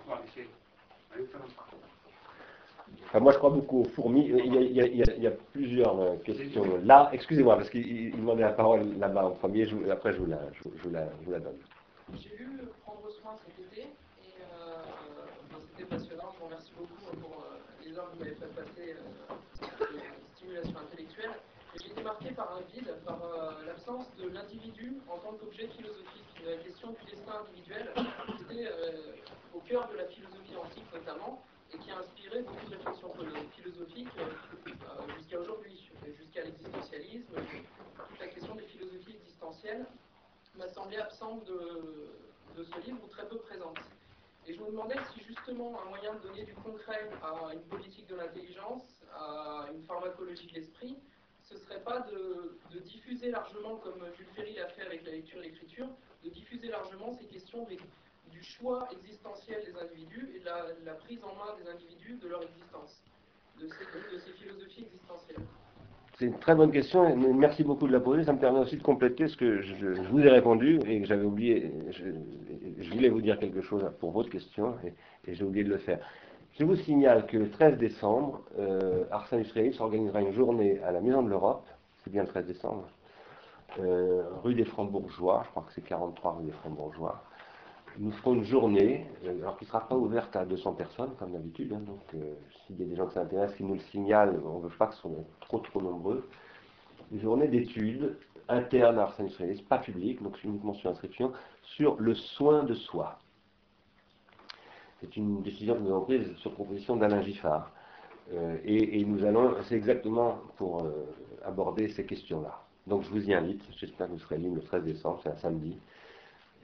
voilà, laisser, mais ne ferons pas. Enfin, moi, je crois beaucoup aux fourmis. Il y a, il y a, il y a, il y a plusieurs euh, questions là. Excusez-moi, parce qu'il demandait la parole là-bas en premier. Je, après, je vous, la, je, je, la, je vous la donne. J'ai lu le Prendre soin cet été. Et euh, ben, c'était passionnant. Je vous remercie beaucoup pour euh, les heures que vous m'avez fait passer euh, de stimulation intellectuelle. J'ai été marqué par un vide, par euh, l'absence de l'individu en tant qu'objet philosophique. La question du destin individuel était euh, au cœur de la philosophie antique, notamment. et qui a inspiré beaucoup de réflexions philosophiques euh, jusqu'à aujourd'hui, jusqu'à l'existentialisme. Toute la question des philosophies existentielles m'a semblé absente de, de ce livre, ou très peu présente. Et je me demandais si justement un moyen de donner du concret à une politique de l'intelligence, à une pharmacologie de l'esprit, ce ne serait pas de, de diffuser largement, comme Jules Ferry l'a fait avec la lecture et l'écriture, de diffuser largement ces questions des, du choix existentiel des individus et de la, de la prise en main des individus de leur existence, de ces, de ces philosophies existentielles. C'est une très bonne question, merci beaucoup de la poser, ça me permet aussi de compléter ce que je, je vous ai répondu et que j'avais oublié. Je, je voulais vous dire quelque chose pour votre question et, et j'ai oublié de le faire. Je vous signale que le treize décembre, euh, Ars Industrialis organisera une journée à la Maison de l'Europe, c'est bien le treize décembre, euh, rue des Francs-Bourgeois, je crois que c'est quarante-trois rue des Francs-Bourgeois. Nous ferons une journée, alors qui ne sera pas ouverte à deux cents personnes, comme d'habitude, hein, donc euh, s'il y a des gens qui s'intéressent, qui nous le signalent, on ne veut pas que ce soit trop trop nombreux. Une journée d'études interne à Ars Industrialis, pas publique, donc uniquement sur inscription, sur le soin de soi. C'est une décision que nous avons prise sur proposition d'Alain Giffard. Euh, et, et nous allons, c'est exactement pour euh, aborder ces questions-là. Donc je vous y invite, j'espère que vous serez libre le treize décembre, c'est un samedi.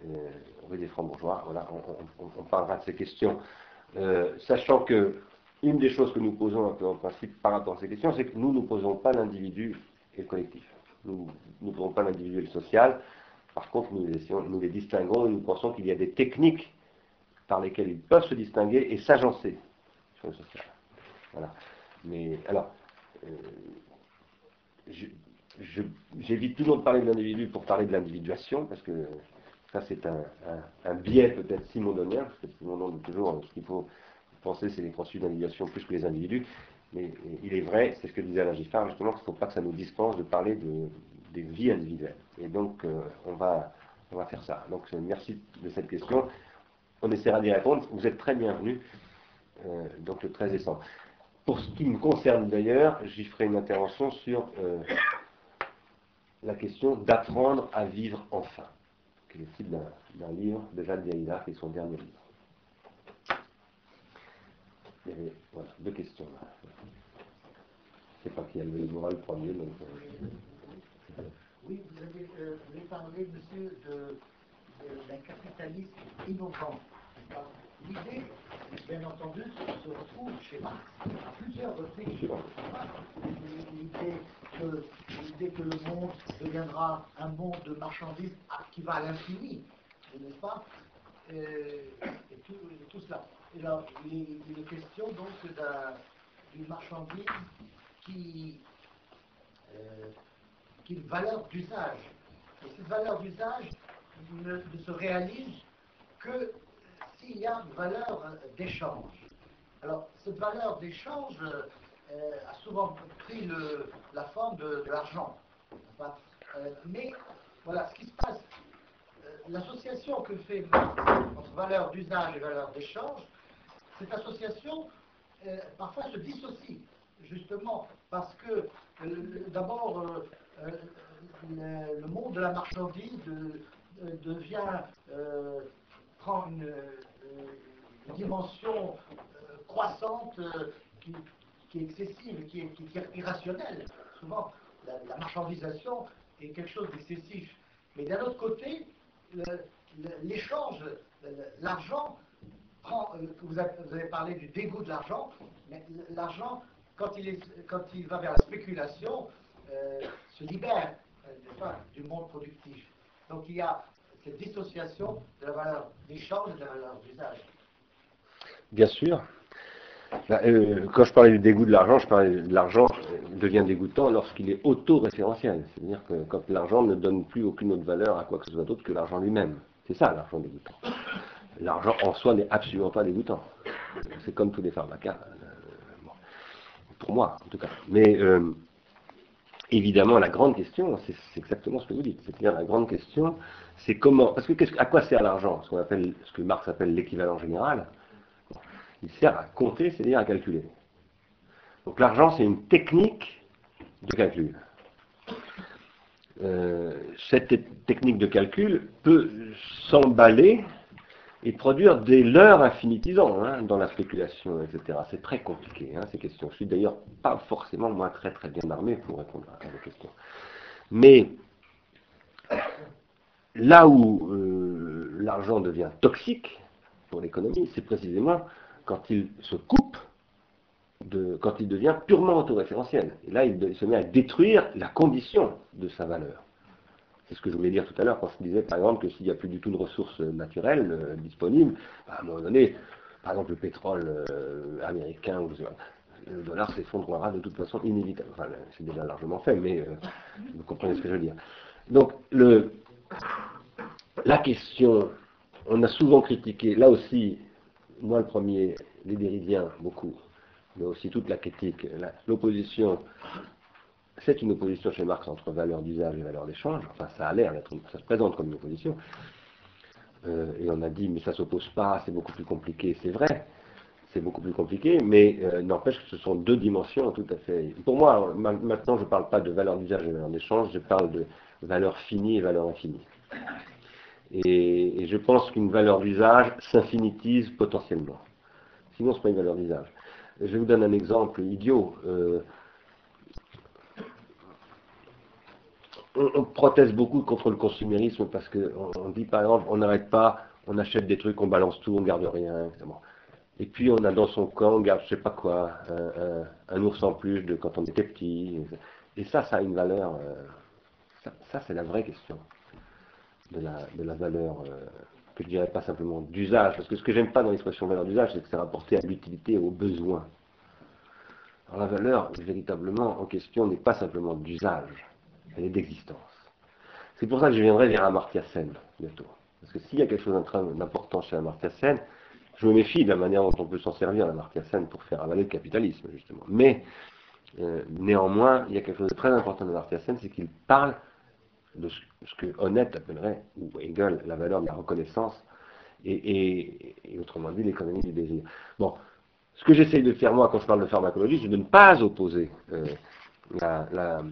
Euh, rue des Francs-Bourgeois, voilà, on, on, on parlera de ces questions. Euh, sachant que une des choses que nous posons un peu en principe par rapport à ces questions, c'est que nous ne posons pas l'individu et le collectif. Nous ne posons pas l'individu et le social. Par contre, nous les, nous les distinguons et nous pensons qu'il y a des techniques par lesquelles ils peuvent se distinguer et s'agencer sur le social. Voilà. Mais alors, euh, j'évite toujours de parler de l'individu pour parler de l'individuation, parce que ça, c'est un, un, un biais peut-être simondonien, parce que Simondon dit toujours, ce qu'il faut penser, c'est les processus d'individuation plus que les individus. Mais il est vrai, c'est ce que disait Alain Giffard, justement, qu'il ne faut pas que ça nous dispense de parler de, des vies individuelles. Et donc, euh, on, va, on va faire ça. Donc, merci de cette question. On essaiera d'y répondre. Vous êtes très bienvenus, euh, donc le treize décembre. Pour ce qui me concerne d'ailleurs, j'y ferai une intervention sur euh, la question d'apprendre à vivre enfin. C'est le titre d'un livre de Jacques Derrida, qui est son dernier livre. Il y avait voilà, deux questions. Je ne sais pas qui a levé le bras le premier. Donc... Oui, vous avez, euh, vous avez parlé, monsieur, d'un capitalisme innovant. L'idée, bien entendu, se retrouve chez Marx à plusieurs reprises. L'idée que le monde deviendra un monde de marchandises qui va à l'infini, n'est-ce pas, et, et, tout, et tout cela. Et là, il, il est question donc d'une marchandise qui, euh, qui a une valeur d'usage. Et cette valeur d'usage ne, ne se réalise que s'il y a une valeur d'échange. Alors, cette valeur d'échange euh, a souvent pris le, la forme de, de l'argent. Euh, mais, voilà, ce qui se passe, euh, l'association que fait Marx entre valeur d'usage et valeur d'échange, cette association, euh, parfois, se dissocie, justement, parce que, euh, d'abord, euh, euh, le, le monde de la marchandise de, euh, devient... Euh, prend une... une dimension euh, croissante euh, qui, qui est excessive, qui est, qui est irrationnelle. Souvent, la, la marchandisation est quelque chose d'excessif. Mais d'un autre côté, l'échange, l'argent, euh, vous, vous avez parlé du dégoût de l'argent, mais l'argent, quand, quand il va vers la spéculation, euh, se libère euh, enfin, du monde productif. Donc il y a cette dissociation de la valeur d'échange et de la valeur d'usage. Bien sûr. Bah, euh, quand je parlais du dégoût de l'argent, je parlais de l'argent devient dégoûtant lorsqu'il est auto-référentiel. C'est-à-dire que quand l'argent ne donne plus aucune autre valeur à quoi que ce soit d'autre que l'argent lui-même. C'est ça l'argent dégoûtant. L'argent en soi n'est absolument pas dégoûtant. C'est comme tous les pharmacas. Euh, pour moi, en tout cas. Mais euh, évidemment, la grande question, c'est exactement ce que vous dites. C'est-à-dire la grande question, c'est comment... Parce que qu'est-ce, à quoi sert l'argent? Ce qu'on appelle, ce que Marx appelle l'équivalent général. Il sert à compter, c'est-à-dire à calculer. Donc l'argent, c'est une technique de calcul. Euh, cette technique de calcul peut s'emballer et produire des leurres infinitisants hein, dans la spéculation, et cetera. C'est très compliqué, hein, ces questions. Je suis d'ailleurs pas forcément, moi, très très bien armé pour répondre à vos questions. Mais là où euh, l'argent devient toxique pour l'économie, c'est précisément quand il se coupe, de, quand il devient purement autoréférentiel. Et là, il, il se met à détruire la condition de sa valeur. C'est ce que je voulais dire tout à l'heure quand je disais, par exemple, que s'il n'y a plus du tout de ressources naturelles euh, disponibles, bah, à un moment donné, par exemple, le pétrole euh, américain ou le dollar s'effondrera de toute façon inévitable. Enfin, c'est déjà largement fait, mais euh, vous comprenez ce que je veux dire. Donc, le, la question, on a souvent critiqué, là aussi, moi le premier, les Derridiens, beaucoup, mais aussi toute la critique, l'opposition. C'est une opposition chez Marx entre valeur d'usage et valeur d'échange. Enfin, ça a l'air d'être, ça se présente comme une opposition. Euh, et on a dit, mais ça ne s'oppose pas, c'est beaucoup plus compliqué. C'est vrai, c'est beaucoup plus compliqué, mais euh, n'empêche que ce sont deux dimensions tout à fait. Pour moi, alors, ma maintenant, je ne parle pas de valeur d'usage et valeur d'échange, je parle de valeur finie et valeur infinie. Et, et je pense qu'une valeur d'usage s'infinitise potentiellement. Sinon, ce n'est pas une valeur d'usage. Je vous donne un exemple idiot. Euh, On, on proteste beaucoup contre le consumérisme parce qu'on on dit par exemple, on n'arrête pas, on achète des trucs, on balance tout, on garde rien, exactement. Et puis on a dans son camp, on garde je sais pas quoi, un, un, un ours en plus de quand on était petit. Et ça, ça a une valeur, euh, ça, ça c'est la vraie question de la, de la valeur, euh, que je dirais pas simplement d'usage, parce que ce que j'aime pas dans l'expression valeur d'usage, c'est que c'est rapporté à l'utilité, au besoin. Alors la valeur, véritablement, en question, n'est pas simplement d'usage. Elle est d'existence. C'est pour ça que je viendrai vers Amartya Sen bientôt. Parce que s'il y a quelque chose d'important chez Amartya Sen, je me méfie de la manière dont on peut s'en servir d'Amartya Sen pour faire avaler le capitalisme, justement. Mais, euh, néanmoins, il y a quelque chose de très important d'Amartya Sen, c'est qu'il parle de ce, ce que Honneth appellerait, ou Hegel, la valeur de la reconnaissance, et, et, et autrement dit, l'économie du désir. Bon, ce que j'essaye de faire, moi, quand je parle de pharmacologie, c'est de ne pas opposer euh, la... la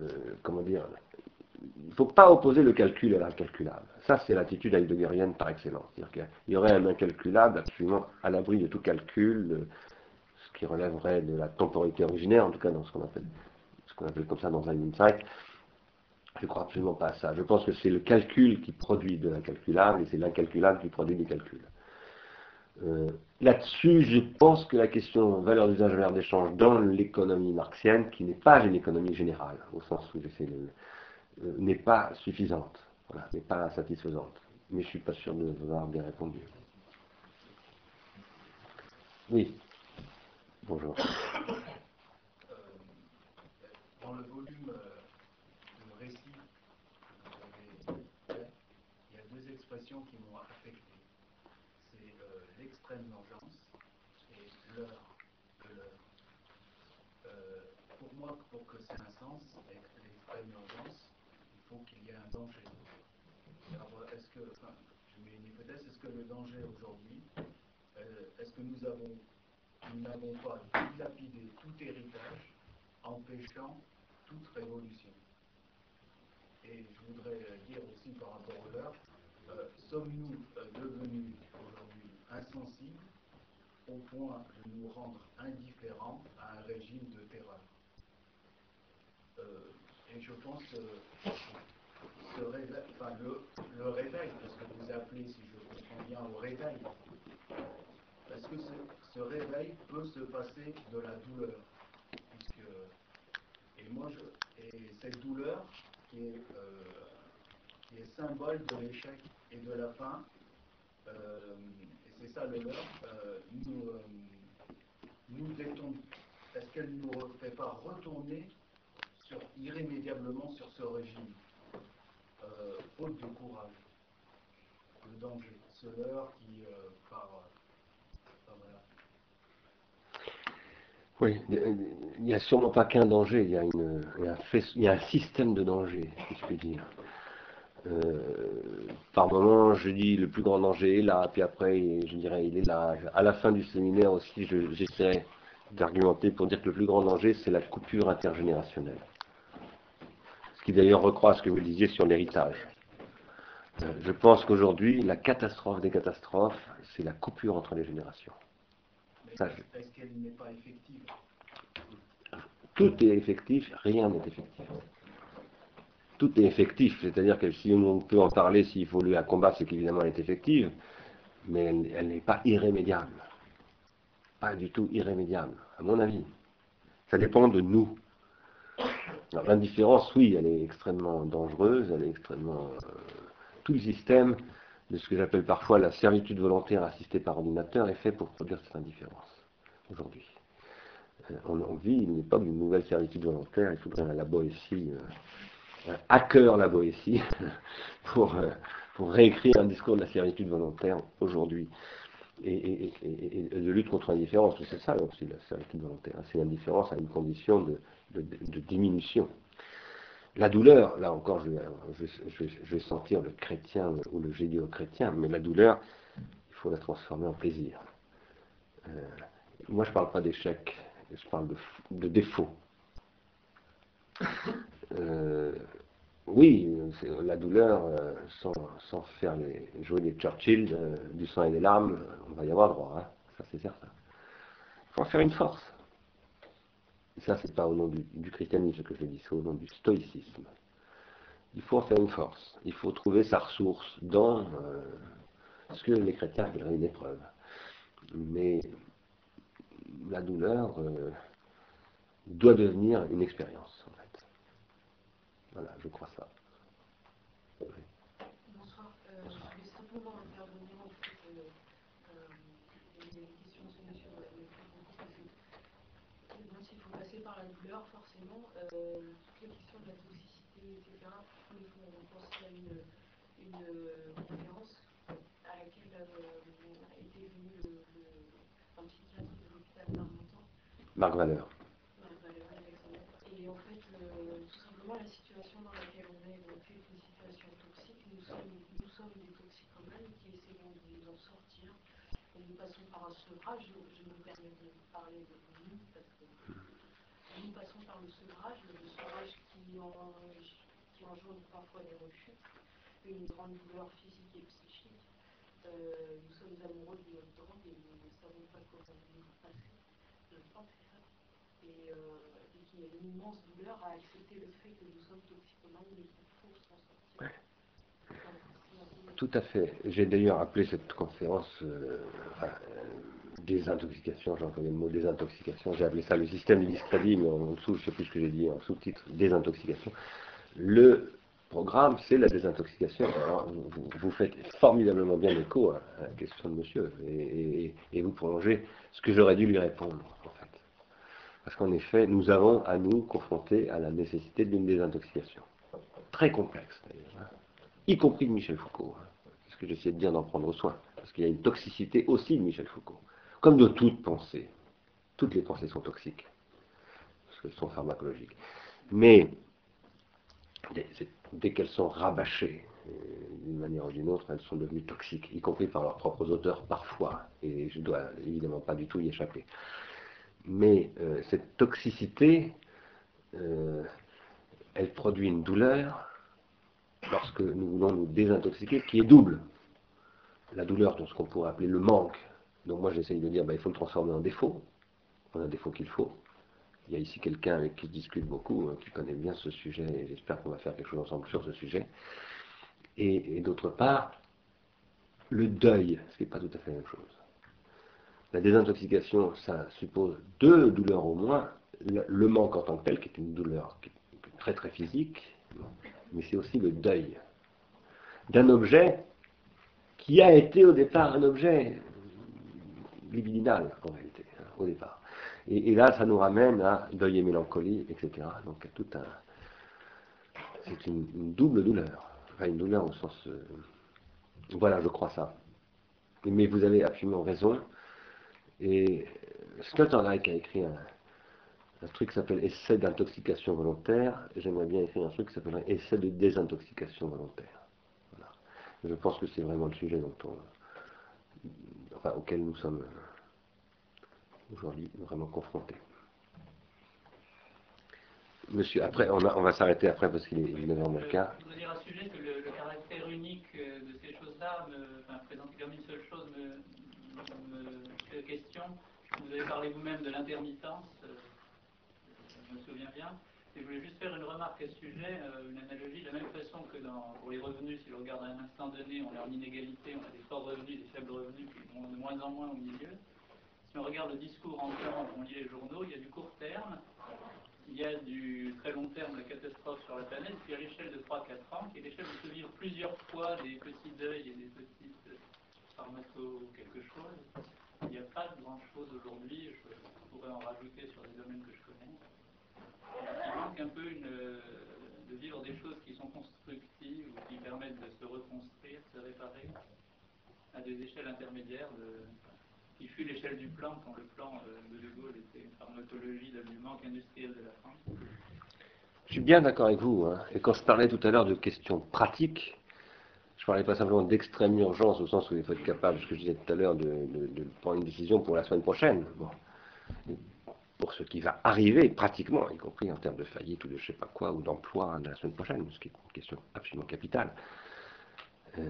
Euh, comment dire, il ne faut pas opposer le calcul à l'incalculable. Ça, c'est l'attitude heideggerienne par excellence. C'est-à-dire qu'il y aurait un incalculable absolument à l'abri de tout calcul, euh, ce qui relèverait de la temporalité originaire, en tout cas dans ce qu'on appelle, ce qu'on appelle comme ça dans un insight. Je ne crois absolument pas à ça. Je pense que c'est le calcul qui produit de l'incalculable et c'est l'incalculable qui produit des calculs. Euh, Là-dessus, je pense que la question valeur d'usage, valeur d'échange dans l'économie marxienne, qui n'est pas une économie générale, au sens où j'essaie de... Euh, n'est pas suffisante, voilà, n'est pas satisfaisante. Mais je ne suis pas sûr de vous avoir bien répondu. Oui. Bonjour. Dans le volume euh, de récit, il y a deux expressions qui m'ont affecté. C'est euh, l'extrême vengeance et l'heure de l'heure. Euh, pour moi, pour que ça ait un sens, l'extrême vengeance, il faut qu'il y ait un danger. Alors, est-ce que, enfin, je mets une hypothèse, est-ce que le danger aujourd'hui, euh, est-ce que nous avons, nous n'avons pas dilapidé tout héritage, empêchant toute révolution? Et je voudrais dire aussi par rapport à l'heure, euh, sommes-nous euh, devenus aujourd'hui insensibles au point de nous rendre indifférents à un régime de terreur? Euh, et je pense que euh, ce réveil, enfin, le, le réveil, parce que vous appelez, si je comprends bien, au réveil, parce que ce, ce réveil peut se passer de la douleur. Puisque, et moi, je, et cette douleur qui est... Euh, qui est symbole de l'échec et de la fin, euh, et c'est ça le leur, euh, nous, euh, nous détourne. Est-ce qu'elle ne nous fait pas retourner sur, irrémédiablement sur ce régime, euh, faute de courage, le danger, ce leur qui euh, par... Enfin, voilà. Oui, il n'y a sûrement pas qu'un danger, il y a, une, il, y a un fait, il y a un système de danger, si je puis dire. Euh, par moment, je dis le plus grand danger est là, puis après, je dirais il est là. À la fin du séminaire aussi, j'essaierai je, d'argumenter pour dire que le plus grand danger, c'est la coupure intergénérationnelle. Ce qui d'ailleurs recroise ce que vous disiez sur l'héritage. Je pense qu'aujourd'hui, la catastrophe des catastrophes, c'est la coupure entre les générations. Est-ce qu'elle n'est pas effective? Tout est effectif, rien n'est effectif. Tout est effectif, c'est-à-dire que si on peut en parler, s'il faut lui la combattre, c'est qu'évidemment elle est effective, mais elle, elle n'est pas irrémédiable. Pas du tout irrémédiable, à mon avis. Ça dépend de nous. Alors l'indifférence, oui, elle est extrêmement dangereuse, elle est extrêmement... Euh, tout le système de ce que j'appelle parfois la servitude volontaire assistée par ordinateur est fait pour produire cette indifférence, aujourd'hui. Euh, on, on vit une époque d'une nouvelle servitude volontaire, il faudrait la Boétie... Euh, un hacker la Boétie pour, euh, pour réécrire un discours de la servitude volontaire aujourd'hui et, et, et, et de lutte contre l'indifférence. C'est ça aussi la servitude volontaire, c'est l'indifférence à une condition de, de, de diminution. La douleur, là encore je, je, je, je vais sentir le chrétien ou le judéo-chrétien, mais la douleur, il faut la transformer en plaisir. Euh, moi je ne parle pas d'échec, je parle de, de défaut. Euh, oui, c'est la douleur, euh, sans, sans faire les, jouer les Churchill, euh, du sang et des larmes, on va y avoir droit, hein, ça c'est certain. Il faut en faire une force. Ça c'est pas au nom du, du christianisme que je dis, c'est au nom du stoïcisme. Il faut en faire une force, il faut trouver sa ressource dans euh, ce que les chrétiens appelleraient une épreuve. Mais la douleur euh, doit devenir une expérience. Voilà, je crois ça. Oui. Bonsoir. Euh, Bonsoir. Je voulais simplement intervenir en fait, euh, euh, les questions sur la douleur. Même s'il faut passer par la douleur, forcément, euh, toutes les questions de la toxicité, et cetera, nous font penser à une, une euh, conférence à laquelle euh, était venu le, le, un psychiatre de l'hôpital par longtemps. Marc Valeur. La situation dans laquelle on est, donc, est une situation toxique, nous sommes, nous sommes des toxicomanes qui essayons de nous en sortir, et nous passons par un sevrage, je, je me permets de parler de nous, parce que nous passons par le sevrage, le sevrage qui, en, qui engendre parfois des rechutes, une grande douleur physique et psychique, euh, nous sommes amoureux de notre drogue et nous ne savons pas comment nous passer, je pense que c'est ça, et euh, il y a une immense douleur à accepter le fait que nous sommes toxicomanes, mais qu'il faut s'en sortir. Ouais. Enfin, tout à fait. J'ai d'ailleurs appelé cette conférence euh, enfin, euh, désintoxication, j'ai employé le mot désintoxication, j'ai appelé ça le système du discrédit, mais en dessous, je ne sais plus ce que j'ai dit, en sous-titre, désintoxication. Le programme, c'est la désintoxication. Alors, vous, vous faites formidablement bien écho à la question de monsieur, et, et, et vous prolongez ce que j'aurais dû lui répondre, en fait. Parce qu'en effet, nous avons à nous confronter à la nécessité d'une désintoxication. Très complexe, d'ailleurs. Hein. Y compris de Michel Foucault. Hein. C'est ce que j'essaie de dire d'en prendre soin. Parce qu'il y a une toxicité aussi de Michel Foucault. Comme de toute pensée. Toutes les pensées sont toxiques. Parce qu'elles sont pharmacologiques. Mais, dès, dès qu'elles sont rabâchées, d'une manière ou d'une autre, elles sont devenues toxiques. Y compris par leurs propres auteurs, parfois. Et je ne dois évidemment pas du tout y échapper. Mais euh, cette toxicité, euh, elle produit une douleur lorsque nous voulons nous désintoxiquer, qui est double. La douleur de ce qu'on pourrait appeler le manque. Donc moi j'essaye de dire, bah, il faut le transformer en défaut, en un défaut qu'il faut. Il y a ici quelqu'un avec qui je discute beaucoup, hein, qui connaît bien ce sujet, et j'espère qu'on va faire quelque chose ensemble sur ce sujet. Et, et d'autre part, le deuil, ce qui n'est pas tout à fait la même chose. La désintoxication, ça suppose deux douleurs au moins. Le manque en tant que tel, qui est une douleur très très physique, mais c'est aussi le deuil d'un objet qui a été au départ un objet libidinal, en réalité, hein, au départ. Et, et là, ça nous ramène à deuil et mélancolie, et cetera. Donc, à tout un... c'est une, une double douleur. Enfin, une douleur au sens... Euh... Voilà, je crois ça. Mais vous avez absolument raison. Et Scott Henrich a écrit un, un truc qui s'appelle Essai d'intoxication volontaire. J'aimerais bien écrire un truc qui s'appellerait Essai de désintoxication volontaire. Voilà. Je pense que c'est vraiment le sujet dont on, enfin, auquel nous sommes aujourd'hui vraiment confrontés. Monsieur, après, on, a, on va s'arrêter après parce qu'il est neuf heures moins le quart. Je voudrais dire un sujet que le, le caractère unique de ces choses-là, enfin, présenter comme une seule chose me, me fait question. Vous avez parlé vous-même de l'intermittence, euh, je me souviens bien, et je voulais juste faire une remarque à ce sujet, euh, une analogie, de la même façon que dans, pour les revenus, si l'on regarde à un instant donné, on a une inégalité, on a des forts revenus, des faibles revenus, puis on a de moins en moins au milieu. Si on regarde le discours en France, on lit les journaux, il y a du court terme, il y a du très long terme, la catastrophe sur la planète, puis à l'échelle de trois à quatre ans, qui est l'échelle de se vivre plusieurs fois des petits deuils et des petites pharmacos ou quelque chose. Il n'y a pas de grande chose aujourd'hui, je pourrais en rajouter sur des domaines que je connais. Il manque un peu une, de vivre des choses qui sont constructives ou qui permettent de se reconstruire, de se réparer à des échelles intermédiaires, de, qui fut l'échelle du plan quand le plan de De Gaulle était une pharmacologie du manque industriel de la France. Je suis bien d'accord avec vous, hein. Et quand je parlais tout à l'heure de questions pratiques, je ne parlais pas simplement d'extrême urgence au sens où il faut être capable, ce que je disais tout à l'heure, de, de, de prendre une décision pour la semaine prochaine. Bon. Pour ce qui va arriver pratiquement, y compris en termes de faillite ou de je ne sais pas quoi, ou d'emploi hein, de la semaine prochaine, ce qui est une question absolument capitale. Euh,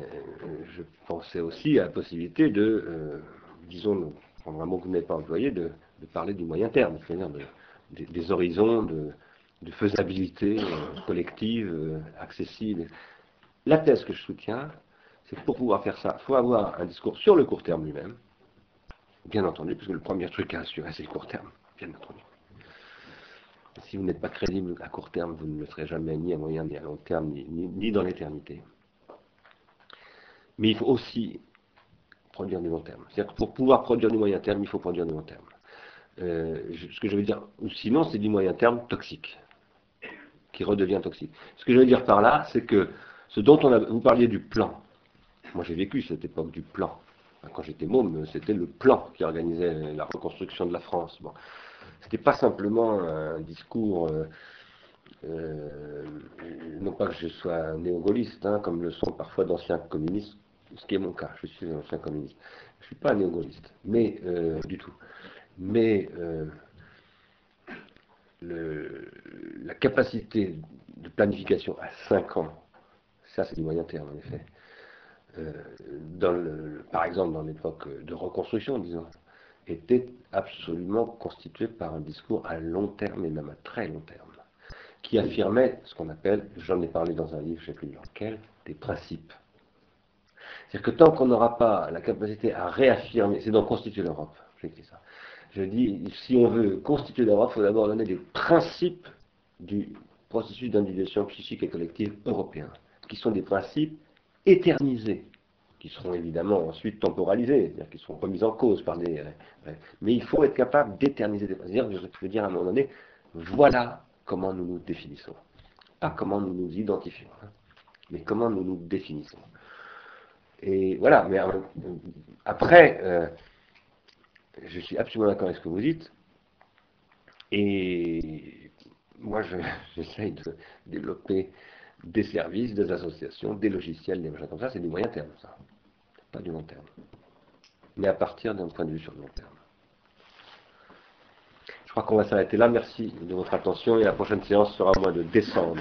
je pensais aussi à la possibilité de, euh, disons, prendre un mot que vous n'avez pas employé, de, de parler du moyen terme, c'est-à-dire de, de, des horizons de, de faisabilité euh, collective, euh, accessible. La thèse que je soutiens, c'est que pour pouvoir faire ça, il faut avoir un discours sur le court terme lui-même, bien entendu, puisque le premier truc à assurer, c'est le court terme, bien entendu. Si vous n'êtes pas crédible à court terme, vous ne le serez jamais ni à moyen, ni à long terme, ni, ni, ni dans l'éternité. Mais il faut aussi produire du long terme. C'est-à-dire que pour pouvoir produire du moyen terme, il faut produire du long terme. Euh, je, ce que je veux dire, ou sinon, c'est du moyen terme toxique, qui redevient toxique. Ce que je veux dire par là, c'est que ce dont on a, vous parliez du plan. Moi j'ai vécu cette époque du plan. Quand j'étais môme, c'était le plan qui organisait la reconstruction de la France. Bon. C'était pas simplement un discours, euh, euh, non pas que je sois néo-gaulliste, hein, comme le sont parfois d'anciens communistes, ce qui est mon cas, je suis un ancien communiste. Je suis pas néo-gaulliste, mais euh, du tout. Mais euh, le, la capacité de planification à cinq ans, ça, c'est du moyen terme, en effet. Euh, dans le, par exemple, dans l'époque de reconstruction, disons, était absolument constituée par un discours à long terme, et même à très long terme, qui affirmait ce qu'on appelle, j'en ai parlé dans un livre, je ne sais plus lequel, des principes. C'est-à-dire que tant qu'on n'aura pas la capacité à réaffirmer, c'est dans Constituer l'Europe, j'ai écrit ça. Je dis, si on veut constituer l'Europe, il faut d'abord donner des principes du processus d'individuation psychique et collective européen, qui sont des principes éternisés, qui seront évidemment ensuite temporalisés, c'est-à-dire qui seront remis en cause par des... Mais il faut être capable d'éterniser des principes. C'est-à-dire, je veux dire à un moment donné, voilà comment nous nous définissons. Pas comment nous nous identifions, hein, mais comment nous nous définissons. Et voilà, mais après, euh, je suis absolument d'accord avec ce que vous dites, et moi je, j'essaye de développer des services, des associations, des logiciels, des machins comme ça, c'est du moyen terme, ça. Pas du long terme. Mais à partir d'un point de vue sur le long terme. Je crois qu'on va s'arrêter là. Merci de votre attention et la prochaine séance sera au mois de décembre.